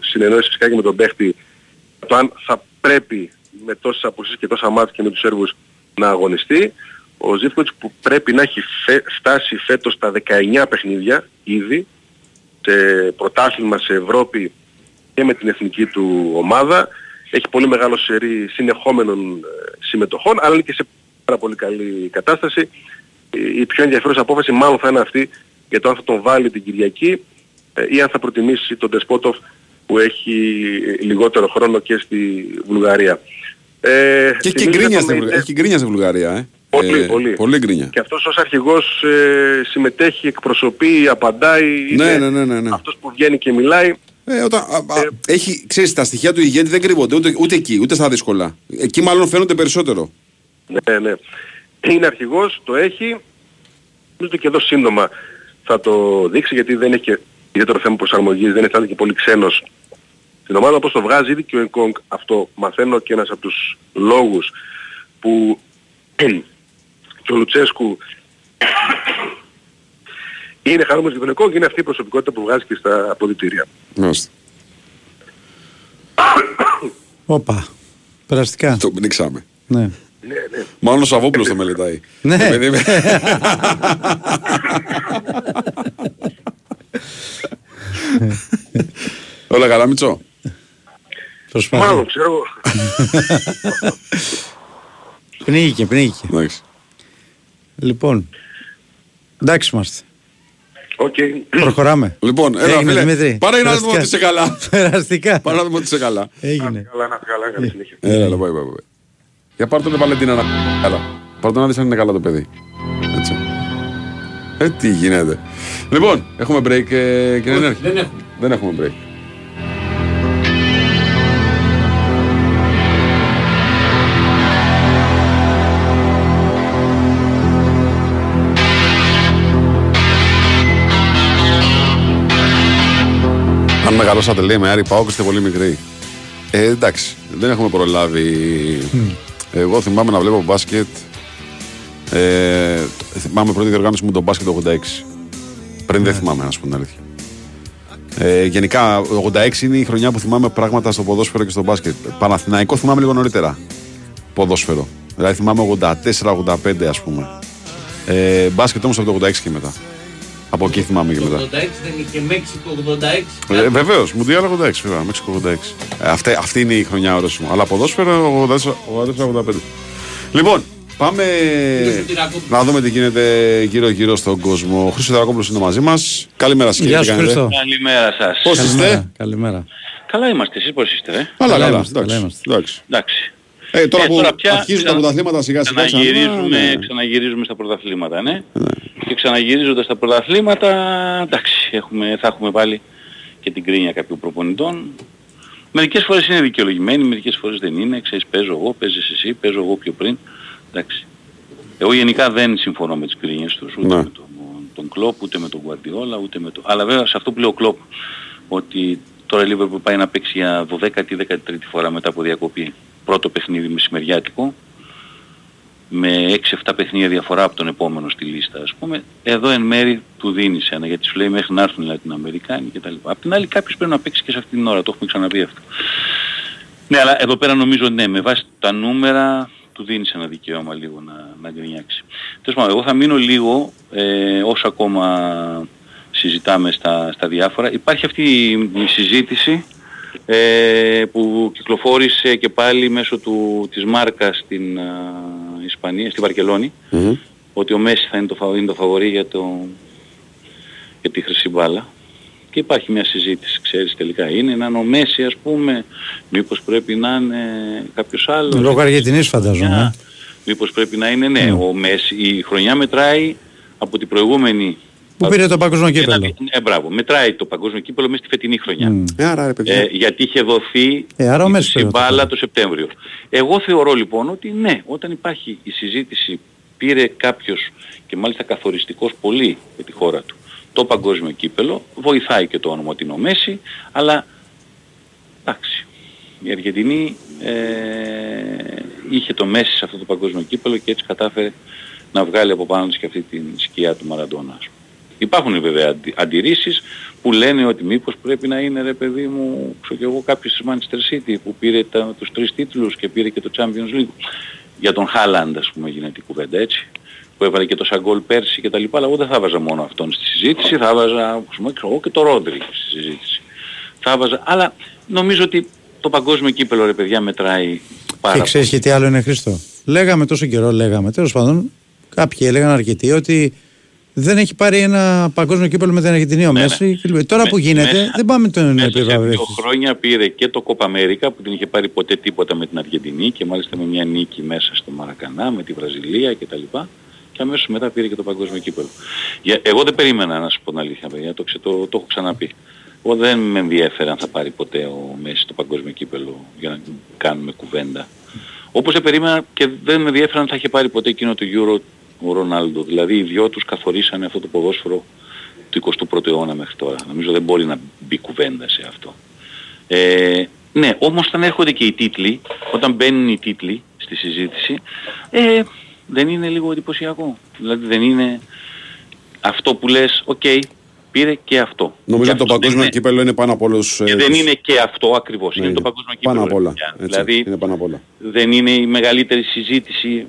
συνεννόηση φυσικά και με τον παίχτη, το αν θα πρέπει με τόσες απουσίες και τόσα μάτια και με τους Σέρβους να αγωνιστεί. Ο Ζίκοβιτς που πρέπει να έχει φε, φτάσει φέτος στα δεκαεννιά παιχνίδια ήδη, σε πρωτάθλημα, σε Ευρώπη και με την εθνική του ομάδα. Έχει πολύ μεγάλο σερί συνεχόμενων συμμετοχών, αλλά είναι και σε πάρα πολύ καλή κατάσταση. Η πιο ενδιαφέρουσα απόφαση μάλλον θα είναι αυτή για το αν θα τον βάλει την Κυριακή ή αν θα προτιμήσει τον Τεσπότοφ που έχει λιγότερο χρόνο και στη Βουλγαρία. Ε, και έχει γκρίνια στη Βουλγαρία, Βουλγαρία ε. Πολύ, ε, πολύ. πολύ γκρίνια. Και αυτός ως αρχηγός ε, συμμετέχει, εκπροσωπεί, απαντάει. Ναι, είναι ναι, ναι, ναι. Αυτός που βγαίνει και μιλάει. Ε, όταν, α, α, ε, έχει, ξέρεις, τα στοιχεία του ηγέτη δεν κρύβονται ούτε, ούτε εκεί, ούτε στα δύσκολα. Εκεί μάλλον φαίνονται περισσότερο. Ναι, ναι. Είναι αρχηγός, το έχει, νομίζω και εδώ σύντομα θα το δείξει, γιατί δεν έχει και ιδιαίτερο θέμα προσαρμογής, δεν αισθάνεται και πολύ ξένος στην ομάδα, όπως το βγάζει ήδη και ο Ενκόγκ, αυτό μαθαίνω, και ένας από τους λόγους που και ο Λουτσέσκου είναι χαρούμενος για τον Ενκόγκ, είναι αυτή η προσωπικότητα που βγάζει και στα αποδυτήρια. Όπα, περαστικά. Το πνίξαμε. Ναι. Ναι, ναι. Μάλλον ο Σαββόπουλος το μελετάει. Ναι. Όλα καλά, Μητσό? Μάλλον, ξέρω εγώ. Πνίγηκε, πνίγηκε. Λοιπόν, εντάξει είμαστε. Okay. Προχωράμε. Λοιπόν, έλα, έγινε, Δημήτρη. Πάρα για να δούμε ότι είσαι καλά. Περαστικά. Πάρα να δούμε ότι είσαι καλά. Έγινε. Καλά, να καλά, καλά. Έλα, πάει, πάει. Για πάρ' τον Βαλαντινά να... Έλα, πάρ' τον να δεις αν είναι καλά το παιδί. Έτσι. Ε, τι γίνεται. Λοιπόν, έχουμε break ε, και δεν έρχεται. Δεν έχουμε. Δεν έχουμε break. Αν μεγαλώσατε λέει με Άρη ΠΑΟΚ, είστε πολύ μικροί. Ε, εντάξει, δεν έχουμε προλάβει. Mm. Εγώ θυμάμαι να βλέπω μπάσκετ. Ε, θυμάμαι πρώτη διοργάνωση μου τον μπάσκετ το ογδόντα έξι. Πριν yeah. δεν θυμάμαι, να σου πω την αλήθεια. Ε, γενικά, το ογδόντα έξι είναι η χρονιά που θυμάμαι πράγματα στο ποδόσφαιρο και στο μπάσκετ. Παναθηναϊκό θυμάμαι λίγο νωρίτερα. Ποδόσφαιρο. Δηλαδή θυμάμαι ογδόντα τέσσερα ογδόντα πέντε ας πούμε. Ε, μπάσκετ όμως από το ογδόντα έξι και μετά. Από εκεί θυμάμαι και μετά. Το ογδόντα έξι δεν είχε Μέξικο ογδόντα έξι. Ε, βεβαίως, μου διάλογο ογδόντα έξι βέβαια. Μέξικο ογδόντα έξι. Ε, αυτή, αυτή είναι η χρονιά όραση μου. Αλλά ποδόσφαιρο ογδόντα τέσσερα ογδόντα πέντε. Λοιπόν, πάμε να δούμε τι γίνεται γύρω-γύρω στον κόσμο. Ο Χρήστος Θεοδωράκης είναι μαζί μας. Καλημέρα σας. Γεια σας Χρήστο. Καλημέρα σας. Πώς είστε? Καλημέρα. Καλά είμαστε, εσείς πώς είστε? Ε? Καλά, καλά, είμαστε, καλά είμαστε. Εντάξει. εντάξει. Ε, τώρα ε, που τώρα πια αρχίζουν ξανα... τα πρωταθλήματα σιγά σιγά ξαναγυρίζουμε, ναι. ξαναγυρίζουμε στα πρωταθλήματα, ναι. ναι. Και ξαναγυρίζοντας τα πρωταθλήματα, εντάξει, έχουμε, θα έχουμε πάλι και την κρίνια κάποιων προπονητών. Μερικές φορές είναι δικαιολογημένοι, μερικές φορές δεν είναι. Ξέρεις, παίζω εγώ, παίζεις εσύ, παίζω εγώ πιο πριν. Εντάξει. Εγώ γενικά δεν συμφωνώ με τις κρίνιες τους, ούτε ναι. με τον, τον Κλόπ, ούτε με τον Γκουαρντιόλα, ούτε με τον... Αλλά βέβαια σε αυτό που λέει ο Κλόπ, ότι τώρα η Λίβερπουλ πάει να παίξει για δωδέκατη δεκατρίτη φορά μετά από διακοπή. Πρώτο παιχνίδι μεσημεριάτικο, με έξι εφτά παιχνίδια διαφορά από τον επόμενο στη λίστα, ας πούμε. Εδώ εν μέρη του δίνεις ένα, γιατί σου λέει μέχρι να έρθουν οι Λατινοαμερικάνοι κτλ. Απ' την άλλη κάποιος πρέπει να παίξει και σε αυτήν την ώρα, το έχουμε ξαναδεί αυτό. Ναι, αλλά εδώ πέρα νομίζω ναι, με βάση τα νούμερα του δίνεις ένα δικαίωμα λίγο να γκρινιάξει. Τέλος πάντων, εγώ θα μείνω λίγο, ε, όσο ακόμα συζητάμε στα, στα διάφορα. Υπάρχει αυτή η συζήτηση που κυκλοφόρησε και πάλι μέσω του, της Μάρκας στην α, Ισπανία, στη Βαρκελόνη, mm-hmm. ότι ο Μέση θα είναι το, είναι το φαβορί για, το, για τη χρυσή μπάλα. Και υπάρχει μια συζήτηση, ξέρεις τελικά είναι, να είναι ο Μέση ας πούμε, μήπως πρέπει να είναι κάποιος άλλος. Λόγω Αργεντινής φαντάζομαι. Μήπως πρέπει να είναι, ναι, mm. ο Μέση, η χρονιά μετράει από την προηγούμενη. Που πήρε το παγκόσμιο κύπελλο. Ε, μπράβο, μετράει το παγκόσμιο κύπελλο μέσα στη φετινή χρονιά. Mm. Ε, άρα, ρε, ε, γιατί είχε δοθεί ε, η μπάλα το Σεπτέμβριο. Εγώ θεωρώ λοιπόν ότι ναι, όταν υπάρχει η συζήτηση, πήρε κάποιος και μάλιστα καθοριστικός πολύ για τη χώρα του το παγκόσμιο κύπελλο, βοηθάει και το όνομα ότι είναι ο Μέση, αλλά εντάξει, η Αργεντινή ε, είχε το Μέση σε αυτό το παγκόσμιο κύπελλο και έτσι κατάφερε να βγάλει από πάνω της και αυτή την σκιά του Μαραντόνα. Υπάρχουν βέβαια αντιρρήσεις που λένε ότι μήπως πρέπει να είναι ρε παιδί μου, ξέρω και εγώ, κάποιος της Manchester City που πήρε τα, τους τρεις τίτλους και πήρε και το Champions League. Για τον Χάλαντ ας πούμε γίνεται η κουβέντα έτσι, που έβαλε και το Σαγκόλ πέρσι και τα λοιπά, αλλά εγώ δεν θα βάζα μόνο αυτόν στη συζήτηση, θα βάζα εγώ και το Ρόντρι στη συζήτηση. Θα βάζα, αλλά νομίζω ότι το παγκόσμιο κύπελλο ρε παιδιά μετράει πάρα πολύ. Και ξέρεις και τι άλλο είναι Χρήστο. Λέγαμε τόσο καιρό, λέγαμε, τέλος πάντων κάποιοι έλεγαν αρκετοί ότι δεν έχει πάρει ένα παγκόσμιο κύπελλο με την Αργεντινή ο Μέση. Ναι. Τώρα με, που γίνεται, μέσα, δεν πάμε τον επίπεδο. Πριν δύο χρόνια πήρε και το Κόπα Αμέρικα που δεν είχε πάρει ποτέ τίποτα με την Αργεντινή και μάλιστα με μια νίκη μέσα στο Μαρακανά, με τη Βραζιλία κτλ. Και, και αμέσως μετά πήρε και το παγκόσμιο κύπελλο. Για, εγώ δεν περίμενα να σου πω την αλήθεια, παιδιά, το, το, το έχω ξαναπεί. Εγώ δεν με ενδιέφερε αν θα πάρει ποτέ ο Μέση το παγκόσμιο κύπελλο για να κάνουμε κουβέντα. Όπως δεν περίμενα και δεν με ενδιέφερε αν θα είχε πάρει ποτέ εκείνο το Euro ο Ρονάλντο. Δηλαδή οι δυο τους καθορίσανε αυτό το ποδόσφαιρο του εικοστού πρώτου αιώνα μέχρι τώρα. Νομίζω δεν μπορεί να μπει κουβέντα σε αυτό. Ε, ναι, όμως όταν έρχονται και οι τίτλοι, όταν μπαίνουν οι τίτλοι στη συζήτηση, ε, δεν είναι λίγο εντυπωσιακό. Δηλαδή δεν είναι αυτό που λες, οκ, okay, πήρε και αυτό. Νομίζω ότι το παγκόσμιο κύπελλο είναι πάνω από όλους. Και δεν είναι και αυτό ακριβώς. Είναι το παγκόσμιο κύπελλο. Δηλαδή δεν είναι η μεγαλύτερη συζήτηση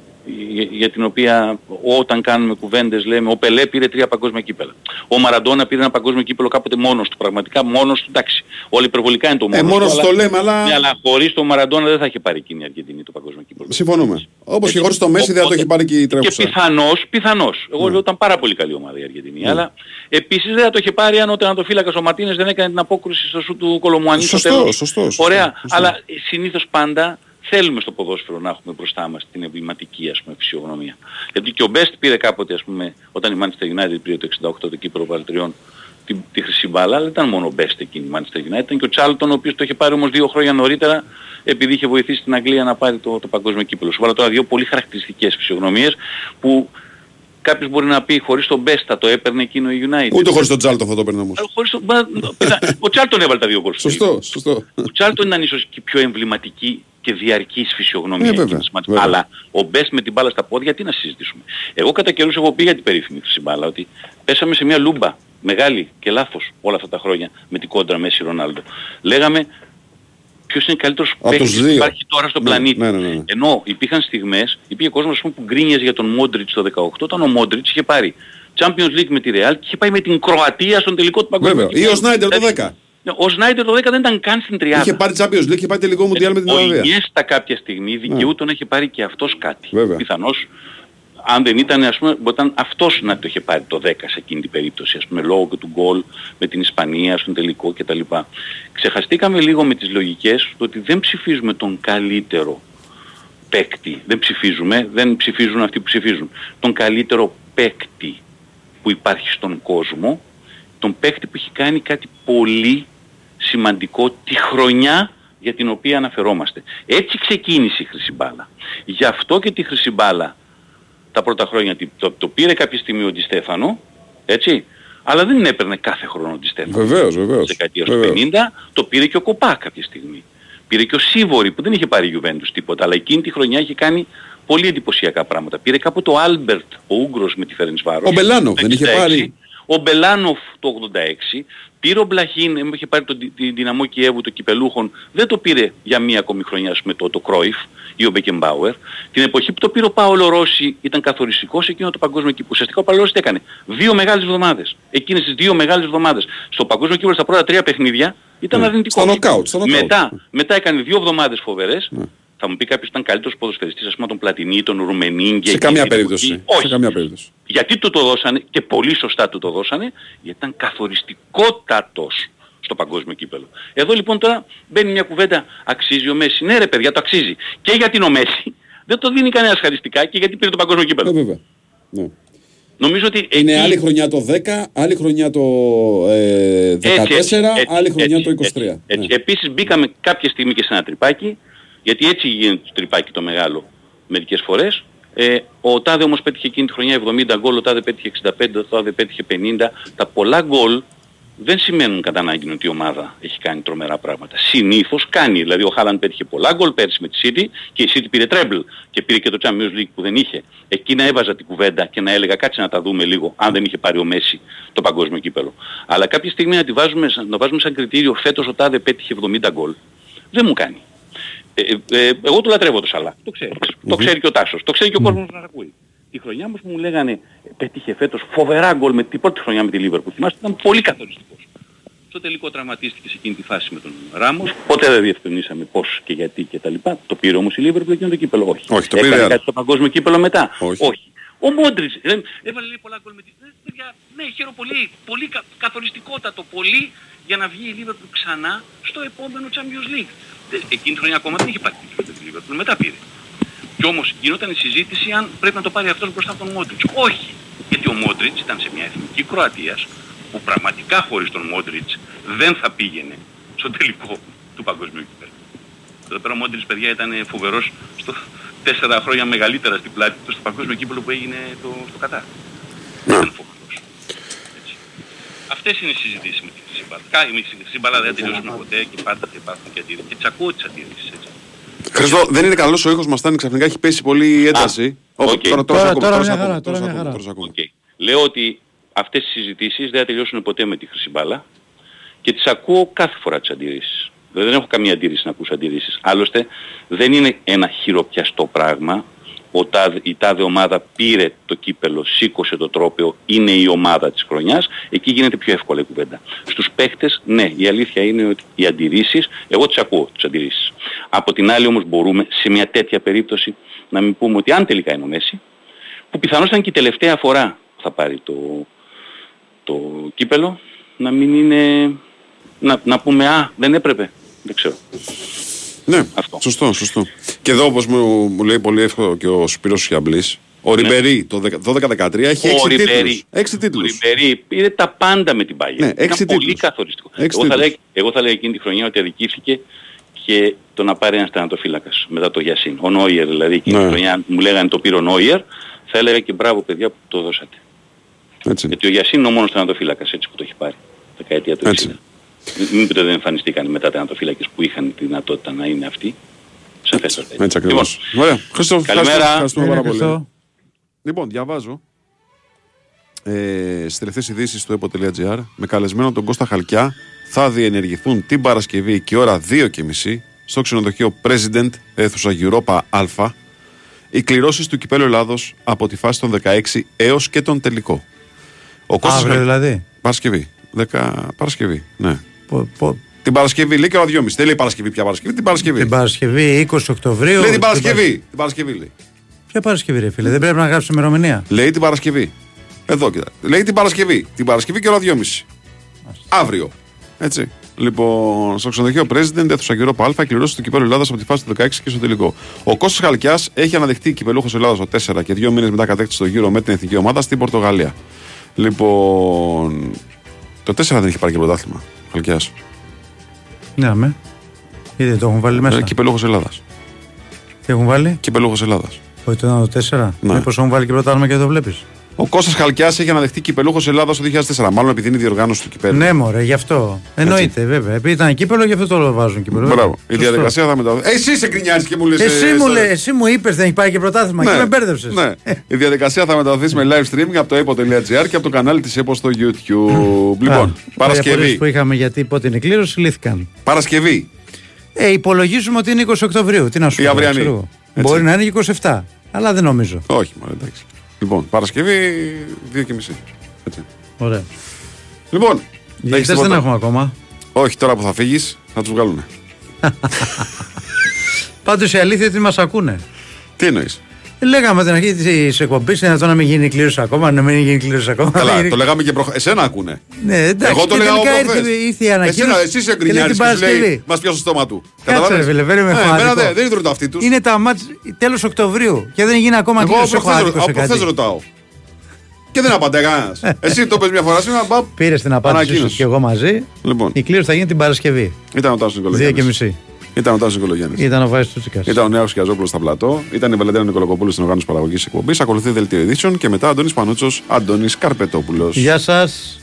για την οποία όταν κάνουμε κουβέντες λέμε ο Πελέ πήρε τρία παγκόσμια κύπελλα. Ο Μαραντόνα πήρε ένα παγκόσμιο κύπελλο κάποτε μόνος του. Πραγματικά μόνος του, εντάξει. Όλοι υπερβολικά είναι το μόνος ε, του. Μόνος το αλλά, λέμε, αλλά... Ναι, αλλά χωρίς τον Μαραντόνα δεν θα είχε πάρει εκείνη η Αργεντινή το παγκόσμιο κύπελλο. Συμφωνούμε. Όπως και χωρίς το Μέση δεν θα το είχε πάρει και η τρέχουσα. Και πιθανώς, πιθανώς. Εγώ mm. λέω ήταν πάρα πολύ καλή ομάδα η Αργεντινή. Mm. Αλλά επίσης δεν θα το είχε πάρει αν ο τερματοφύλακας ο Μαρτίνες δεν έκανε την απόκριση στο σου του Κολομουανί. Σωστό, σωστό. Ωραία, αλλά συνήθως πάντα. Θέλουμε στο ποδόσφαιρο να έχουμε μπροστά μας την εμβληματική ας πούμε φυσιογνωμία. Γιατί και ο Μπέστ πήρε κάποτε ας πούμε, όταν η Manchester United πήρε το εξήντα οκτώ το κύπελλο Βαλτριών τη, τη χρυσή μπάλα, αλλά ήταν μόνο ο Μπέστ εκείνη η Manchester United, ήταν και ο Τσάλτον ο οποίος το είχε πάρει όμως δύο χρόνια νωρίτερα επειδή είχε βοηθήσει την Αγγλία να πάρει το, το παγκόσμιο κύπελλο. Σου βάλα τώρα δύο πολύ χαρακτηριστικές φυσιογνωμίες που Κάποιος μπορεί να πει χωρίς τον Μπέστα το έπαιρνε εκείνο η United. Ούτε χωρίς τον Τσάλτον θα το έπαιρνε όμως. Ο Τσάλτον έβαλε τα δύο γκολ. Σωστό, σωστό. Ο Τσάλτον ήταν ίσως και πιο εμβληματική και διαρκής φυσιογνωμία. Yeah, βέβαια, βέβαια. Αλλά ο Μπέστα με την μπάλα στα πόδια, τι να συζητήσουμε. Εγώ κατά καιρούς έχω πει για την περίφημη αυτή μπάλα ότι πέσαμε σε μια λούμπα μεγάλη και λάθος όλα αυτά τα χρόνια με την κόντρα Μέση Ρονάλντο. Λέγαμε ποιος είναι καλύτερος παίκτης που υπάρχει τώρα στον ναι, πλανήτη. Ναι, ναι, ναι. Ενώ υπήρχαν στιγμές, υπήρχε κόσμος πούμε, που γκρίνιαζε για τον Μόντριτς το δεκαοκτώ, όταν ο Μόντριτς είχε πάρει Champions League με τη Real και είχε πάει με την Κροατία στον τελικό του παγκόσμιου. Ή ο Σνάιντερ το δέκα. Ο Σνάιντερ το δέκα δεν ήταν καν στην τριάδα. Είχε πάρει Champions League, είχε πάει τελικό Μουντιάλ με την Ολλανδία. Ο Ινιέστα κάποια στιγμή δικαιούτο να είχε πάρει και αυτός κάτι. Πιθανώς. Αν δεν ήταν, ας πούμε, όταν αυτός να το είχε πάρει το δέκα σε εκείνη την περίπτωση, ας πούμε, λόγω του γκολ με την Ισπανία, στον τελικό κτλ. Ξεχαστήκαμε λίγο με τις λογικές το ότι δεν ψηφίζουμε τον καλύτερο παίκτη. Δεν ψηφίζουμε, δεν ψηφίζουν αυτοί που ψηφίζουν. Τον καλύτερο παίκτη που υπάρχει στον κόσμο, τον παίκτη που έχει κάνει κάτι πολύ σημαντικό τη χρονιά για την οποία αναφερόμαστε. Έτσι ξεκίνησε η Χρυσή Μπάλα. Γι' αυτό και τη Χρυσή Μπάλα τα πρώτα χρόνια το, το πήρε κάποια στιγμή ο Ντι Στέφανο, έτσι, αλλά δεν έπαιρνε κάθε χρόνο ο Ντι Στέφανο. Βεβαίως, βεβαίως. Σε δεκαετία του πενήντα το πήρε και ο Κοπά κάποια στιγμή. Πήρε και ο Σίβορη που δεν είχε πάρει Γιουβέντους τίποτα, αλλά εκείνη τη χρονιά είχε κάνει πολύ εντυπωσιακά πράγματα. Πήρε κάπου το Άλμπερτ, ο Ούγγρος με τη Φερενσβάρος. Ο Μπελάνοφ δεν είχε πάρει. Ο Μπελάνοφ το ογδόντα έξι, πήρε ο Μπλαχίν, που είχε πάρει την Δυναμό Κιέβου των Κυπελούχων, δεν το πήρε για μία ακόμη χρονιά με το, το Κρόιφ ή ο Μπέκενμπάουερ. Την εποχή που το πήρε ο Πάολο Ρώση ήταν καθοριστικός εκείνο το παγκόσμιο κύπελλο. Ουσιαστικά ο Πάολο Ρώση έκανε δύο μεγάλες εβδομάδες. Εκείνες τις δύο μεγάλες εβδομάδες. Στο παγκόσμιο κύπελλο στα πρώτα τρία παιχνίδια ήταν mm. αρνητικό. Μετά, μετά έκανε δύο εβδομάδες φοβερές. Mm. Θα μου πει κάποιος ήταν καλύτερος ποδοσφαιριστής, ας πούμε τον Πλατινί, τον Ρουμενίγκε. Σε καμία περίπτωση. Όχι. Σε καμία περίπτωση. Γιατί του το δώσανε και πολύ σωστά του το δώσανε, γιατί ήταν καθοριστικότατος στο παγκόσμιο κύπελλο. Εδώ λοιπόν τώρα μπαίνει μια κουβέντα, αξίζει ο Μέση. Ναι ρε παιδιά, το αξίζει. Και γιατί ο Μέση δεν το δίνει κανένας χαριστικά και γιατί πήρε το παγκόσμιο κύπελλο. Ναι, βέβαια. Ναι. Νομίζω ότι είναι εκεί άλλη χρονιά το δέκα, άλλη χρονιά το ε, δεκατέσσερα, έτσι, έτσι, άλλη χρονιά έτσι, το είκοσι τρία. Έτσι, ναι. έτσι. Επίσης μπήκαμε κάποια στιγμή και σε ένα τρυπάκι. Γιατί έτσι γίνεται το τρυπάκι το μεγάλο μερικές φορές. Ε, ο Τάδε όμως πέτυχε εκείνη τη χρονιά εβδομήντα γκολ, ο Τάδε πέτυχε εξήντα πέντε, ο Τάδε πέτυχε πενήντα. Τα πολλά γκολ δεν σημαίνουν κατά ανάγκη ότι η ομάδα έχει κάνει τρομερά πράγματα. Συνήθως κάνει. Δηλαδή ο Χάλαντ πέτυχε πολλά γκολ πέρσι με τη City και η City πήρε τρέμπλ και πήρε και το Champions League που δεν είχε. Εκεί να έβαζα την κουβέντα και να έλεγα κάτσε να τα δούμε λίγο αν δεν είχε πάρει ο Μέση το παγκόσμιο κύπελλο. Αλλά κάποια στιγμή να τη βάζουμε, να το βάζουμε σαν κριτήριο φέτος ο Τάδε πέτυχε εβδομήντα γκολ. Δεν μου κάνει. Ε, ε, ε, εγώ το λατρεύω το Σαλά, το ξέρεις. Mm-hmm. Το ξέρει και ο Τάσος, το ξέρει και ο κόσμος mm-hmm. να ακούει. Η χρονιά μας μου λέγανε πετύχε φέτος φοβερά γκολ με την πρώτη χρονιά με τη Λίβερπουλ. Θυμάστε ήταν πολύ καθοριστικός. Στο τελικό τραυματίστηκε σε εκείνη τη φάση με τον Ράμος. Ποτέ δεν διευκρινίσαμε πώς και γιατί και τα λοιπά. Το πήρε όμως η Λίβερπουλ εκείνο το κύπελλο. Όχι. Όχι το πήρε. Έκανε κάτι στο παγκόσμιο κύπελλο μετά. Όχι. Όχι. Ο Μόντριτς ε, έβαλε λέει, πολλά γκολ με τη Λίβερπουλ. Ναι, χαίρομαι πολύ. Πολύ κα, καθοριστικότατο πολύ για να βγει η Λίβερπουλ ξανά στο επόμενο Champions League. Εκείνη τη χρονιά ακόμα δεν είχε πάρει την Λίβερπουλ, μετά πήρε. Κι όμως γινόταν η συζήτηση αν πρέπει να το πάρει αυτός μπροστά από τον Μόντριτς. Όχι, γιατί ο Μόντριτς ήταν σε μια εθνική Κροατίας που πραγματικά χωρίς τον Μόντριτς δεν θα πήγαινε στο τελικό του παγκοσμίου κυπέλλου. Εδώ πέρα ο Μόντριτς παιδιά ήταν φοβερός στο τέσσερα χρόνια μεγαλύτερα στην πλάτη του στο παγκόσμιο κύπελλο που έγινε το, στο Κατάρ. Ήταν φοβερός. Έτσι. Αυτές είναι οι συζητήσεις με τη Συμπαλά. Η Συμπαλά δεν τελειώσουμε ποτέ και πάντα θα υπάρχουν και αντίρρηση. Και τις ακούω τις αντίρρησεις έτσι. Χριστό, δεν είναι καλός ο ήχος μας, φτάνει ξαφνικά, έχει πέσει πολύ ένταση. Όχι, τώρα τώρα τώρα λέω ότι αυτές οι συζητήσεις δεν θα τελειώσουν ποτέ με τη Χρυσή Μπάλα και τις ακούω κάθε φορά τις αντιρρήσεις. Δηλαδή δεν έχω καμία αντίρρηση να ακούσω αντιρρήσεις. Άλλωστε δεν είναι ένα χειροπιαστό πράγμα. Ο τάδε, η τάδε ομάδα πήρε το κύπελλο, σήκωσε το τρόπαιο, είναι η ομάδα της χρονιάς, εκεί γίνεται πιο εύκολα η κουβέντα. Στους παίχτες, ναι, η αλήθεια είναι ότι οι αντιρρήσεις, εγώ τις ακούω τις αντιρρήσεις. Από την άλλη όμως μπορούμε σε μια τέτοια περίπτωση να μην πούμε ότι αν τελικά είναι ο Μέση, που πιθανώς ήταν και η τελευταία φορά που θα πάρει το, το κύπελλο, να μην είναι, να, να πούμε α, δεν έπρεπε, δεν ξέρω. Ναι, αυτό. Σωστό, σωστό. Και εδώ όπως μου, μου λέει πολύ εύκολο και ο Σπύρος Γιαμπλής, ο Ριμπερί ναι. το δώδεκα δεκατρία έχει έξι τίτλους. έξι τίτλους. Ο Ριμπερί πήρε τα πάντα με την Bayern. Ναι, ήταν πολύ τίτλους. Καθοριστικό. Εγώ θα, λέγα, εγώ θα λέγα εκείνη τη χρονιά ότι αδικήθηκε και το να πάρει ένας τερματοφύλακας μετά το Γιασίν. Ο Νόιερ δηλαδή εκείνη ναι. τη χρονιά μου λέγανε το πήρε ο Νόιερ. θα έλεγα και μπράβο παιδιά που το δώσατε. Έτσι. Γιατί ο Γιασίν είναι ο μόνος τερματοφύλακας έτσι που το έχει πάρει. Δεκαετία του εξήντα. Μην πείτε ότι δεν εμφανιστήκαν μετά τερματοφύλακες που είχαν τη δυνατότητα να είναι αυτοί. Σαφέστατα. Έτσι, έτσι ακριβώς. Λοιπόν, ωραία. Χριστό, καλημέρα. Ευχαριστούμε πάρα πολύ. Λοιπόν, διαβάζω ε, στις τελευταίες ειδήσεις του e po τελεία gr με καλεσμένο τον Κώστα Χαλκιά θα διενεργηθούν την Παρασκευή και ώρα δύο και μισή στο ξενοδοχείο President αίθουσα Europa Α οι κληρώσεις του Κυπέλλου Ελλάδος από τη φάση των δεκαέξι έως και τον τελικό. Ο Κώστας αύριο Χαλ... δηλαδή. Παρασκευή. Δεκα... Παρασκευή, ναι. Πο, πο... Την Παρασκευή λέει και ώρα δύο και μισή. Δεν λέει Παρασκευή πια Παρασκευή. Την Παρασκευή. Την Παρασκευή είκοσι Οκτωβρίου. Λέει την Παρασκευή. Την, την Παρασκευή λέει. Ποια Παρασκευή, ρε φίλε, δεν πρέπει να γράψει ημερομηνία. Λέει την Παρασκευή. Εδώ κοιτά. Λέει την Παρασκευή. Την Παρασκευή και ώρα δύο και μισή. Αύριο. Έτσι. Λοιπόν, στο ξενοδοχείο President, αίθουσα Europa Α, κληρώσει το κυπέλλου Ελλάδας από τη φάση του δεκαέξι και στο τελικό. Ο Κώστας Χαλκιάς έχει αναδειχθεί κυπελούχος Ελλάδας το τέσσερα και δύο μήνες μετά κατέκτησε το γύρο με την εθνική ομάδα στην Πορτογαλία. Λοιπόν. Το τέσσερα δεν είχε πάρει και πρωτάθλημα. Χαλκιάς. Ναι, με. Είδε το έχουν βάλει μέσα. Είναι κυπελούχος Ελλάδας. Τι έχουν βάλει? Κυπελούχος Ελλάδας. Όχι, το ήταν το τέσσερα. Ναι. Μήπως έχουν βάλει και πρωτάθλημα και δεν το βλέπεις. Ο Κώστας Χαλκιάς έχει αναδεχτεί κυπελούχος Ελλάδας το δύο χιλιάδες τέσσερα. Μάλλον επειδή είναι η διοργάνωση του κυπέλλου. Ναι, μωρέ, γι' αυτό. Εννοείται, έτσι. Βέβαια. Επειδή ήταν κύπελλο, γι' αυτό το βάζουν κύπελλο. Μπράβο. Η διαδικασία θα μεταδοθεί. Εσύ σε κρινιάζει και μου λες. Εσύ, ε, μου, λέ, εσύ μου είπες δεν έχει πάρει και πρωτάθλημα. Ναι. Και με μπέρδεψες. Ναι. Η διαδικασία θα μεταδοθεί με live streaming από το e po τελεία gr και από το κανάλι της e po στο YouTube. Λοιπόν, Παρασκευή. Που είχαμε γιατί πότε είναι κλήρωση, λύθηκαν. Παρασκευή. Ε, υπολογίζουμε ότι είναι είκοσι Οκτωβρίου. Τι να σου πω. Μπορεί να είναι είκοσι επτά. Αλλά δεν νομίζω. Όχι, μωρέ, εντάξει. Λοιπόν, Παρασκευή δύο και μισή. Ωραία. Λοιπόν, διαιτητές δεν έχουμε ακόμα. Όχι, τώρα που θα φύγεις θα τους βγάλουν. Πάντως η αλήθεια είναι ότι μας ακούνε. Τι εννοείς? Λέγαμε την αρχή της εκπομπής είναι δυνατόν να μην γίνει κλήρωση ακόμα, να μην γίνει κλήρωση ακόμα. Καλά, γίνει... το λέγαμε και προ... εσένα ακούνε. Ναι, εντάξει, εγώ το λέγαμε προχθές. Εσύ σε γκρινιάρεις και, και λέει, μας πιάσει στο στόμα του. Κάτσε ρε φίλε, παίρνει με φάρικο. Δεν ήθελε το αυτοί τους. Είναι τα μάτς τέλος Οκτωβρίου και δεν γίνει ακόμα κλήρωση. Εγώ προχθές ρωτάω. Και δεν απαντάει κανένας. Εσύ το πες μια φορά σήμερα, μπαπ. Πήρες την απάντησή σου και εγώ μαζί. Η κλήρωση θα γίνει την Παρασκευή. Ήταν ο Τάσος Νικολακόπουλος. Ήταν ο Τάσος Νικολογιάννης. Ήταν ο Βάης Τσουτσικάς. Ήταν ο Νέος Χιαζόπουλος στα πλατό. Ήταν η Βαλαντινά Νικολακόπουλου στην οργάνωση παραγωγής εκπομπής. Ακολουθεί δελτίο ειδήσεων και μετά Αντώνης Πανούτσος, Αντώνης Καρπετόπουλος. Γεια σας.